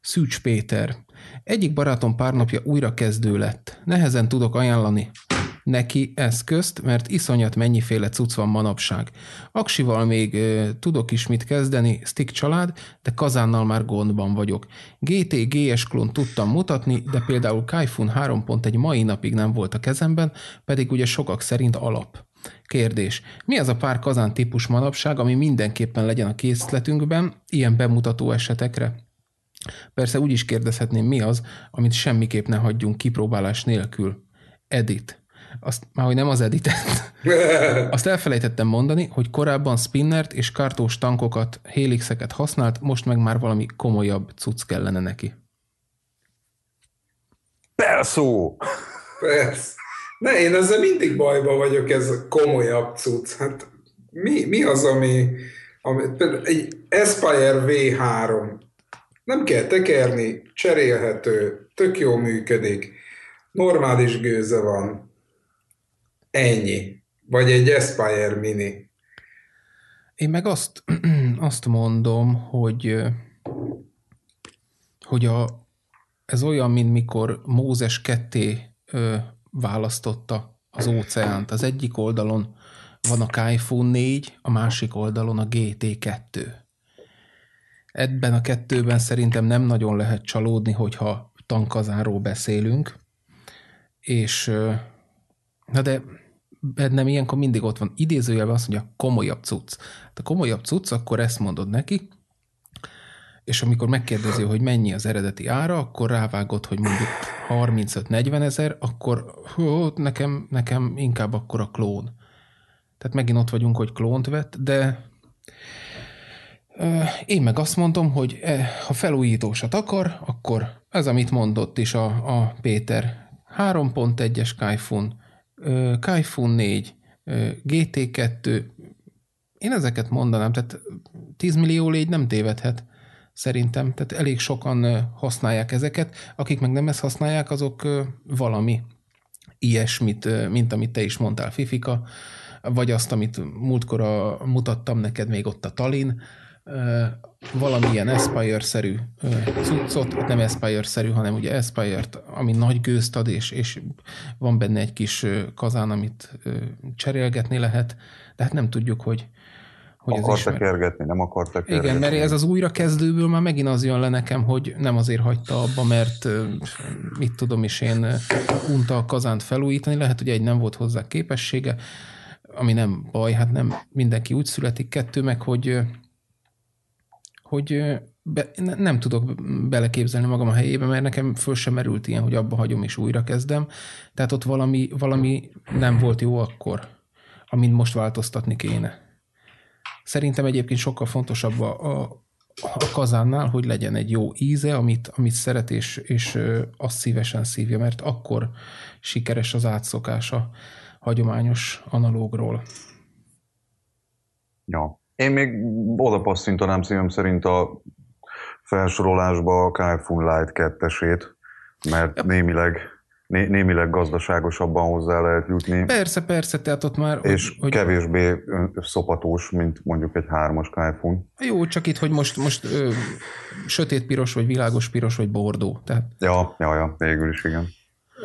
Szűcs Péter. Egyik barátom pár napja újrakezdő lett. Nehezen tudok ajánlani neki eszközt, mert iszonyat mennyiféle cucc van manapság. Aksival még tudok is mit kezdeni, stick család, de kazánnal már gondban vagyok. GT, GS klón tudtam mutatni, de például Kayfun 3 pont egy mai napig nem volt a kezemben, pedig ugye sokak szerint alap. Kérdés. Mi az a pár kazán típus manapság, ami mindenképpen legyen a készletünkben ilyen bemutató esetekre? Persze úgy is kérdezhetném, mi az, amit semmiképp ne hagyjunk kipróbálás nélkül. Edit. Azt már, hogy nem az editet. Azt elfelejtettem mondani, hogy korábban spinnert és kartós tankokat, hélixeket használt, most meg már valami komolyabb cucc kellene neki. Persze. Ne, én ezzel mindig bajban vagyok, ez a komolyabb cucc. Hát mi az, ami egy Aspire V3. Nem kell tekerni, cserélhető, tök jól működik, normális gőze van, ennyi. Vagy egy Aspire Mini. Én meg azt mondom, hogy ez olyan, mint mikor Mózes ketté választotta az óceánt. Az egyik oldalon van a Kayfun 4, a másik oldalon a GT2. Ebben a 2-ben szerintem nem nagyon lehet csalódni, hogyha tankazánról beszélünk, és na de bennem ilyenkor mindig ott van, idézőjelben azt mondja, komolyabb cucc. A komolyabb cucc, akkor ezt mondod neki, és amikor megkérdezi, hogy mennyi az eredeti ára, akkor rávágod, hogy mondjuk 35-40 ezer, akkor nekem inkább akkor a klón. Tehát megint ott vagyunk, hogy klónt vett, de... Én meg azt mondom, hogy ha felújítósat akar, akkor ez, amit mondott is a Péter. 3.1-es Kayfun, Kayfun 4, GT2. Én ezeket mondanám, tehát 10 millió légy nem tévedhet szerintem. Tehát elég sokan használják ezeket. Akik meg nem ezt használják, azok valami ilyesmit, mint amit te is mondtál, Fifika, vagy azt, amit múltkor mutattam neked még ott a Tallinn, valamilyen Aspire-szerű cuccot, nem Aspire-szerű, hanem ugye Aspire-t, ami nagy gőzt ad, és van benne egy kis kazán, amit cserélgetni lehet, de hát nem tudjuk, hogy ez ismert. Nem akartak érgetni. Igen, mert ez az újrakezdőből már megint az jön le nekem, hogy nem azért hagyta abba, mert mit tudom is én, unta a kazánt felújítani, lehet, hogy egy nem volt hozzá képessége, ami nem baj, hát nem mindenki úgy születik, 2 meg, hogy hogy nem tudok beleképzelni magam a helyébe, mert nekem föl sem merült ilyen, hogy abba hagyom és újra kezdem. Tehát ott valami nem volt jó akkor, amin most változtatni kéne. Szerintem egyébként sokkal fontosabb a kazánnál, hogy legyen egy jó íze, amit szeret, és azt szívesen szívja, mert akkor sikeres az átszokás a hagyományos analógról. Ja. Én még oda passzintanám szívem szerint a felsorolásba a Kayfun Light 2-esét, mert némileg gazdaságosabban hozzá lehet jutni. Persze, tehát ott már... És hogy kevésbé szopatós, mint mondjuk egy 3-as Kayfun. Jó, csak itt, hogy most sötétpiros, vagy világos piros, vagy bordó. Tehát... Ja, végül is igen.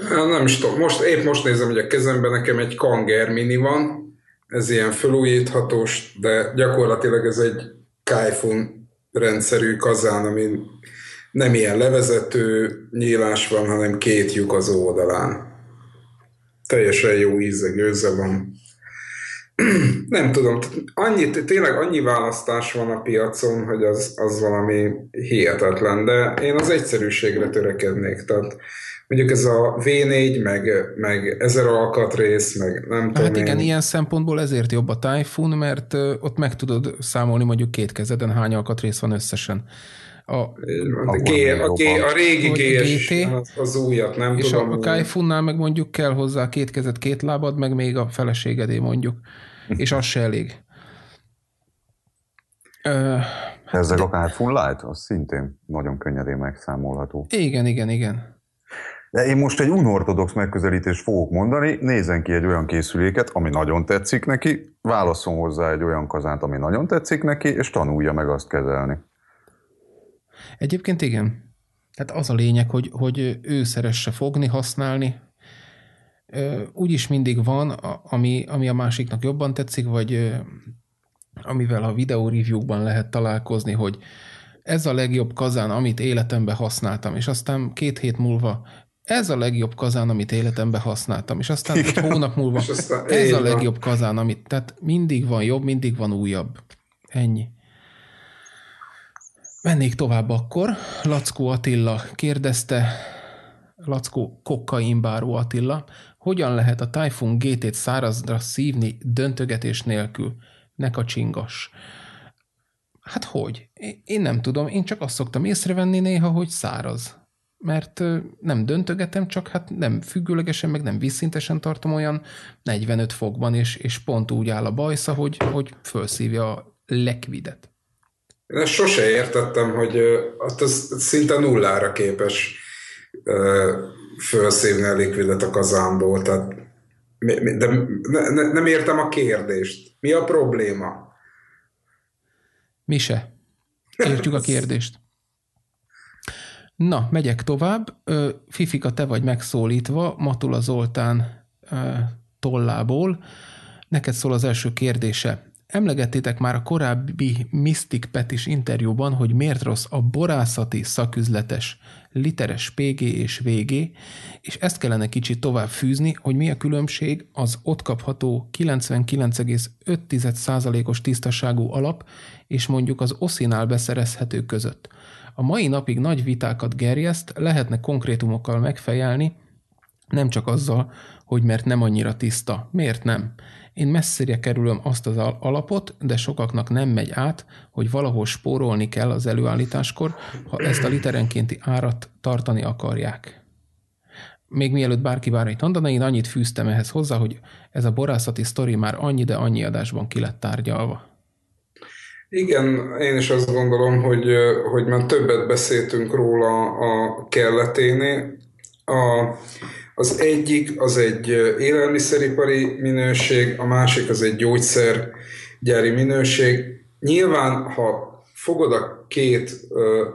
Nem is tudom, épp most nézem, hogy a kezemben nekem egy Kanger Mini van, ez ilyen felújíthatós, de gyakorlatilag ez egy Kayfun rendszerű kazán, amin nem ilyen levezető nyílás van, hanem két lyuk az oldalán. Teljesen jó íze, gőze van. Nem tudom, tényleg annyi választás van a piacon, hogy az valami hihetetlen, de én az egyszerűségre törekednék, tehát mondjuk ez a V4, meg 1000 alkatrész, meg nem tudom. Hát igen, ilyen szempontból ezért jobb a Kayfun, mert ott meg tudod számolni mondjuk két kezeden, hány alkatrész van összesen. A régi GT, az újat, nem és tudom. És a Kayfunnál meg mondjuk kell hozzá két kezed, két lábad, meg még a feleségedé mondjuk. És az se elég. Ezzel a Kayfun Light, az szintén nagyon könnyedén megszámolható. Igen. De én most egy unortodox megközelítést fogok mondani, nézzen ki egy olyan készüléket, ami nagyon tetszik neki, válasszon hozzá egy olyan kazánt, ami nagyon tetszik neki, és tanulja meg azt kezelni. Egyébként igen. Tehát az a lényeg, hogy ő szeresse fogni, használni. Úgyis mindig van, ami a másiknak jobban tetszik, vagy amivel a videó review-ban lehet találkozni, hogy ez a legjobb kazán, amit életemben használtam, és aztán 2 hét múlva ez a legjobb kazán, amit életemben használtam, és aztán egy hónap múlva ez a legjobb kazán, amit... Tehát mindig van jobb, mindig van újabb. Ennyi. Mennék tovább akkor. Lackó Attila kérdezte, Lackó kokainbáró Attila, hogyan lehet a Kayfun GT-t szárazra szívni döntögetés nélkül? Ne kacsingass. Hát hogy? Én nem tudom, én csak azt szoktam észrevenni néha, hogy száraz. Mert nem döntögetem, csak hát nem függőlegesen, meg nem vízszintesen tartom olyan 45 fokban, és pont úgy áll a bajsza, hogy felszívja a lekvidet. Én ezt sose értettem, hogy az szinte nullára képes felszívni a likvidet a kazánból. Tehát, de nem értem a kérdést. Mi a probléma? Mi se. Értjük a kérdést. Na, megyek tovább. Fifika, te vagy megszólítva, Matula Zoltán tollából. Neked szól az első kérdése. Emlegettétek már a korábbi Mystic Petis interjúban, hogy miért rossz a borászati szaküzletes literes PG és VG, és ezt kellene kicsit tovább fűzni, hogy mi a különbség az ott kapható 99,5%-os tisztaságú alap és mondjuk az oszinál beszerezhető között. A mai napig nagy vitákat gerjeszt, lehetne konkrétumokkal megfejelni, nem csak azzal, hogy mert nem annyira tiszta. Miért nem? Én messzire kerülöm azt az alapot, de sokaknak nem megy át, hogy valahol spórolni kell az előállításkor, ha ezt a literenkénti árat tartani akarják. Még mielőtt bárki bármit mondana, én annyit fűztem ehhez hozzá, hogy ez a borászati sztori már annyi, de annyi adásban ki lett tárgyalva. Igen, én is azt gondolom, hogy már többet beszéltünk róla a kelleténél. Az egyik az egy élelmiszeripari minőség, a másik az egy gyógyszergyári minőség. Nyilván, ha fogod a két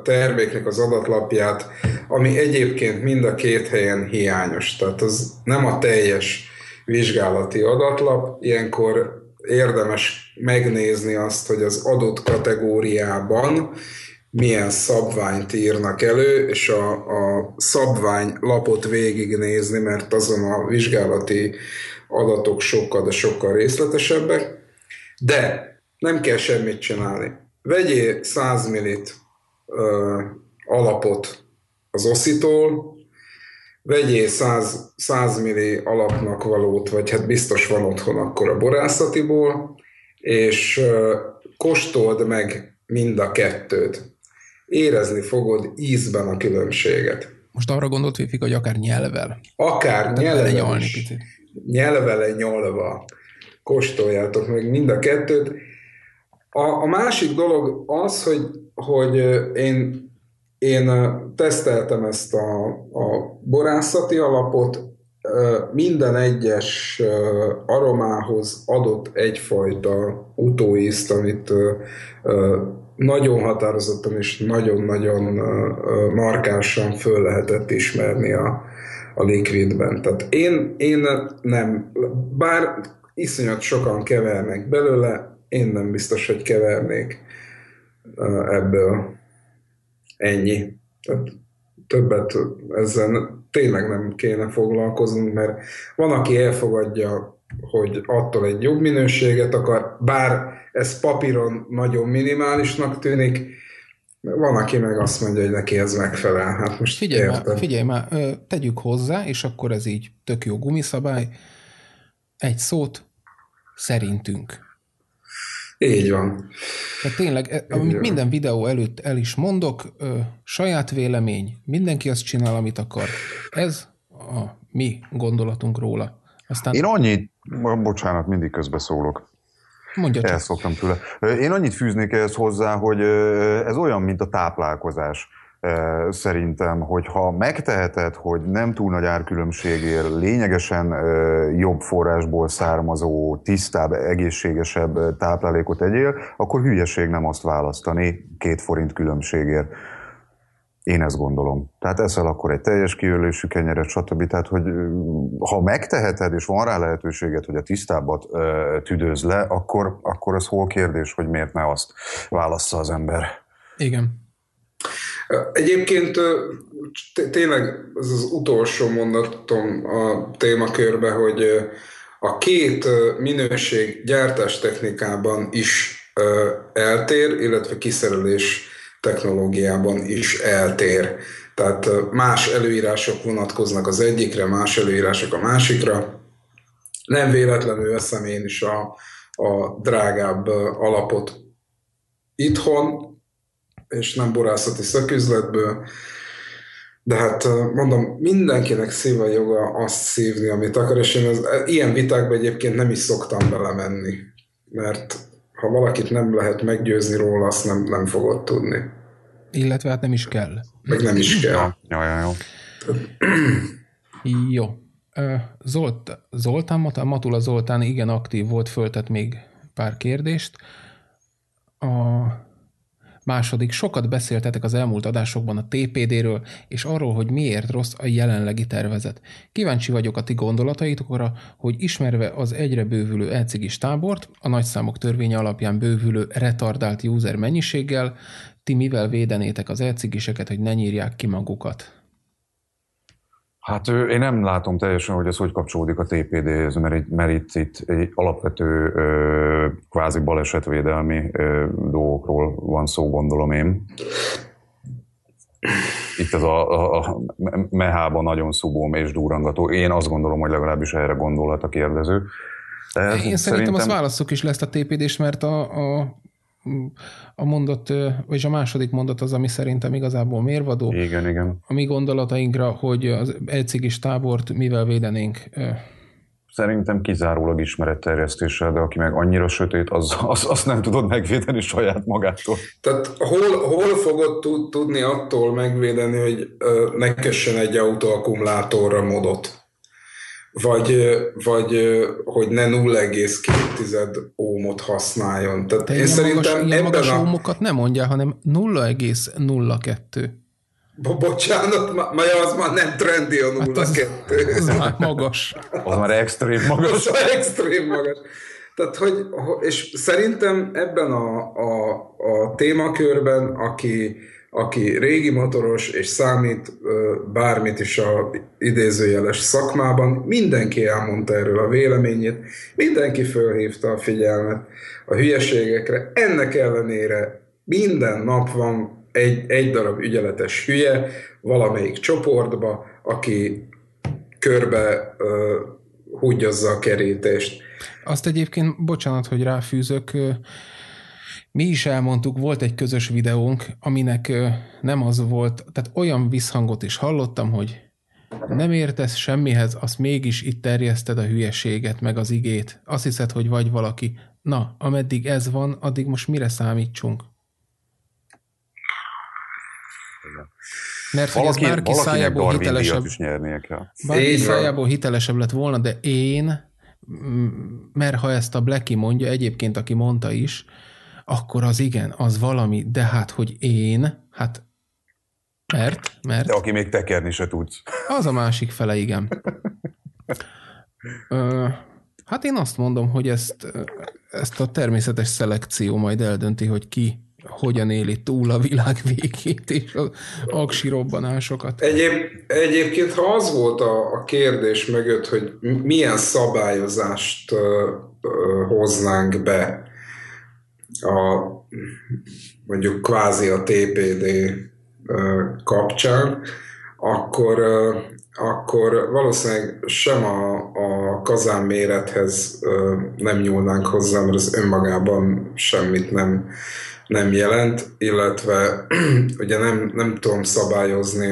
terméknek az adatlapját, ami egyébként mind a két helyen hiányos, tehát az nem a teljes vizsgálati adatlap, ilyenkor érdemes megnézni azt, hogy az adott kategóriában milyen szabványt írnak elő, és a szabványlapot végignézni, mert azon a vizsgálati adatok sokkal, de sokkal részletesebbek. De nem kell semmit csinálni. Vegyél 100 millit alapot az oszitól, vegyél 100 milli alapnak valót, vagy hát biztos van otthon akkor a borászatiból, és kóstold meg mind a kettőt. Érezni fogod ízben a különbséget. Most arra gondolt, Fifik, hogy akár nyelvvel. Akár nyelvvel is. Nyelvele nyolva. Kóstoljátok meg mind a kettőt. A másik dolog az, hogy én teszteltem ezt a borászati alapot, minden egyes aromához adott egyfajta utóízt, amit nagyon határozottan és nagyon-nagyon markánsan föl lehetett ismerni a liquidben. Tehát én nem, bár iszonyat sokan kevernek belőle, én nem biztos, hogy kevernék ebből ennyi. Tehát többet ezzel tényleg nem kéne foglalkoznunk, mert van, aki elfogadja, hogy attól egy jobb minőséget akar, bár ez papíron nagyon minimálisnak tűnik, van, aki meg azt mondja, hogy neki ez megfelel. Hát most figyelj már, tegyük hozzá, és akkor ez így tök jó gumiszabály, egy szót, szerintünk. Így van. Tehát tényleg, amit minden videó előtt el is mondok, saját vélemény, mindenki azt csinál, amit akar. Ez a mi gondolatunk róla. Aztán... Én annyit, bocsánat, mindig közbeszólok. Mondja csak. Elszoktam tőle. Én annyit fűznék ehhez hozzá, hogy ez olyan, mint a táplálkozás. Szerintem, hogy ha megteheted, hogy nem túl nagy árkülönbségért lényegesen jobb forrásból származó, tisztább, egészségesebb táplálékot egyél, akkor hülyeség nem azt választani 2 forint különbségért. Én ezt gondolom. Tehát eszel akkor egy teljes kiölésű kenyeret, stb. Tehát, hogy ha megteheted, és van rá lehetőséged, hogy a tisztábbat tüdőzd le, akkor az hol kérdés, hogy miért ne azt válassza az ember. Igen. Egyébként tényleg ez az utolsó mondatom a témakörbe, hogy a két minőség gyártástechnikában is eltér, illetve kiszerelés technológiában is eltér. Tehát más előírások vonatkoznak az egyikre, más előírások a másikra. Nem véletlenül veszem én is a drágább alapot itthon, és nem borászati szaküzletből, de hát mondom, mindenkinek szíve joga azt szívni, amit akar, és én ilyen vitákban egyébként nem is szoktam belemenni, mert ha valakit nem lehet meggyőzni róla, azt nem fogod tudni. Illetve hát nem is kell. Meg nem is kell. Jó. Jó. Zoltán, Matula Zoltán igen aktív volt, föltett még pár kérdést. Második, sokat beszéltetek az elmúlt adásokban a TPD-ről, és arról, hogy miért rossz a jelenlegi tervezet. Kíváncsi vagyok a ti gondolataitokra, hogy ismerve az egyre bővülő e-cigis tábort, a nagyszámok törvénye alapján bővülő retardált user mennyiséggel, ti mivel védenétek az e-cigiseket, hogy ne nyírják ki magukat? Hát én nem látom teljesen, hogy ez hogy kapcsolódik a TPD-hez, mert itt egy alapvető kvázi balesetvédelmi dolgokról van szó, gondolom én. Itt ez a mehában nagyon szubóm és durrangató. Én azt gondolom, hogy legalábbis erre gondolhat a kérdező. Én szerintem azt válasszuk is le, ezt a TPD-s, mert a mondat, vagy a második mondat az, ami szerintem igazából mérvadó. Igen. A mi gondolatainkra, hogy az e-cigis tábort mivel védenénk? Szerintem kizárólag ismeretterjesztéssel, de aki meg annyira sötét, azt nem tudod megvédeni saját magától. Tehát hol fogod tudni attól megvédeni, hogy ne kössen egy autóakkumulátorra modot? Vagy hogy ne 0,2 ómot használjon. Tehát én szerintem ilyen magas ómokat nem mondjál, hanem 0,02. Bocsánat, az már nem trendi a 0,2. Hát az már magas. Az már extrém magas. Az már extrém magas. Tehát, és szerintem ebben a témakörben, aki régi motoros és számít bármit is a idézőjeles szakmában, mindenki elmondta erről a véleményét, mindenki fölhívta a figyelmet a hülyeségekre, ennek ellenére Minden nap van egy darab ügyeletes hülye valamelyik csoportba, aki körbe húgyazza a kerítést. Azt egyébként, bocsánat, hogy ráfűzök, mi is elmondtuk, volt egy közös videónk, aminek nem az volt, tehát olyan visszhangot is hallottam, hogy nem értesz semmihez, azt mégis itt terjeszted a hülyeséget, meg az igét. Azt hiszed, hogy vagy valaki. Na, ameddig ez van, addig most mire számítsunk? Mert valaki, hogy ez bárki szájából hitelesebb, lett volna, de én, mert ha ezt a Blacky mondja, egyébként aki mondta is, akkor az igen, az valami, de hát, hogy én, hát mert... De aki még tekerni se tudsz. Az a másik fele, igen. Hát én azt mondom, hogy ezt a természetes szelekció majd eldönti, hogy ki hogyan éli túl a világ végét és az aksi robbanásokat. Egyébként, ha az volt a kérdés mögött, hogy milyen szabályozást hoznánk be a mondjuk kvázi a TPD kapcsán, akkor valószínűleg sem a kazán mérethez nem nyúlnánk hozzá, mert az önmagában semmit nem jelent, illetve ugye nem tudom szabályozni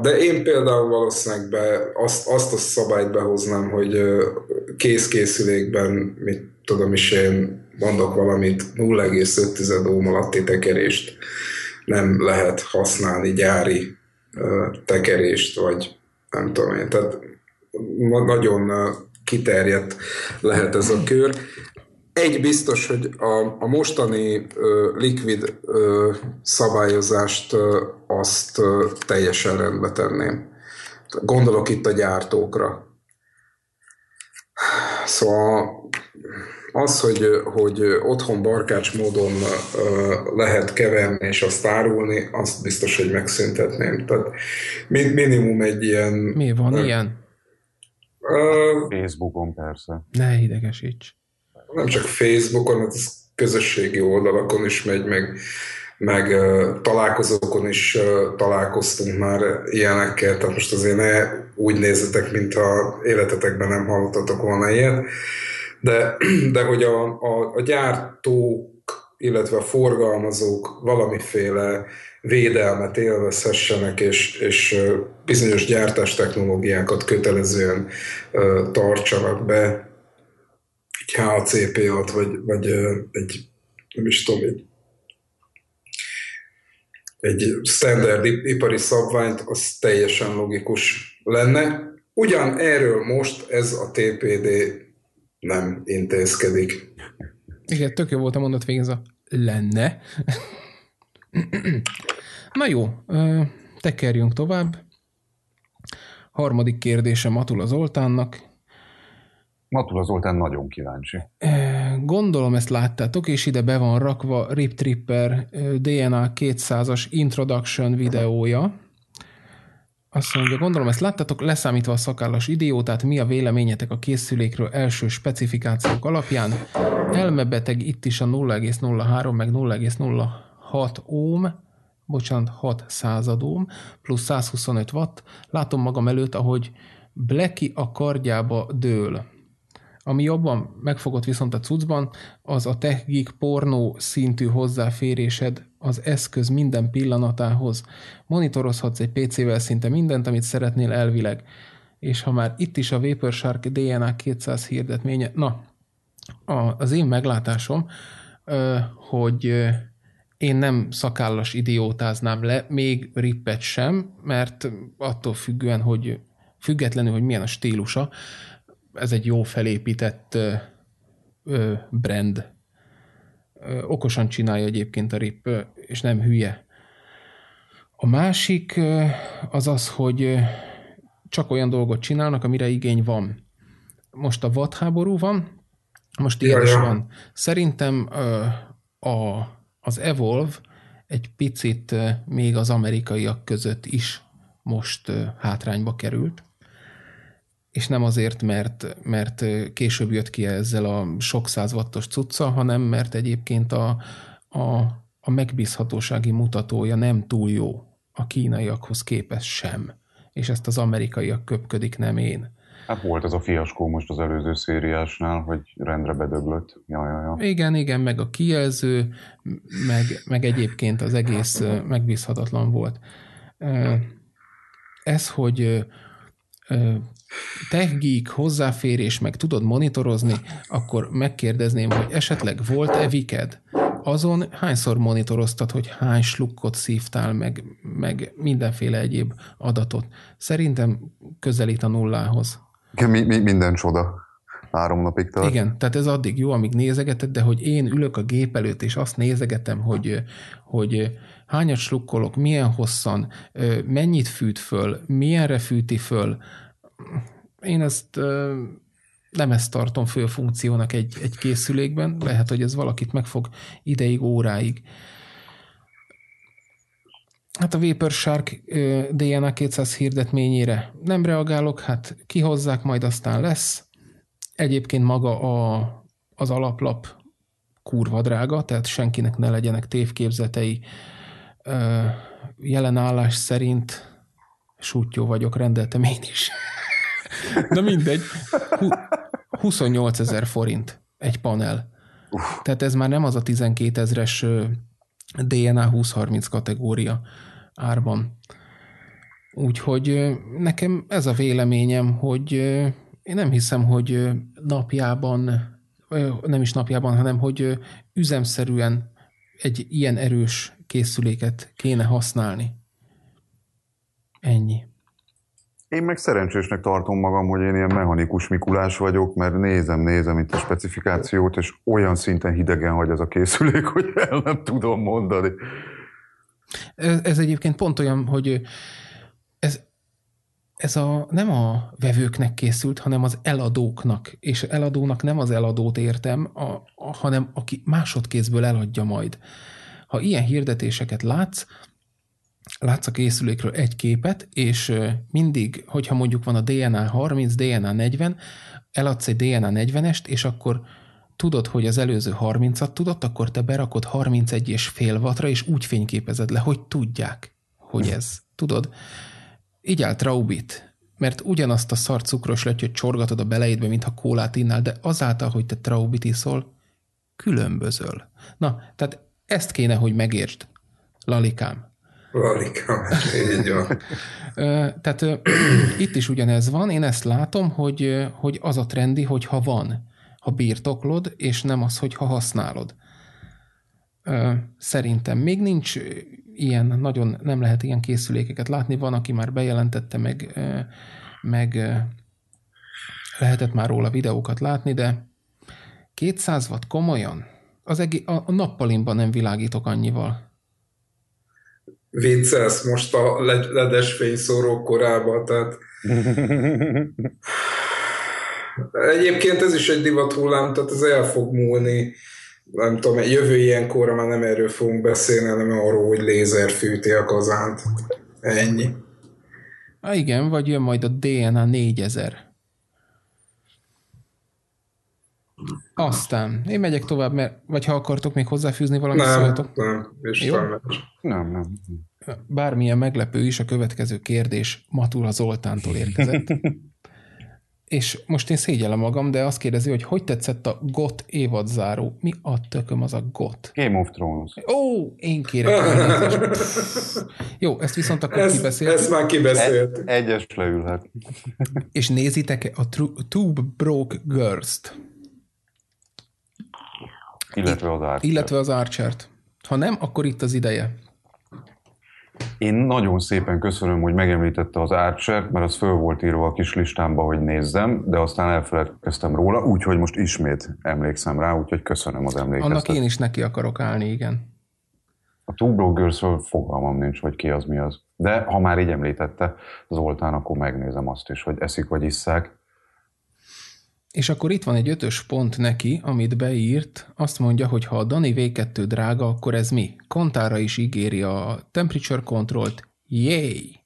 de én például valószínűleg azt a szabályt behoznám, hogy készkészülékben, mit tudom is én, mondok valamit, 0,5 ohm alatti tekerést nem lehet használni, gyári tekerést, vagy nem tudom én, tehát nagyon kiterjedt lehet ez a kör. Egy biztos, hogy a mostani likvid szabályozást azt teljesen rendbe tenném. Gondolok itt a gyártókra. Szóval az, hogy otthon barkács módon lehet keverni és azt árulni, azt biztos, hogy megszüntetném. Tehát minimum egy ilyen... Mi van ilyen? Facebookon persze. Ne idegesíts. Nem csak Facebookon, hanem közösségi oldalakon is megy, meg találkozókon is találkoztunk már ilyenekkel, tehát most azért ne úgy nézzetek, mintha életetekben nem hallottatok volna ilyet, de hogy a gyártók, illetve a forgalmazók valamiféle védelmet élvezhessenek, és bizonyos gyártástechnológiákat kötelezően tartsanak be, egy HACP-at, vagy egy, nem is tudom, egy standard ipari szabványt, az teljesen logikus lenne. Ugyan erről most ez a TPD nem intézkedik. Igen, tök jó volt a mondat végén, ez a lenne. Na jó, tekerjünk tovább. Harmadik kérdésem Matula Zoltánnak. Matula Zoltán nagyon kíváncsi. Gondolom ezt láttátok, és ide be van rakva Rip Tripper DNA 200-as introduction videója. Azt mondja, gondolom ezt láttátok, leszámítva a szakállas idiótát, mi a véleményetek a készülékről első specifikációk alapján? Elmebeteg itt is a 0,03 meg 0,06 ohm, bocsánat, 6 század ohm, plusz 125 watt. Látom magam előtt, ahogy Blacky a kardjába dől. Ami jobban megfogott viszont a cuccban, az a techgeek pornó szintű hozzáférésed az eszköz minden pillanatához. Monitorozhatsz egy PC-vel szinte mindent, amit szeretnél elvileg. És ha már itt is a Vapor Shark DNA 200 hirdetménye, na, az én meglátásom, hogy én nem szakállas idiótáznám le, még rippet sem, mert attól függően, hogy függetlenül, hogy milyen a stílusa, ez egy jó felépített brand. Okosan csinálja egyébként a Rip, és nem hülye. A másik az az, hogy csak olyan dolgot csinálnak, amire igény van. Most a vadháború van, most ilyen is van. Szerintem az Evolve egy picit még az amerikaiak között is most hátrányba került. És nem azért, mert később jött ki ezzel a sok száz wattos cucca, hanem mert egyébként a megbízhatósági mutatója nem túl jó a kínaiakhoz képest sem. És ezt az amerikaiak köpködik, nem én. Hát volt az a fiaskó most az előző szériásnál, hogy rendre bedöblött. Ja. Igen, meg a kijelző, meg egyébként az egész megbízhatatlan volt. Ez, hogy tech geek, hozzáférés, meg tudod monitorozni, akkor megkérdezném, hogy esetleg volt-e viked? Azon hányszor monitoroztad, hogy hány slukkot szívtál, meg mindenféle egyéb adatot? Szerintem közelít a nullához. Igen, minden csoda. 3 napig tart. Igen, tehát ez addig jó, amíg nézegeted, de hogy én ülök a gép előtt, és azt nézegetem, hogy hányat slukkolok, milyen hosszan, mennyit fűt föl, milyenre fűti föl. Én ezt... nem ezt tartom fő funkciónak egy készülékben, lehet, hogy ez valakit megfog ideig, óráig. Hát a Vapor Shark DNA 200 hirdetményére nem reagálok, hát kihozzák, majd aztán lesz. Egyébként maga az alaplap kurva drága, tehát senkinek ne legyenek tévképzetei. Jelen állás szerint sútyó vagyok, rendeltem én is. Na mindegy, 28 000 forint egy panel. Tehát ez már nem az a 12 000-es DNA 20-30 kategória árban. Úgyhogy nekem ez a véleményem, hogy én nem hiszem, hogy napjában, nem is napjában, hanem hogy üzemszerűen egy ilyen erős készüléket kéne használni. Ennyi. Én meg szerencsésnek tartom magam, hogy én ilyen mechanikus Mikulás vagyok, mert nézem itt a specifikációt, és olyan szinten hidegen hagy az a készülék, hogy el nem tudom mondani. Ez egyébként pont olyan, hogy ez nem a vevőknek készült, hanem az eladóknak. És eladónak nem az eladót értem, hanem aki másodkézből eladja majd. Ha ilyen hirdetéseket látsz a készülékről egy képet, és mindig, hogyha mondjuk van a DNA 30, DNA 40, eladsz egy DNA 40-est, és akkor tudod, hogy az előző 30-at tudott, akkor te berakod 31,5 wattra, és úgy fényképezed le, hogy tudják, hogy ez. Tudod? Így áll Traubit, mert ugyanazt a szar cukros lötyöt csorgatod a beleidbe, mintha kólát innál, de azáltal, hogy te Traubit iszol, különbözöl. Na, tehát ezt kéne, hogy megértsd, Lalikám. Tehát itt is ugyanez van, én ezt látom, hogy az a trendi, hogy ha van, ha birtoklod, és nem az, hogy ha használod. Szerintem még nincs ilyen, nagyon nem lehet ilyen készülékeket látni, van, aki már bejelentette, meg lehetett már róla videókat látni, de 200 watt komolyan? A nappalimban nem világítok annyival. Viccelsz most a ledes fényszóró korában, tehát egyébként ez is egy divat hullám, tehát ez el fog múlni, nem tudom, jövő ilyenkorra már nem erről fogunk beszélni, hanem arról, hogy lézer fűti a kazánt. Ennyi. Há igen, vagy jön majd a DNA 4000. Aztán, én megyek tovább, mert vagy ha akartok még hozzáfűzni valamit, szóljatok. Nem. Bármilyen meglepő is, a következő kérdés Matula Zoltántól érkezett. És most én szégyellem magam, de azt kérdezi, hogy tetszett a GOT évadzáró. Mi a tököm az a GOT? Game of Thrones. Ó, én kérek. Jó, ezt viszont akkor kibeszéltük. Ezt már kibeszéltük. Egyes leülhet. És nézitek a Two Broke Girls-t? Illetve az Archert. Ha nem, akkor itt az ideje. Én nagyon szépen köszönöm, hogy megemlítette az Archert, mert az föl volt írva a kis listámba, hogy nézzem, de aztán elfeledkeztem róla, úgyhogy most ismét emlékszem rá, úgyhogy köszönöm az emlékeztetet. Annak én is neki akarok állni, igen. A Two Broke Girls-ről fogalmam nincs, hogy ki az, mi az. De ha már így említette Zoltán, akkor megnézem azt is, hogy eszik vagy isszák. És akkor itt van egy 5-ös pont neki, amit beírt, azt mondja, hogy ha a Dani V2 drága, akkor ez mi? Kontára is ígéri a temperature control-t. Jéj!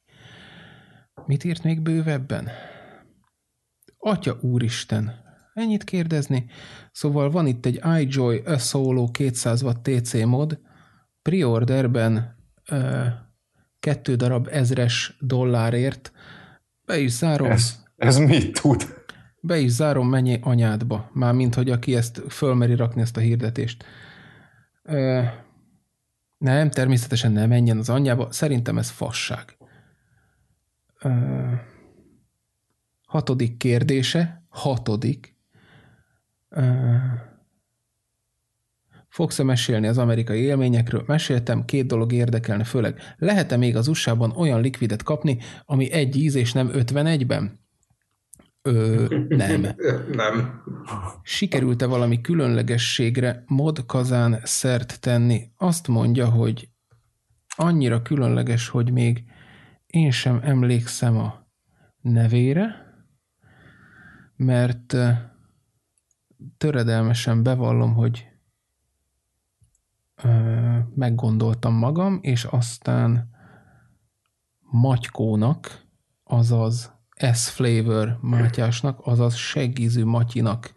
Mit írt még bővebben? Atya úristen, ennyit kérdezni. Szóval van itt egy iJoy Solo 200 watt TC mod, preorderben 2 darab $1000-ért, be is zárom. Ez mit tud? Be is zárom, mennyi anyádba. Mármint, hogy aki ezt fölmeri rakni, ezt a hirdetést. Nem, természetesen nem menjen az anyjába. Szerintem ez fasság. 6. kérdése. 6. Fogsz-e mesélni az amerikai élményekről? Meséltem, 2 dolog érdekelne főleg. Lehet-e még az USA-ban olyan likvidet kapni, ami 1 íz és nem 51-ben? Nem. Sikerült-e valami különlegességre modkazán szert tenni? Azt mondja, hogy annyira különleges, hogy még én sem emlékszem a nevére, mert töredelmesen bevallom, hogy meggondoltam magam, és aztán Magykónak, azaz S-Flavor Mátyásnak, azaz Seggízű Matyinak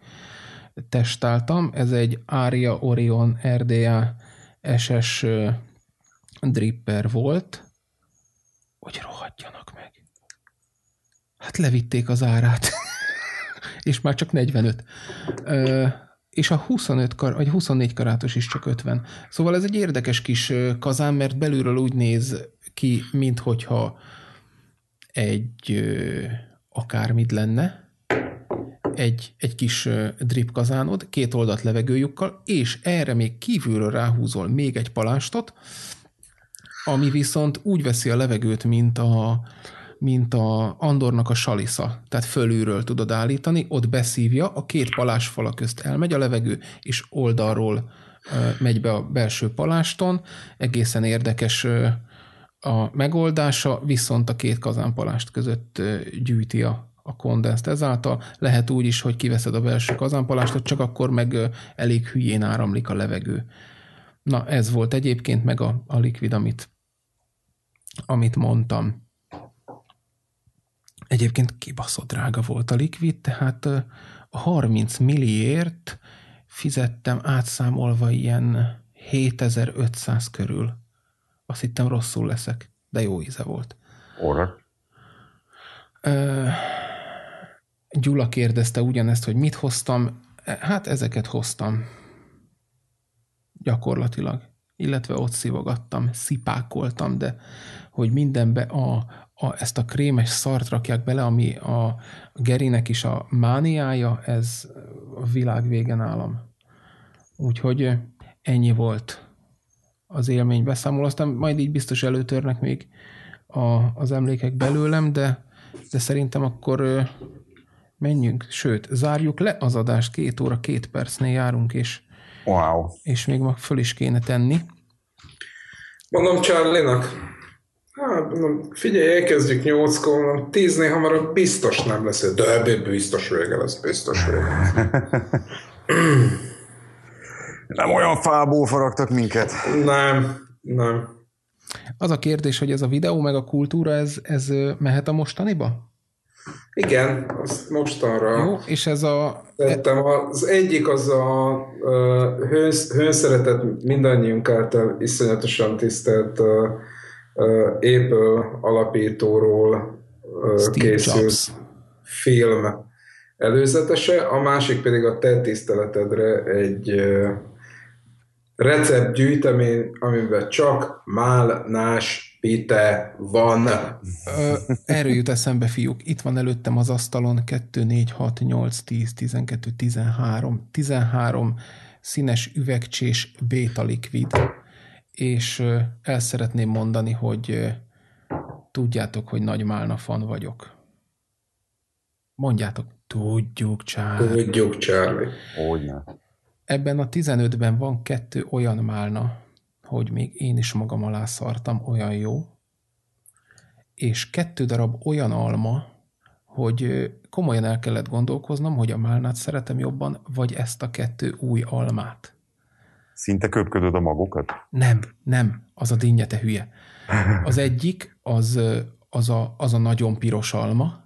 testáltam. Ez egy Aria Orion RDA SS dripper volt. Hogy rohadjanak meg. Hát levitték az árát. És már csak 45. És a 24 karátos is csak 50. Szóval ez egy érdekes kis kazán, mert belülről úgy néz ki, minthogyha egy akármit lenne, egy kis drip kazánod, 2 oldalt levegőlyukkal, és erre még kívülről ráhúzol még egy palástot, ami viszont úgy veszi a levegőt, mint a Andornak a salisza. Tehát fölülről tudod állítani, ott beszívja, a 2 palásfala közt elmegy a levegő, és oldalról megy be a belső paláston. Egészen érdekes a megoldása, viszont a 2 kazánpalást között gyűjti a kondenszt. Ezáltal lehet úgy is, hogy kiveszed a belső kazánpalástot, csak akkor meg elég hülyén áramlik a levegő. Na, ez volt egyébként meg a likvid, amit mondtam. Egyébként kibaszott drága volt a likvid, tehát a 30 milliért fizettem átszámolva ilyen 7500 körül. Azt hittem, rosszul leszek, de jó íze volt. Orra. Gyula kérdezte ugyanezt, hogy mit hoztam. Hát ezeket hoztam. Gyakorlatilag. Illetve ott szivogattam, szipákoltam, de hogy mindenbe ezt a krémes szart rakják bele, ami a Gerinek is a mániája, ez a világ vége nálam. Úgyhogy ennyi volt az élmény beszámol, aztán majd így biztos előtörnek még az emlékek belőlem, de szerintem akkor menjünk, sőt, zárjuk le az adást, 2 óra 2 percnél járunk, és még mag föl is kéne tenni. Mondom Charlie-nak, figyelj, elkezdjük 8-kor, 10-nél hamarabb biztos nem lesz, de ebből biztos vége lesz, Nem olyan fából faragtak minket. Nem. Az a kérdés, hogy ez a videó meg a kultúra, ez mehet a mostaniba? Igen, azt mostanra. Jó, és ez a... Tettem, az egyik az a hőszeretett mindannyiunk által iszonyatosan tisztelt Apple alapítóról készült film előzetese, a másik pedig a te tiszteletedre egy... receptgyűjtemény, amiben csak málnás pite van. Erről jut eszembe, fiúk. Itt van előttem az asztalon 2, 4, 6, 8, 10, 12, 13. 13 színes üvegcsés beta likvid. És el szeretném mondani, hogy tudjátok, hogy nagy málna fan vagyok. Mondjátok. Tudjuk, Charlie. Tudjuk, Charlie. Hogyne. Ebben a 15-ben van 2 olyan málna, hogy még én is magam alá szartam, olyan jó, és 2 darab olyan alma, hogy komolyan el kellett gondolkoznom, hogy a málnát szeretem jobban, vagy ezt a 2 új almát. Szinte köpködöd a magokat? Nem, az a dinnye, te hülye. Az egyik, az a nagyon piros alma,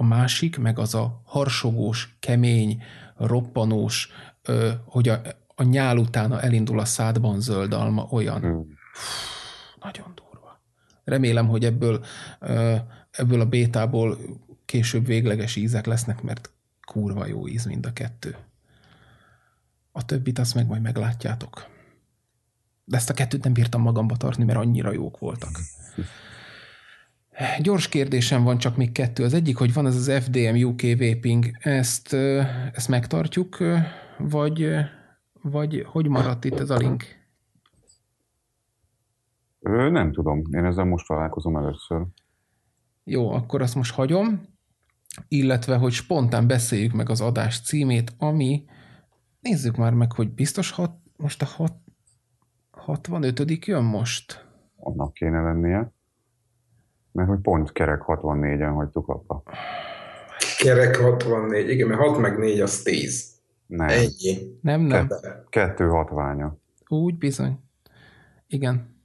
a másik meg az a harsogós, kemény, roppanós, hogy a nyál utána elindul a szádban zöld alma, olyan. Nagyon durva. Remélem, hogy ebből a bétából később végleges ízek lesznek, mert kurva jó íz mind a kettő. A többit azt meg majd meglátjátok. De ezt a kettőt nem bírtam magamba tartani, mert annyira jók voltak. Gyors kérdésem van, csak még kettő. Az egyik, hogy van ez az FDM UK vaping, ezt megtartjuk, vagy hogy maradt itt ez a link? Nem tudom, én ezzel most találkozom először. Jó, akkor azt most hagyom, illetve, hogy spontán beszéljük meg az adás címét, ami, nézzük már meg, hogy biztos most a 65. jön most? Annak kéne lennie, mert hogy pont kerek 64-en hagytuk abba. Kerek 64, igen, mert 6 meg 4 az 10. Nem. Ennyi. Nem. Kettő hatványa. Úgy bizony. Igen.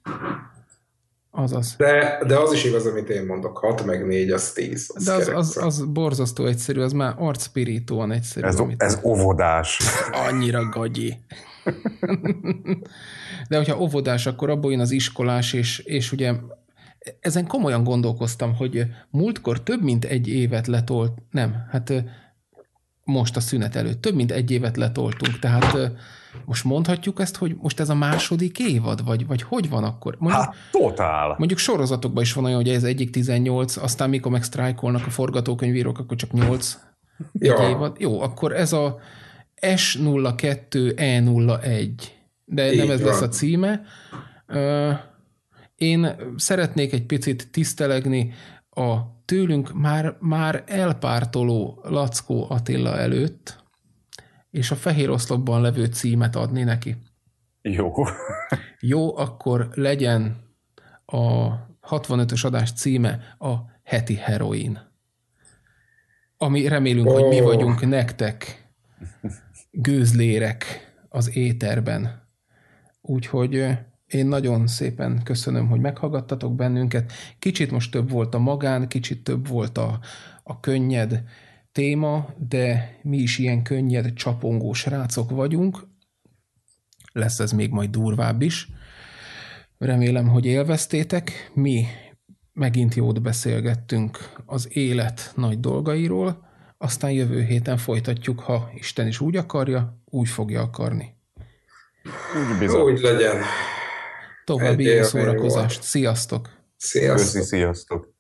Azaz. De az is igaz, amit én mondok. 6 meg 4 az 10. Az de az borzasztó egyszerű, az már arcpirítóan egyszerű. Ez óvodás. Annyira gagyi. De hogyha óvodás, akkor abból jön az iskolás, és ugye ezen komolyan gondolkoztam, hogy múltkor több mint egy évet letolt, most a szünet előtt több mint egy évet letoltunk, tehát most mondhatjuk ezt, hogy most ez a második évad, vagy hogy van akkor? Totál! Mondjuk sorozatokban is van olyan, hogy ez egyik 18, aztán mikor megsztrájkolnak a forgatókönyvírók, akkor csak 8 évad. Jó, akkor ez a S02E01, de nem ez lesz a címe. Én szeretnék egy picit tisztelegni a tőlünk már elpártoló Lackó Attila előtt, és a fehér oszlopban levő címet adni neki. Jó, akkor legyen a 65-ös adás címe a heti heroin. Ami remélünk, hogy mi vagyunk nektek, gőzlérek az éterben. Úgyhogy... Én nagyon szépen köszönöm, hogy meghallgattatok bennünket. Kicsit most több volt a magán, kicsit több volt a könnyed téma, de mi is ilyen könnyed, csapongós srácok vagyunk. Lesz ez még majd durvább is. Remélem, hogy élveztétek. Mi megint jót beszélgettünk az élet nagy dolgairól, aztán jövő héten folytatjuk, ha Isten is úgy akarja, úgy fogja akarni. Úgy legyen. További szórakozást. Sziasztok! Sziasztok!